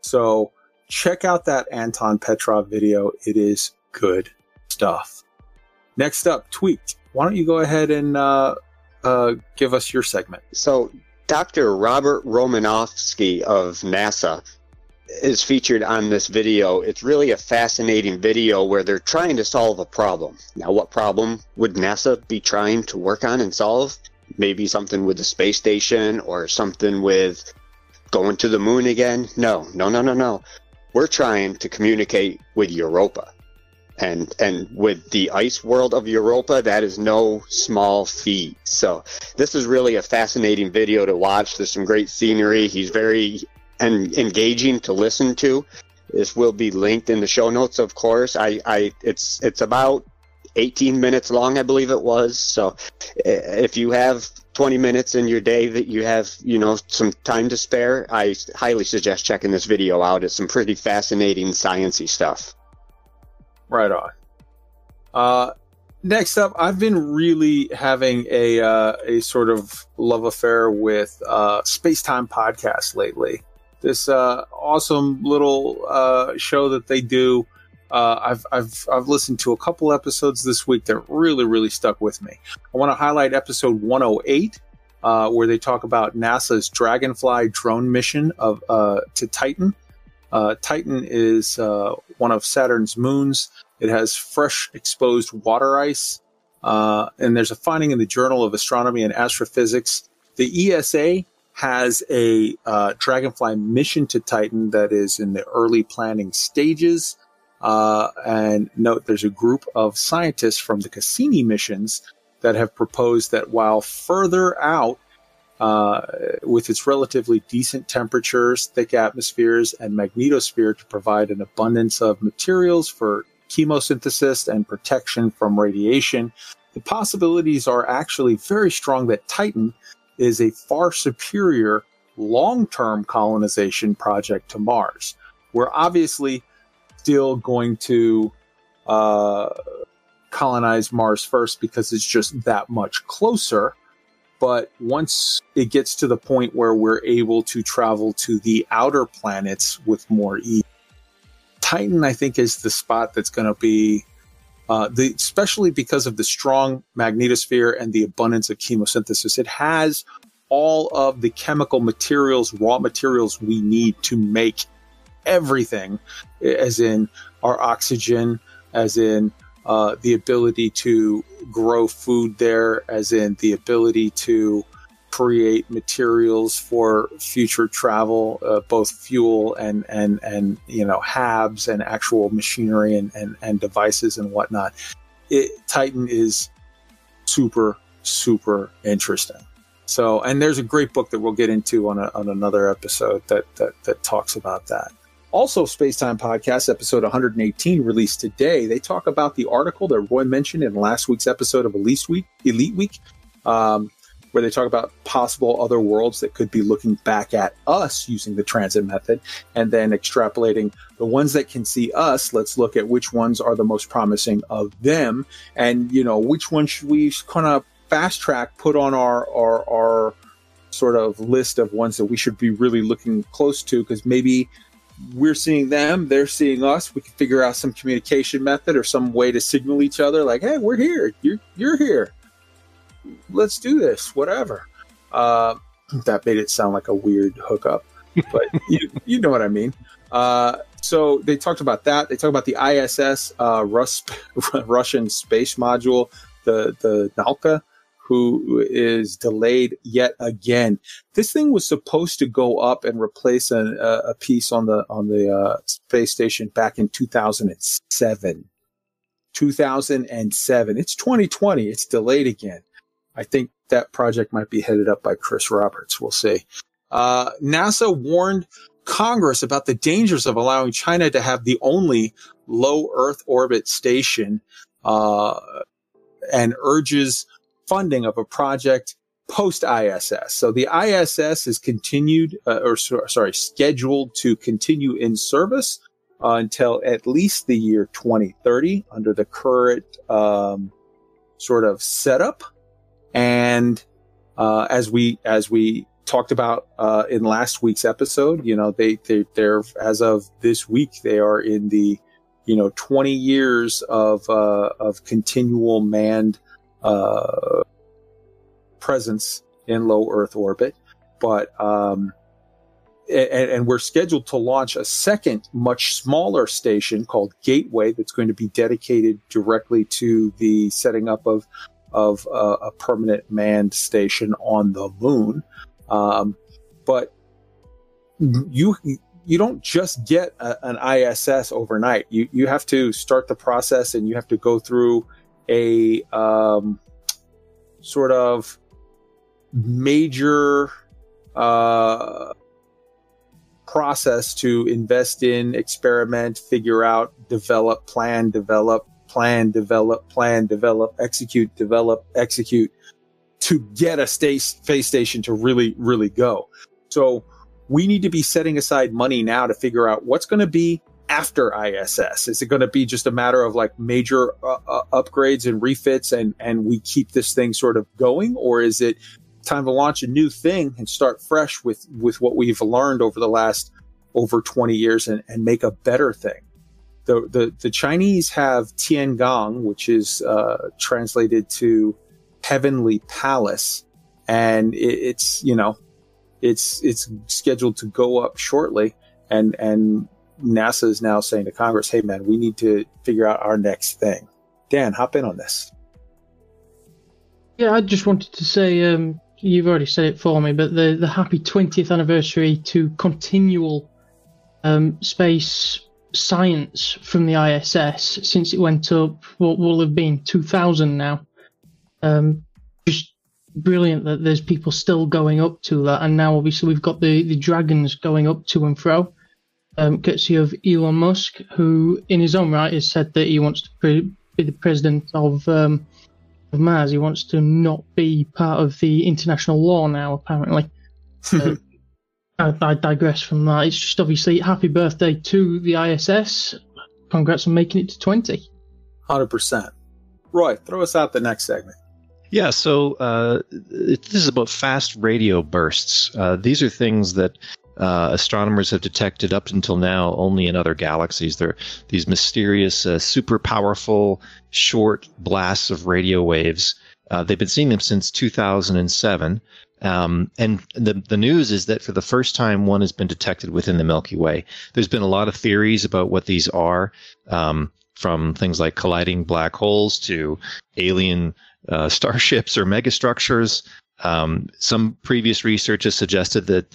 So check out that Anton Petrov video. It is good stuff. Next up, Tweaked. Why don't you go ahead and give us your segment? So Dr. Robert Romanofsky of NASA is featured on this video. It's really a fascinating video where they're trying to solve a problem. Now, what problem would NASA be trying to work on and solve? Maybe something with the space station or something with going to the moon again? No. We're trying to communicate with Europa. And with the ice world of Europa, that is no small feat. So this is really a fascinating video to watch. There's some great scenery. He's very engaging to listen to. This will be linked in the show notes, of course. It's about 18 minutes long, I believe it was. So if you have 20 minutes in your day that you have, some time to spare, I highly suggest checking this video out. It's some pretty fascinating sciencey stuff. Right on. Next up, I've been really having a sort of love affair with Space Time Podcast lately. This awesome little show that they do I've listened to a couple episodes this week that really stuck with me. I want to highlight episode 108, where they talk about NASA's Dragonfly drone mission of to Titan. Titan is one of Saturn's moons. It has fresh exposed water ice, and there's a finding in the Journal of Astronomy and Astrophysics. The ESA has a Dragonfly mission to Titan that is in the early planning stages. And note, there's a group of scientists from the Cassini missions that have proposed that while further out, with its relatively decent temperatures, thick atmospheres, and magnetosphere to provide an abundance of materials for chemosynthesis and protection from radiation, the possibilities are actually very strong that Titan is a far superior long-term colonization project to Mars. We're obviously still going to colonize Mars first because it's just that much closer. But once it gets to the point where we're able to travel to the outer planets with more ease, Titan, I think, is the spot that's going to be, especially because of the strong magnetosphere and the abundance of chemosynthesis. It has all of the chemical materials, raw materials we need to make everything, as in our oxygen, as in the ability to grow food there, as in the ability to create materials for future travel, both fuel and you know, HABs and actual machinery and devices and whatnot. Titan is super interesting. So, and there's a great book that we'll get into on another episode that talks about that. Also, Spacetime Podcast, episode 118, released today. They talk about the article that Roy mentioned in last week's episode of Elite Week, where they talk about possible other worlds that could be looking back at us using the transit method, and then extrapolating the ones that can see us. Let's look at which ones are the most promising of them, and, you know, which one should we kind of fast track, put on our sort of list of ones that we should be really looking close to, because maybe we're seeing them, they're seeing us. We can figure out some communication method or some way to signal each other, like, hey, we're here, you're here, let's do this, whatever. That made it sound like a weird hookup, but you know what I mean. So they talked about that. They talked about the ISS, Russian space module, the Nauka, who is delayed yet again. This thing was supposed to go up and replace a piece on the space station back in 2007. 2007. It's 2020. It's delayed again. I think that project might be headed up by Chris Roberts. We'll see. NASA warned Congress about the dangers of allowing China to have the only low Earth orbit station, and urges funding of a project post-ISS. So the ISS is scheduled to continue in service until at least the year 2030 under the current sort of setup. And as we talked about in last week's episode, you know, they're as of this week, they are in the, you know, 20 years of continual manned presence in low Earth orbit, but and we're scheduled to launch a second, much smaller station called Gateway that's going to be dedicated directly to the setting up of a permanent manned station on the moon. But you don't just get an ISS overnight. You have to start the process, and you have to go through a sort of major process to invest in, experiment, figure out, develop, plan, develop, plan, develop, plan, develop, execute, to get a space station to really go. So we need to be setting aside money now to figure out what's going to be after ISS. Is it going to be just a matter of like major upgrades and refits and we keep this thing sort of going? Or is it time to launch a new thing and start fresh with what we've learned over 20 years and make a better thing? the Chinese have Tiangong, which is translated to Heavenly Palace, and it's, you know, it's scheduled to go up shortly, and NASA is now saying to Congress, hey man, we need to figure out our next thing. Dan, hop in on this. Yeah, I just wanted to say, you've already said it for me, but the happy 20th anniversary to continual space science from the ISS since it went up, what will have been 2000 now. Just brilliant that there's people still going up to that, and now obviously we've got the dragons going up to and fro. Courtesy of Elon Musk, who in his own right has said that he wants to be the president of Mars. He wants to not be part of the international law now, apparently. I digress from that. It's just obviously happy birthday to the ISS. Congrats on making it to 20. 100%. Roy, throw us out the next segment. Yeah, so this is about fast radio bursts. These are things that astronomers have detected up until now only in other galaxies. They're these mysterious, super powerful, short blasts of radio waves. They've been seeing them since 2007. And the news is that for the first time, one has been detected within the Milky Way. There's been a lot of theories about what these are, from things like colliding black holes to alien starships or megastructures. Some previous research has suggested that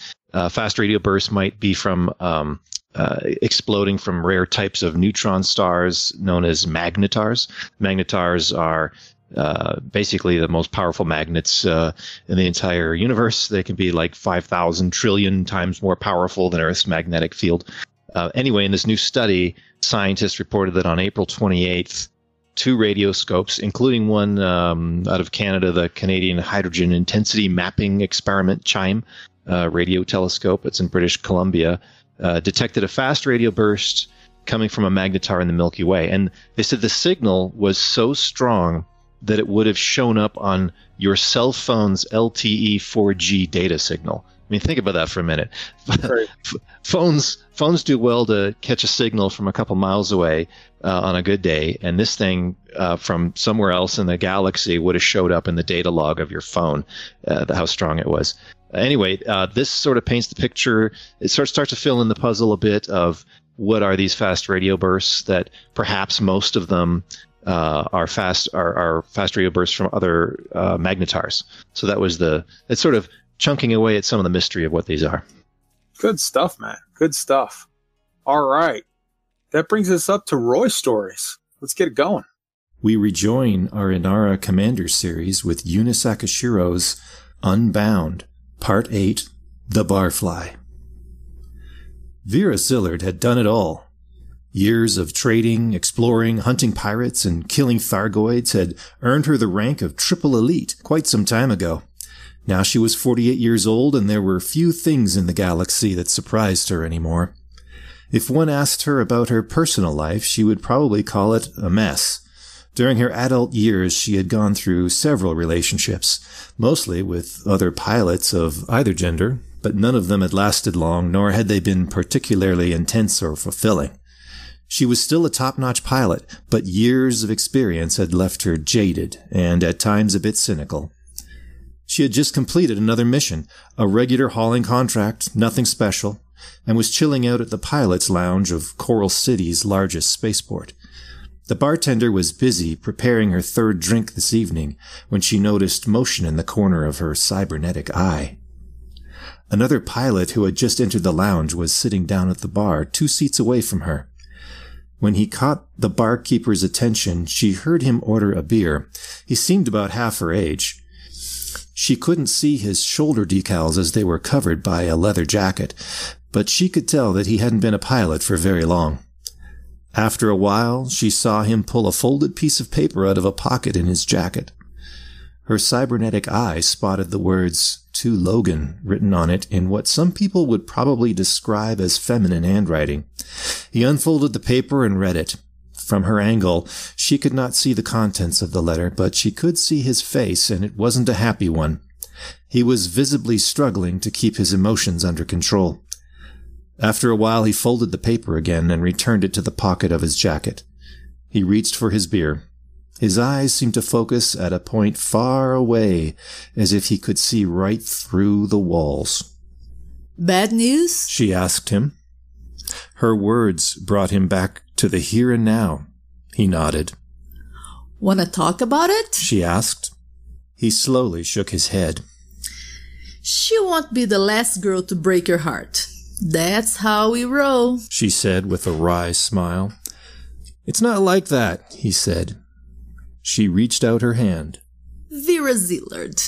fast radio bursts might be from exploding from rare types of neutron stars known as magnetars. Magnetars are basically the most powerful magnets in the entire universe. They can be like 5,000 trillion times more powerful than Earth's magnetic field. Anyway, in this new study, scientists reported that on April 28th, two radioscopes, including one out of Canada, the Canadian Hydrogen Intensity Mapping Experiment, CHIME radio telescope, it's in British Columbia, detected a fast radio burst coming from a magnetar in the Milky Way. And they said the signal was so strong that it would have shown up on your cell phone's LTE 4G data signal. I mean, think about that for a minute. Right. Phones do well to catch a signal from a couple miles away on a good day, and this thing from somewhere else in the galaxy would have showed up in the data log of your phone, how strong it was. Anyway, this sort of paints the picture. It starts to fill in the puzzle a bit of what are these fast radio bursts, that perhaps most of them are fast radio bursts from other magnetars. So that was it's sort of chunking away at some of the mystery of what these are. Good stuff, man. Good stuff. All right. That brings us up to Roy stories. Let's get it going. We rejoin our Inara Commander series with Yuna Sakashiro's Unbound, Part 8, The Barfly. Vera Szilard had done it all. Years of trading, exploring, hunting pirates, and killing Thargoids had earned her the rank of triple elite quite some time ago. Now she was 48 years old, and there were few things in the galaxy that surprised her anymore. If one asked her about her personal life, she would probably call it a mess. During her adult years, she had gone through several relationships, mostly with other pilots of either gender, but none of them had lasted long, nor had they been particularly intense or fulfilling. She was still a top-notch pilot, but years of experience had left her jaded and at times a bit cynical. She had just completed another mission, a regular hauling contract, nothing special, and was chilling out at the pilot's lounge of Coral City's largest spaceport. The bartender was busy preparing her third drink this evening when she noticed motion in the corner of her cybernetic eye. Another pilot who had just entered the lounge was sitting down at the bar, 2 seats away from her. When he caught the barkeeper's attention, she heard him order a beer. He seemed about half her age. She couldn't see his shoulder decals as they were covered by a leather jacket, but she could tell that he hadn't been a pilot for very long. After a while, she saw him pull a folded piece of paper out of a pocket in his jacket. Her cybernetic eye spotted the words "To Logan" written on it in what some people would probably describe as feminine handwriting. He unfolded the paper and read it. From her angle, she could not see the contents of the letter, but she could see his face, and it wasn't a happy one. He was visibly struggling to keep his emotions under control. After a while, he folded the paper again and returned it to the pocket of his jacket. He reached for his beer. His eyes seemed to focus at a point far away, as if he could see right through the walls. "Bad news?" she asked him. Her words brought him back to the here and now. He nodded. "Want to talk about it?" she asked. He slowly shook his head. "She won't be the last girl to break your heart. That's how we roll," she said with a wry smile. "It's not like that," he said. She reached out her hand. "Vera Zillard."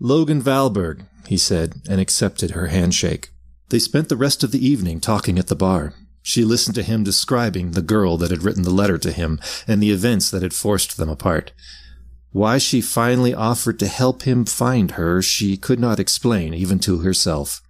"Logan Valberg," he said, and accepted her handshake. They spent the rest of the evening talking at the bar. She listened to him describing the girl that had written the letter to him and the events that had forced them apart. Why she finally offered to help him find her, she could not explain, even to herself.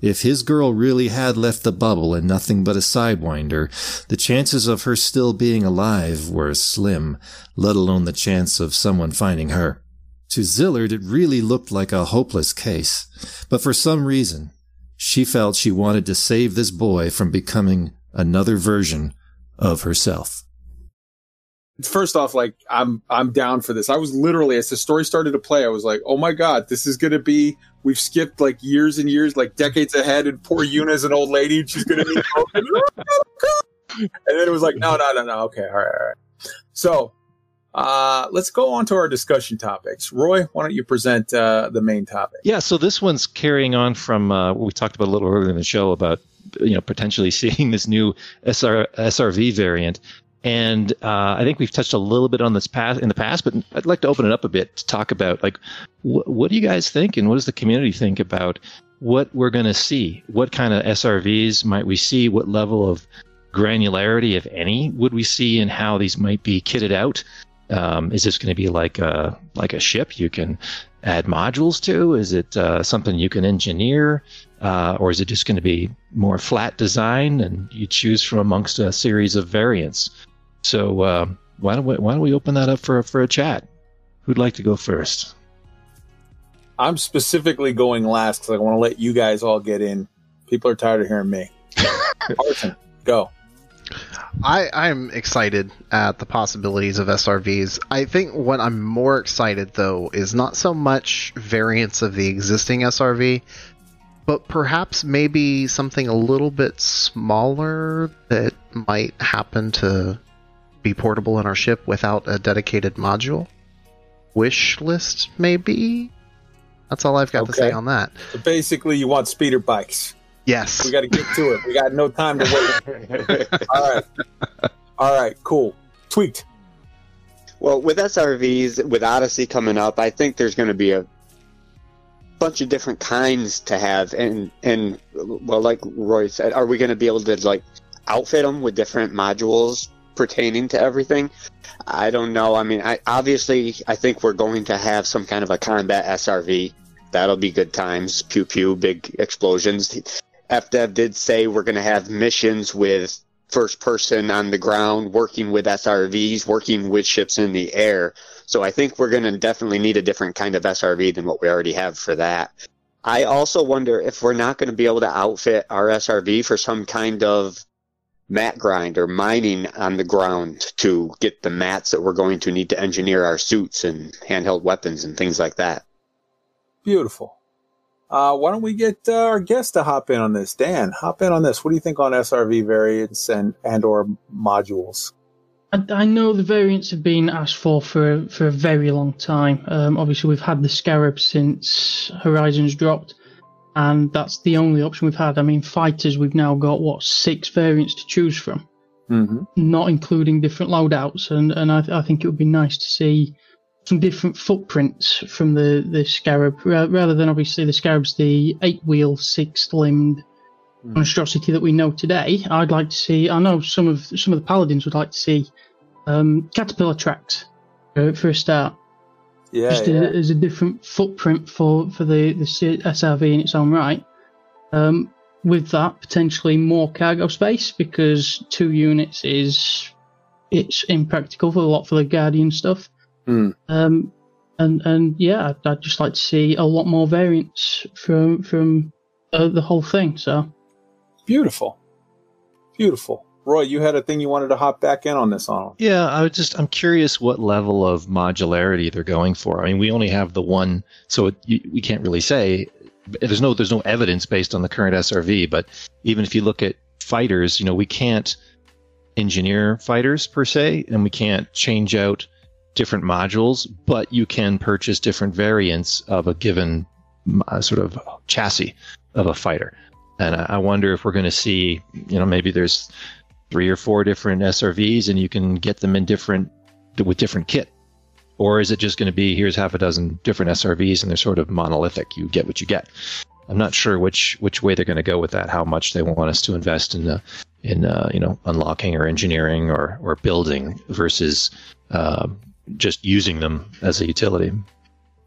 If his girl really had left the bubble and nothing but a sidewinder, the chances of her still being alive were slim, let alone the chance of someone finding her. To Zillard, it really looked like a hopeless case. But for some reason, she felt she wanted to save this boy from becoming another version of herself. First off, like, I'm down for this. I was literally, as the story started to play, I was like, oh my God, this is going to be, we've skipped like years and years, like decades ahead, and poor Yuna's an old lady, and she's going to be, and then it was like, no, okay, all right. So, let's go on to our discussion topics. Roy, why don't you present the main topic? Yeah, so this one's carrying on from what we talked about a little earlier in the show about, you know, potentially seeing this new SRV variant. And I think we've touched a little bit on this in the past, but I'd like to open it up a bit to talk about, like, what do you guys think, and what does the community think about what we're going to see? What kind of SRVs might we see? What level of granularity, if any, would we see, and how these might be kitted out? Is this going to be like a ship you can add modules to? Is it something you can engineer? Or is it just going to be more flat design, and you choose from amongst a series of variants? So why don't we open that up for a chat? Who'd like to go first? I'm specifically going last because I want to let you guys all get in. People are tired of hearing me. Arson, go. I'm excited at the possibilities of SRVs. I think what I'm more excited, though, is not so much variants of the existing SRV, but perhaps maybe something a little bit smaller that might happen to be portable in our ship without a dedicated module. Wish list, maybe? That's all I've got to say on that. So basically, you want speeder bikes. Yes. We got to get to it. We got no time to wait. All right. Cool. Tweaked. Well, with SRVs, with Odyssey coming up, I think there's going to be a bunch of different kinds to have. And well, like Roy said, are we going to be able to, like, outfit them with different modules pertaining to everything? I don't know. I mean, I think we're going to have some kind of a combat SRV. That'll be good times. Pew, pew, big explosions. FDev did say we're going to have missions with first person on the ground, working with SRVs, working with ships in the air. So I think we're going to definitely need a different kind of SRV than what we already have for that. I also wonder if we're not going to be able to outfit our SRV for some kind of mat grind or mining on the ground to get the mats that we're going to need to engineer our suits and handheld weapons and things like that. Beautiful. Why don't we get our guest to hop in on this? Dan, hop in on this. What do you think on SRV variants and or modules? I know the variants have been asked for a very long time. Obviously, we've had the Scarab since Horizons dropped, and that's the only option we've had. I mean, fighters, we've now got, what, 6 variants to choose from, not including different loadouts, and I think it would be nice to see some different footprints from the Scarab, rather than, obviously, the Scarab's the 8-wheel, 6-limbed monstrosity that we know today. I'd like to see, I know some of the Paladins would like to see caterpillar tracks for a start. Yeah, just as a different footprint for the SRV in its own right. With that, potentially more cargo space, because 2 units it's impractical for the Guardian stuff. Yeah, I'd just like to see a lot more variants from the whole thing. So Beautiful. Beautiful. Roy, you had a thing you wanted to hop back in on this on. Yeah, I'm curious what level of modularity they're going for. I mean, we only have the one, so we can't really say. There's no evidence based on the current SRV, but even if you look at fighters, you know, we can't engineer fighters per se, and we can't change out different modules, but you can purchase different variants of a given sort of chassis of a fighter. And I wonder if we're going to see, you know, maybe there's 3 or 4 different SRVs and you can get them in with different kit. Or is it just going to be, here's half a dozen different SRVs and they're sort of monolithic, you get what you get? I'm not sure which way they're going to go with that, how much they want us to invest in unlocking or engineering or building versus just using them as a utility.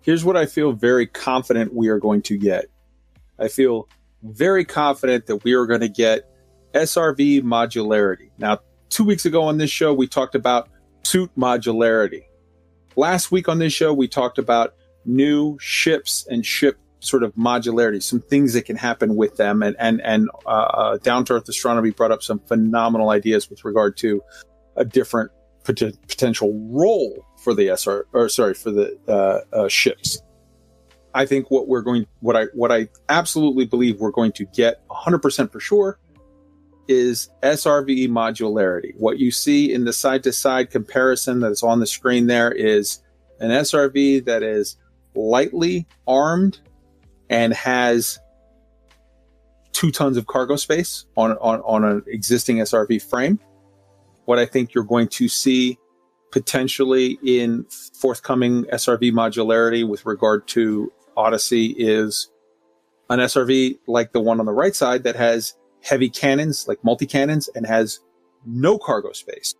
Here's what I feel very confident we are going to get. I feel very confident that we are going to get SRV modularity. Now, 2 weeks ago on this show, we talked about suit modularity. Last week on this show, we talked about new ships and ship sort of modularity, some things that can happen with them. And Down to Earth Astronomy brought up some phenomenal ideas with regard to a different potential role for the ships. I think what I absolutely believe we're going to get 100% for sure is SRV modularity. What you see in the side-to-side comparison that's on the screen there is an SRV that is lightly armed and has 2 tons of cargo space on an existing SRV frame. What I think you're going to see potentially in forthcoming SRV modularity with regard to Odyssey is an SRV like the one on the right side that has heavy cannons, like multi-cannons, and has no cargo space.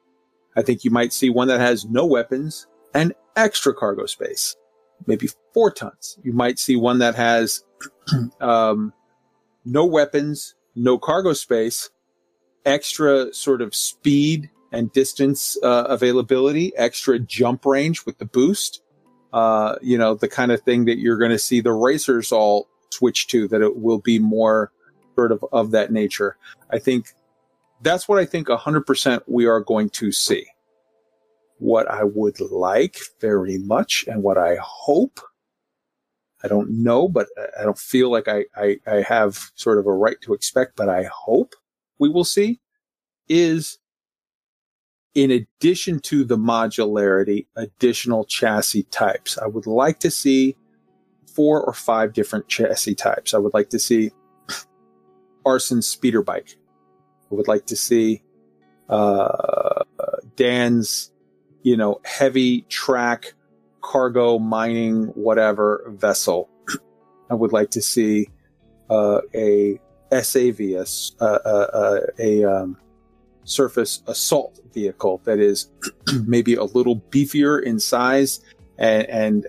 I think you might see one that has no weapons and extra cargo space, maybe 4 tons. You might see one that has no weapons, no cargo space, extra sort of speed and distance availability, extra jump range with the boost, the kind of thing that you're going to see the racers all switch to, that it will be more sort of that nature. I think that's what I think 100% we are going to see. What I would like very much and what I hope, I don't know, but I don't feel like I have sort of a right to expect, but I hope we will see is, in addition to the modularity, additional chassis types. I would like to see 4 or 5 different chassis types. I would like to see Arson's speeder bike. I would like to see Dan's, heavy track, cargo, mining, whatever vessel. I would like to see a SAV, a surface assault vehicle that is maybe a little beefier in size and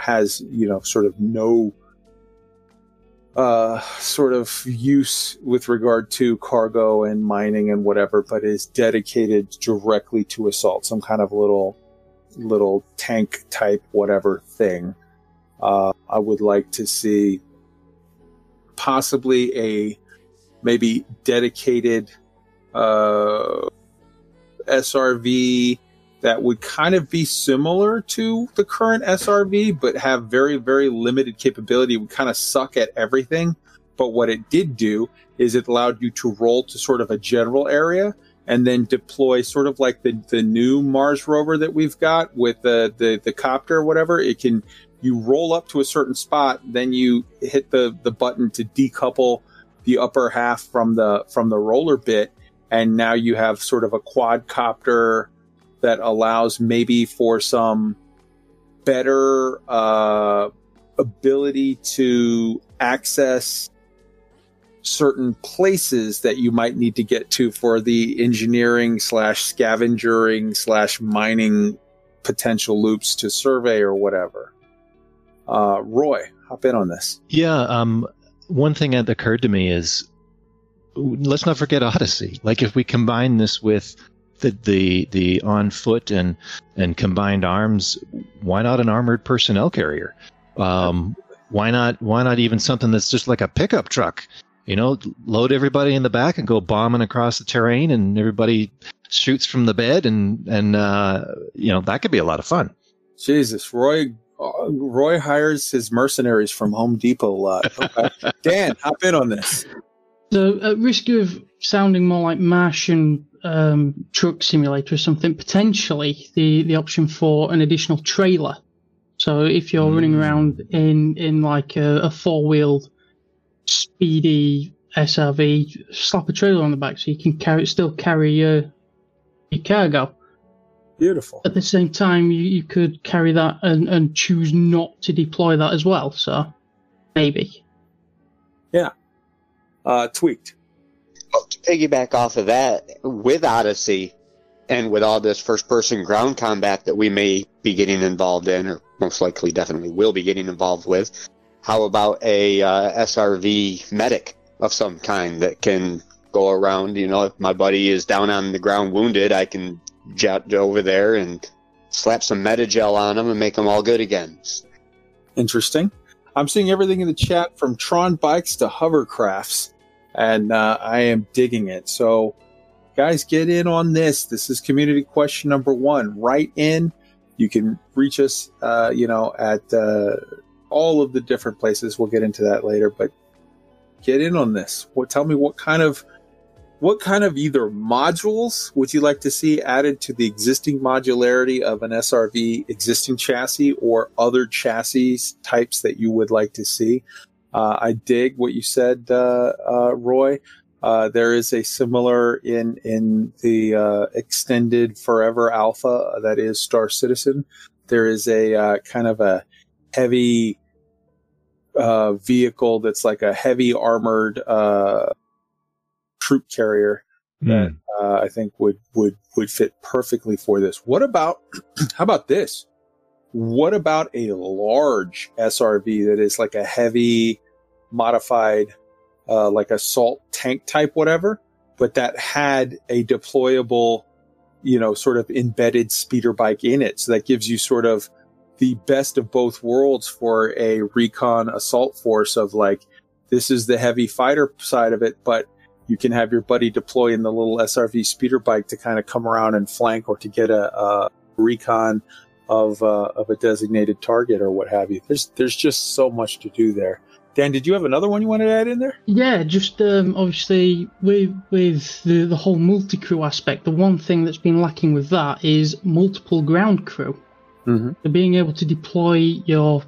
has, sort of no sort of use with regard to cargo and mining and whatever, but is dedicated directly to assault, some kind of little tank type, whatever thing. I would like to see possibly a maybe dedicated SRV that would kind of be similar to the current SRV, but have very, very limited capability. It would kind of suck at everything. But what it did do is it allowed you to roll to sort of a general area and then deploy sort of like the new Mars rover that we've got with the copter or whatever. It can, you roll up to a certain spot, then you hit the button to decouple the upper half from the roller bit. And now you have sort of a quadcopter that allows maybe for some better ability to access certain places that you might need to get to for the engineering / scavengering / mining potential loops to survey or whatever. Roy, hop in on this. Yeah, one thing that occurred to me is, let's not forget Odyssey. Like, if we combine this with the on foot and combined arms, why not an armored personnel carrier? Why not even something that's just like a pickup truck you know, load everybody in the back and go bombing across the terrain, and everybody shoots from the bed, and you know, that could be a lot of fun. Jesus, Roy hires his mercenaries from Home Depot a lot. Okay. Dan, hop in on this. So, at risk of sounding more like Martian truck simulator or something, potentially the option for an additional trailer. So, if you're running around in like a four-wheeled speedy SRV, slap a trailer on the back so you can still carry your cargo. Beautiful. At the same time, you could carry that and choose not to deploy that as well. So, maybe. Yeah. Tweaked. Well, to piggyback off of that, with Odyssey and with all this first-person ground combat that we may be getting involved in, or most likely definitely will be getting involved with, how about a SRV medic of some kind that can go around? You know, if my buddy is down on the ground wounded, I can jet over there and slap some metagel on them and make them all good again. Interesting. I'm seeing everything in the chat from Tron bikes to hovercrafts, and I am digging it. So, guys, get in on this. This is community question number 1. Write in. You can reach us, at all of the different places. We'll get into that later, but get in on this. Tell me what kind of either modules would you like to see added to the existing modularity of an SRV existing chassis, or other chassis types that you would like to see? I dig what you said, Roy. There is a similar in the extended Forever Alpha that is Star Citizen. There is a kind of a heavy vehicle that's like a heavy armored troop carrier that I think would fit perfectly for this. How about a large SRV that is like a heavy modified like assault tank type, whatever, but that had a deployable, you know, sort of embedded speeder bike in it, so that gives you sort of the best of both worlds for a recon assault force of like, this is the heavy fighter side of it, but you can have your buddy deploy in the little SRV speeder bike to kind of come around and flank, or to get a recon of a designated target or what have you. There's just so much to do there. Dan, did you have another one you wanted to add in there? Yeah, just obviously with the whole multi-crew aspect, the one thing that's been lacking with that is multiple ground crew. Mm-hmm. So being able to deploy your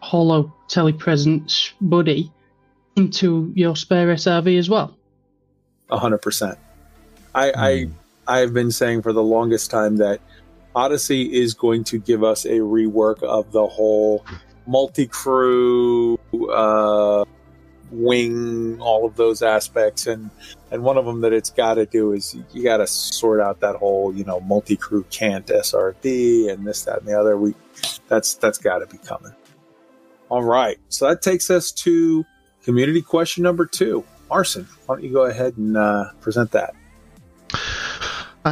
holo telepresence buddy into your spare SRV as well. 100%. I've been saying for the longest time that Odyssey is going to give us a rework of the whole multi-crew wing, all of those aspects, and one of them that it's got to do is you got to sort out that whole, you know, multi-crew can't SRD and this, that, and the other. That's got to be coming. All right, so that takes us to community question number 2. Arson, why don't you go ahead and present that?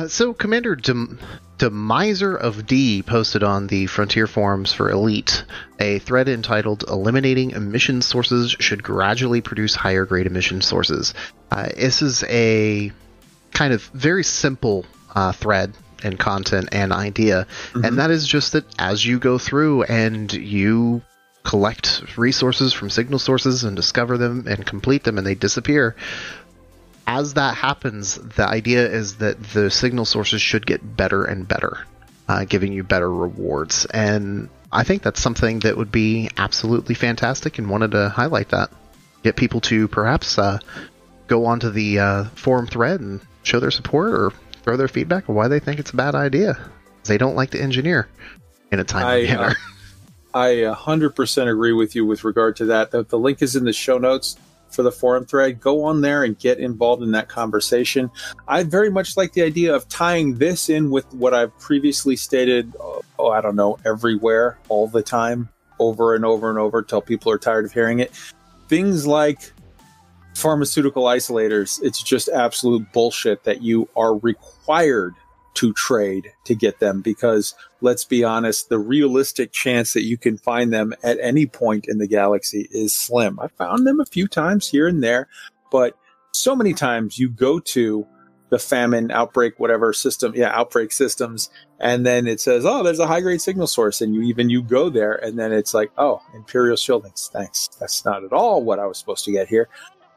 So Commander Demiser of D posted on the Frontier forums for Elite a thread entitled "Eliminating Emission Sources Should Gradually Produce Higher Grade Emission Sources." This is a kind of very simple thread and content and idea, and that is just that as you go through and you collect resources from signal sources and discover them and complete them and they disappear. As that happens, the idea is that the signal sources should get better and better, giving you better rewards. And I think that's something that would be absolutely fantastic, and wanted to highlight that. Get people to perhaps go onto the forum thread and show their support or throw their feedback on why they think it's a bad idea. They don't like to engineer in a timely manner. I 100% agree with you with regard to that. The link is in the show notes for the forum thread. Go on there and get involved in that conversation. I very much like the idea of tying this in with what I've previously stated, I don't know, everywhere, all the time, over and over and over till people are tired of hearing it. Things like pharmaceutical isolators, it's just absolute bullshit that you are required to trade to get them, because let's be honest, the realistic chance that you can find them at any point in the galaxy is slim. I found them a few times here and there, But so many times you go to the famine outbreak, whatever system, outbreak systems, and then it says, oh, there's a high grade signal source, and you go there, and then it's like, oh, Imperial shieldings, thanks, that's not at all what I was supposed to get here.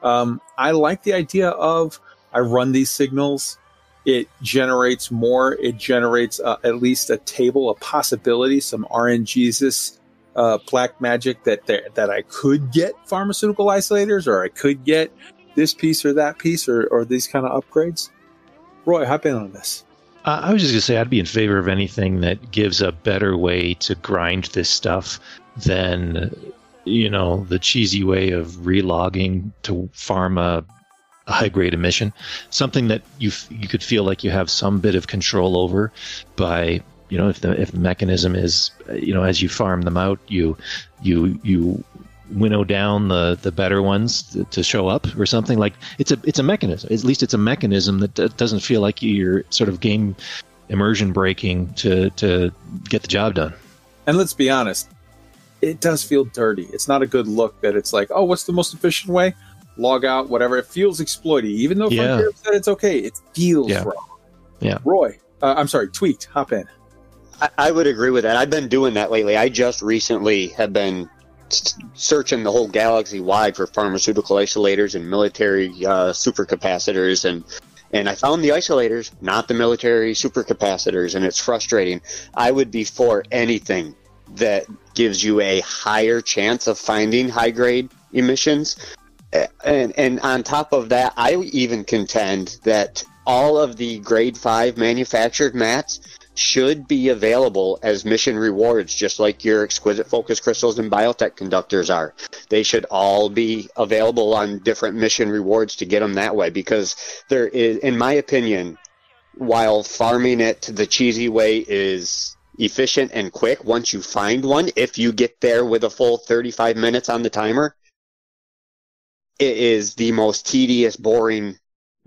I like the idea of, I run these signals, it generates more, it generates at least a table, a possibility, some RNGesus black magic that I could get pharmaceutical isolators, or I could get this piece or that piece, or these kind of upgrades. Roy, hop in on this. I was just going to say, I'd be in favor of anything that gives a better way to grind this stuff than, the cheesy way of relogging to farm a high-grade emission. Something that you could feel like you have some bit of control over by, if the mechanism is, as you farm them out, you winnow down the better ones to show up or something. Like it's a mechanism. At least it's a mechanism that doesn't feel like you're sort of game immersion breaking to get the job done. And let's be honest, it does feel dirty. It's not a good look that it's like, oh, what's the most efficient way? Log out, whatever. It feels exploitive, even though Frontier said it's okay. It feels wrong. Yeah. Roy, I'm sorry, Tweet, hop in. I would agree with that. I've been doing that lately. I just recently have been searching the whole galaxy wide for pharmaceutical isolators and military supercapacitors, and I found the isolators, not the military supercapacitors, and it's frustrating. I would be for anything that gives you a higher chance of finding high grade emissions, and on top of that, I even contend that all of the grade 5 manufactured mats should be available as mission rewards, just like your exquisite focus crystals and biotech conductors are. They should all be available on different mission rewards to get them that way, because there is, in my opinion, while farming it the cheesy way is efficient and quick, once you find one, if you get there with a full 35 minutes on the timer, it is the most tedious, boring,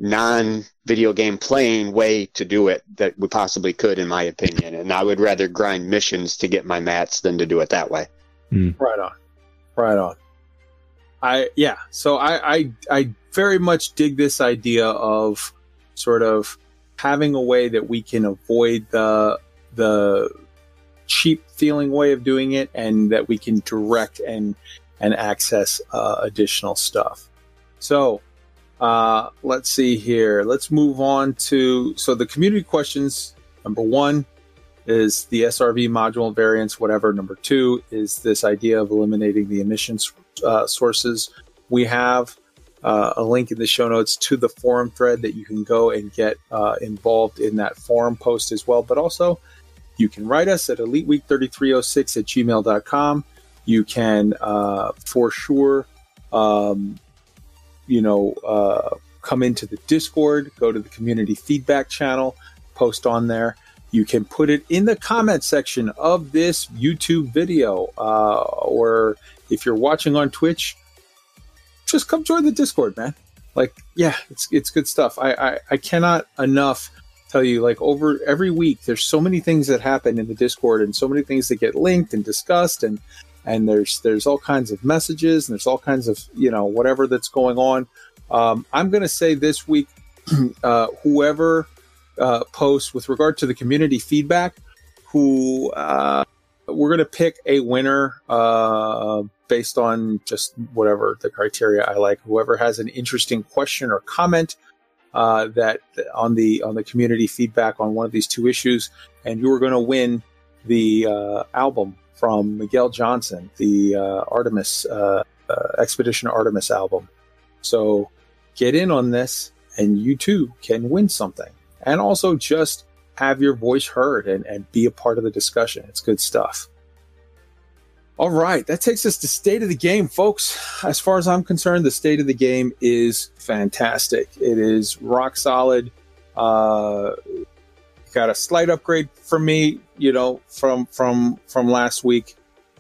non-video game playing way to do it that we possibly could, in my opinion. And I would rather grind missions to get my mats than to do it that way. Right on. I very much dig this idea of sort of having a way that we can avoid the cheap feeling way of doing it, and that we can direct and access additional stuff. So let's see here. Let's move on to, so the community questions. Number one is the SRV module variants, whatever. Number two is this idea of eliminating the emissions sources. We have a link in the show notes to the forum thread that you can go and get involved in that forum post as well. But also you can write us at eliteweek3306@gmail.com. You can for sure come into the Discord, go to the community feedback channel, post on there. You can put it in the comment section of this YouTube video, or if you're watching on Twitch, just come join the Discord, man. Like, yeah, it's good stuff. I cannot enough tell you, like, over every week, there's so many things that happen in the Discord, and so many things that get linked and discussed, and there's all kinds of messages, and there's all kinds of, whatever that's going on. I'm going to say this week, whoever posts with regard to the community feedback, we're going to pick a winner based on just whatever the criteria I like. Whoever has an interesting question or comment that on the community feedback on one of these two issues, and you are going to win the album from Miguel Johnson, the Artemis Expedition Artemis album. So get in on this, and you too can win something. And also just have your voice heard and be a part of the discussion. It's good stuff. All right, that takes us to State of the Game, folks. As far as I'm concerned, the State of the Game is fantastic. It is rock solid. Got a slight upgrade for me, from last week.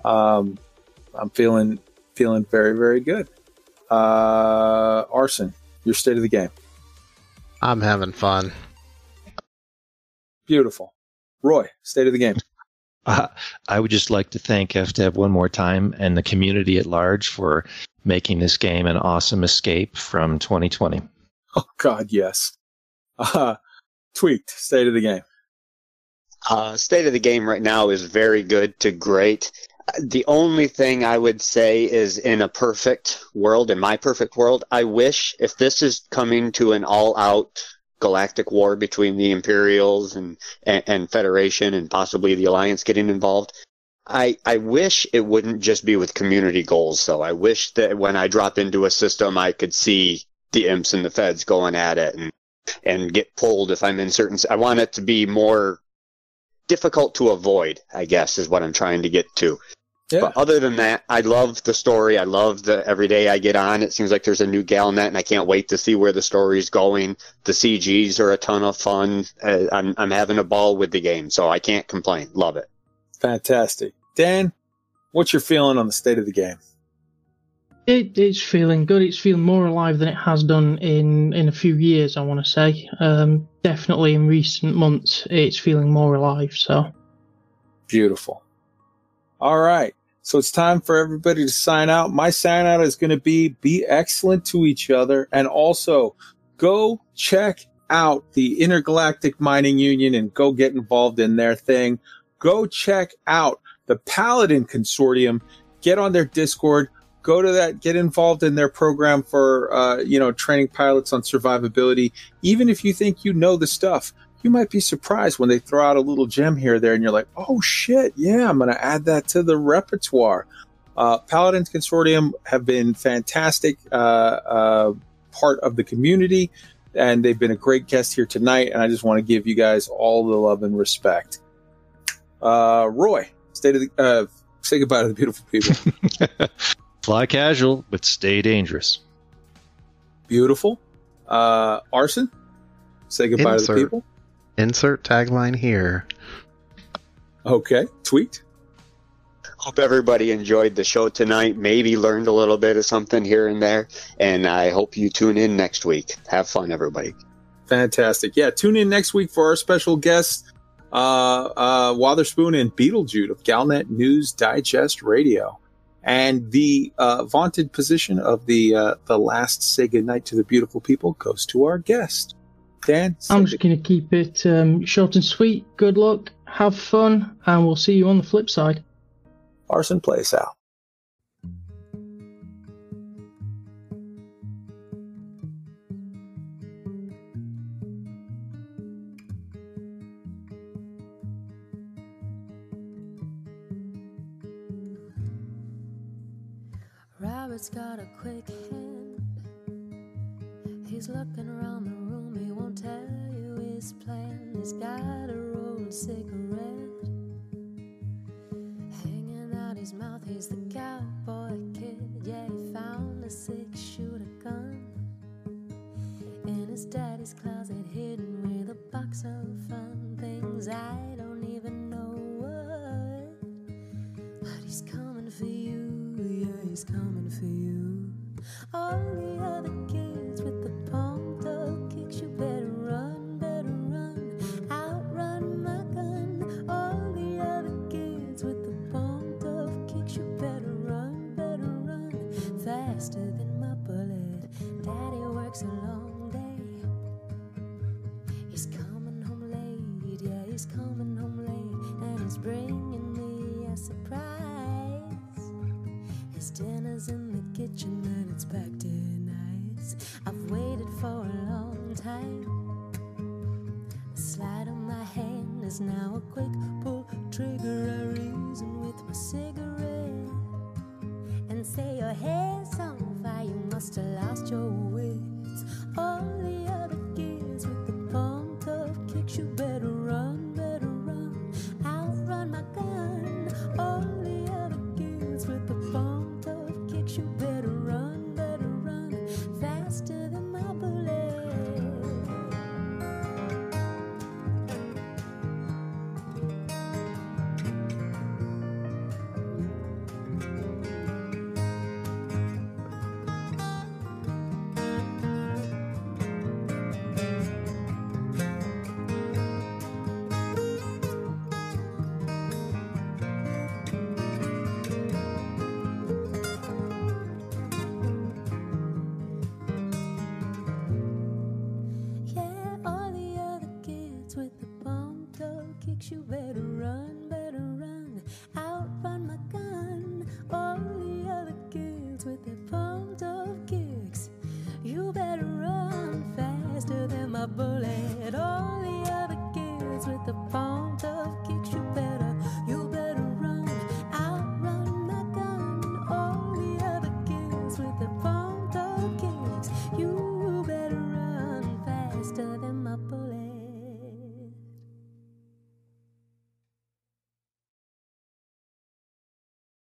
I'm feeling very, very good. Arson, your State of the Game. I'm having fun. Beautiful. Roy, State of the Game. I would just like to thank FDev one more time, and the community at large, for making this game an awesome escape from 2020. Oh, God, yes. Tweaked, state of the game. State of the game right now is very good to great. The only thing I would say is, in a perfect world, in my perfect world, I wish, if this is coming to an all-out galactic war between the Imperials and Federation and possibly the Alliance getting involved, I wish it wouldn't just be with community goals. So I wish that when I drop into a system, I could see the imps and the feds going at it and get pulled if I'm in certain... I want it to be more difficult to avoid, I guess, is what I'm trying to get to. Yeah. But other than that, I love the story. I love the every day I get on. It seems like there's a new Galnet, and I can't wait to see where the story's going. The CGs are a ton of fun. I'm having a ball with the game, so I can't complain. Love it. Fantastic. Dan, what's your feeling on the state of the game? It's feeling good. It's feeling more alive than it has done in a few years, I want to say. Definitely in recent months, it's feeling more alive. So beautiful. All right. So it's time for everybody to sign out. My sign out is going to be excellent to each other. And also, go check out the Intergalactic Mining Union and go get involved in their thing. Go check out the Paladin Consortium. Get on their Discord. Go to that, get involved in their program for, training pilots on survivability. Even if you think you know the stuff, you might be surprised when they throw out a little gem here or there and you're like, oh shit, yeah, I'm going to add that to the repertoire. Paladin Consortium have been fantastic part of the community, and they've been a great guest here tonight, and I just want to give you guys all the love and respect. Roy, say goodbye to the beautiful people. Fly casual, but stay dangerous. Beautiful. Arson, say goodbye to the people. Insert tagline here. Okay. Tweet. Hope everybody enjoyed the show tonight. Maybe learned a little bit of something here and there. And I hope you tune in next week. Have fun, everybody. Fantastic. Yeah, tune in next week for our special guests, Wotherspoon and Beetlejuice of Galnet News Digest Radio. And the vaunted position of the last say goodnight to the beautiful people goes to our guest, Dan. I'm just going to keep it short and sweet. Good luck, have fun, and we'll see you on the flip side. Arson, play us out. Robert's got a quick hand. He's looking around the room. He won't tell you his plan. He's got a rolled cigarette hanging out his mouth. He's the cowboy kid. Yeah, he found a six-shooter gun in his daddy's closet, hidden with a box of fun things. I don't even know what, but he's coming for you. Yeah, he's coming for you. All the other kids with the palm dog kicks, you better run, outrun my gun. All the other kids with the palm dog kicks, you better run, faster than my bullet. Daddy works a long day. He's coming home late, yeah, he's coming home late, and he's bringing me a surprise. Dinner's in the kitchen and it's packed in ice. I've waited for a long time. The slide on my hand is now a quick pull trigger. I reason with my cigarette and say your hair's on fire. You must have lost your wits. All the other kids with the pumped up kicks, you better run, outrun my gun. All the other kids with the pumped you better run, faster than my bullet. you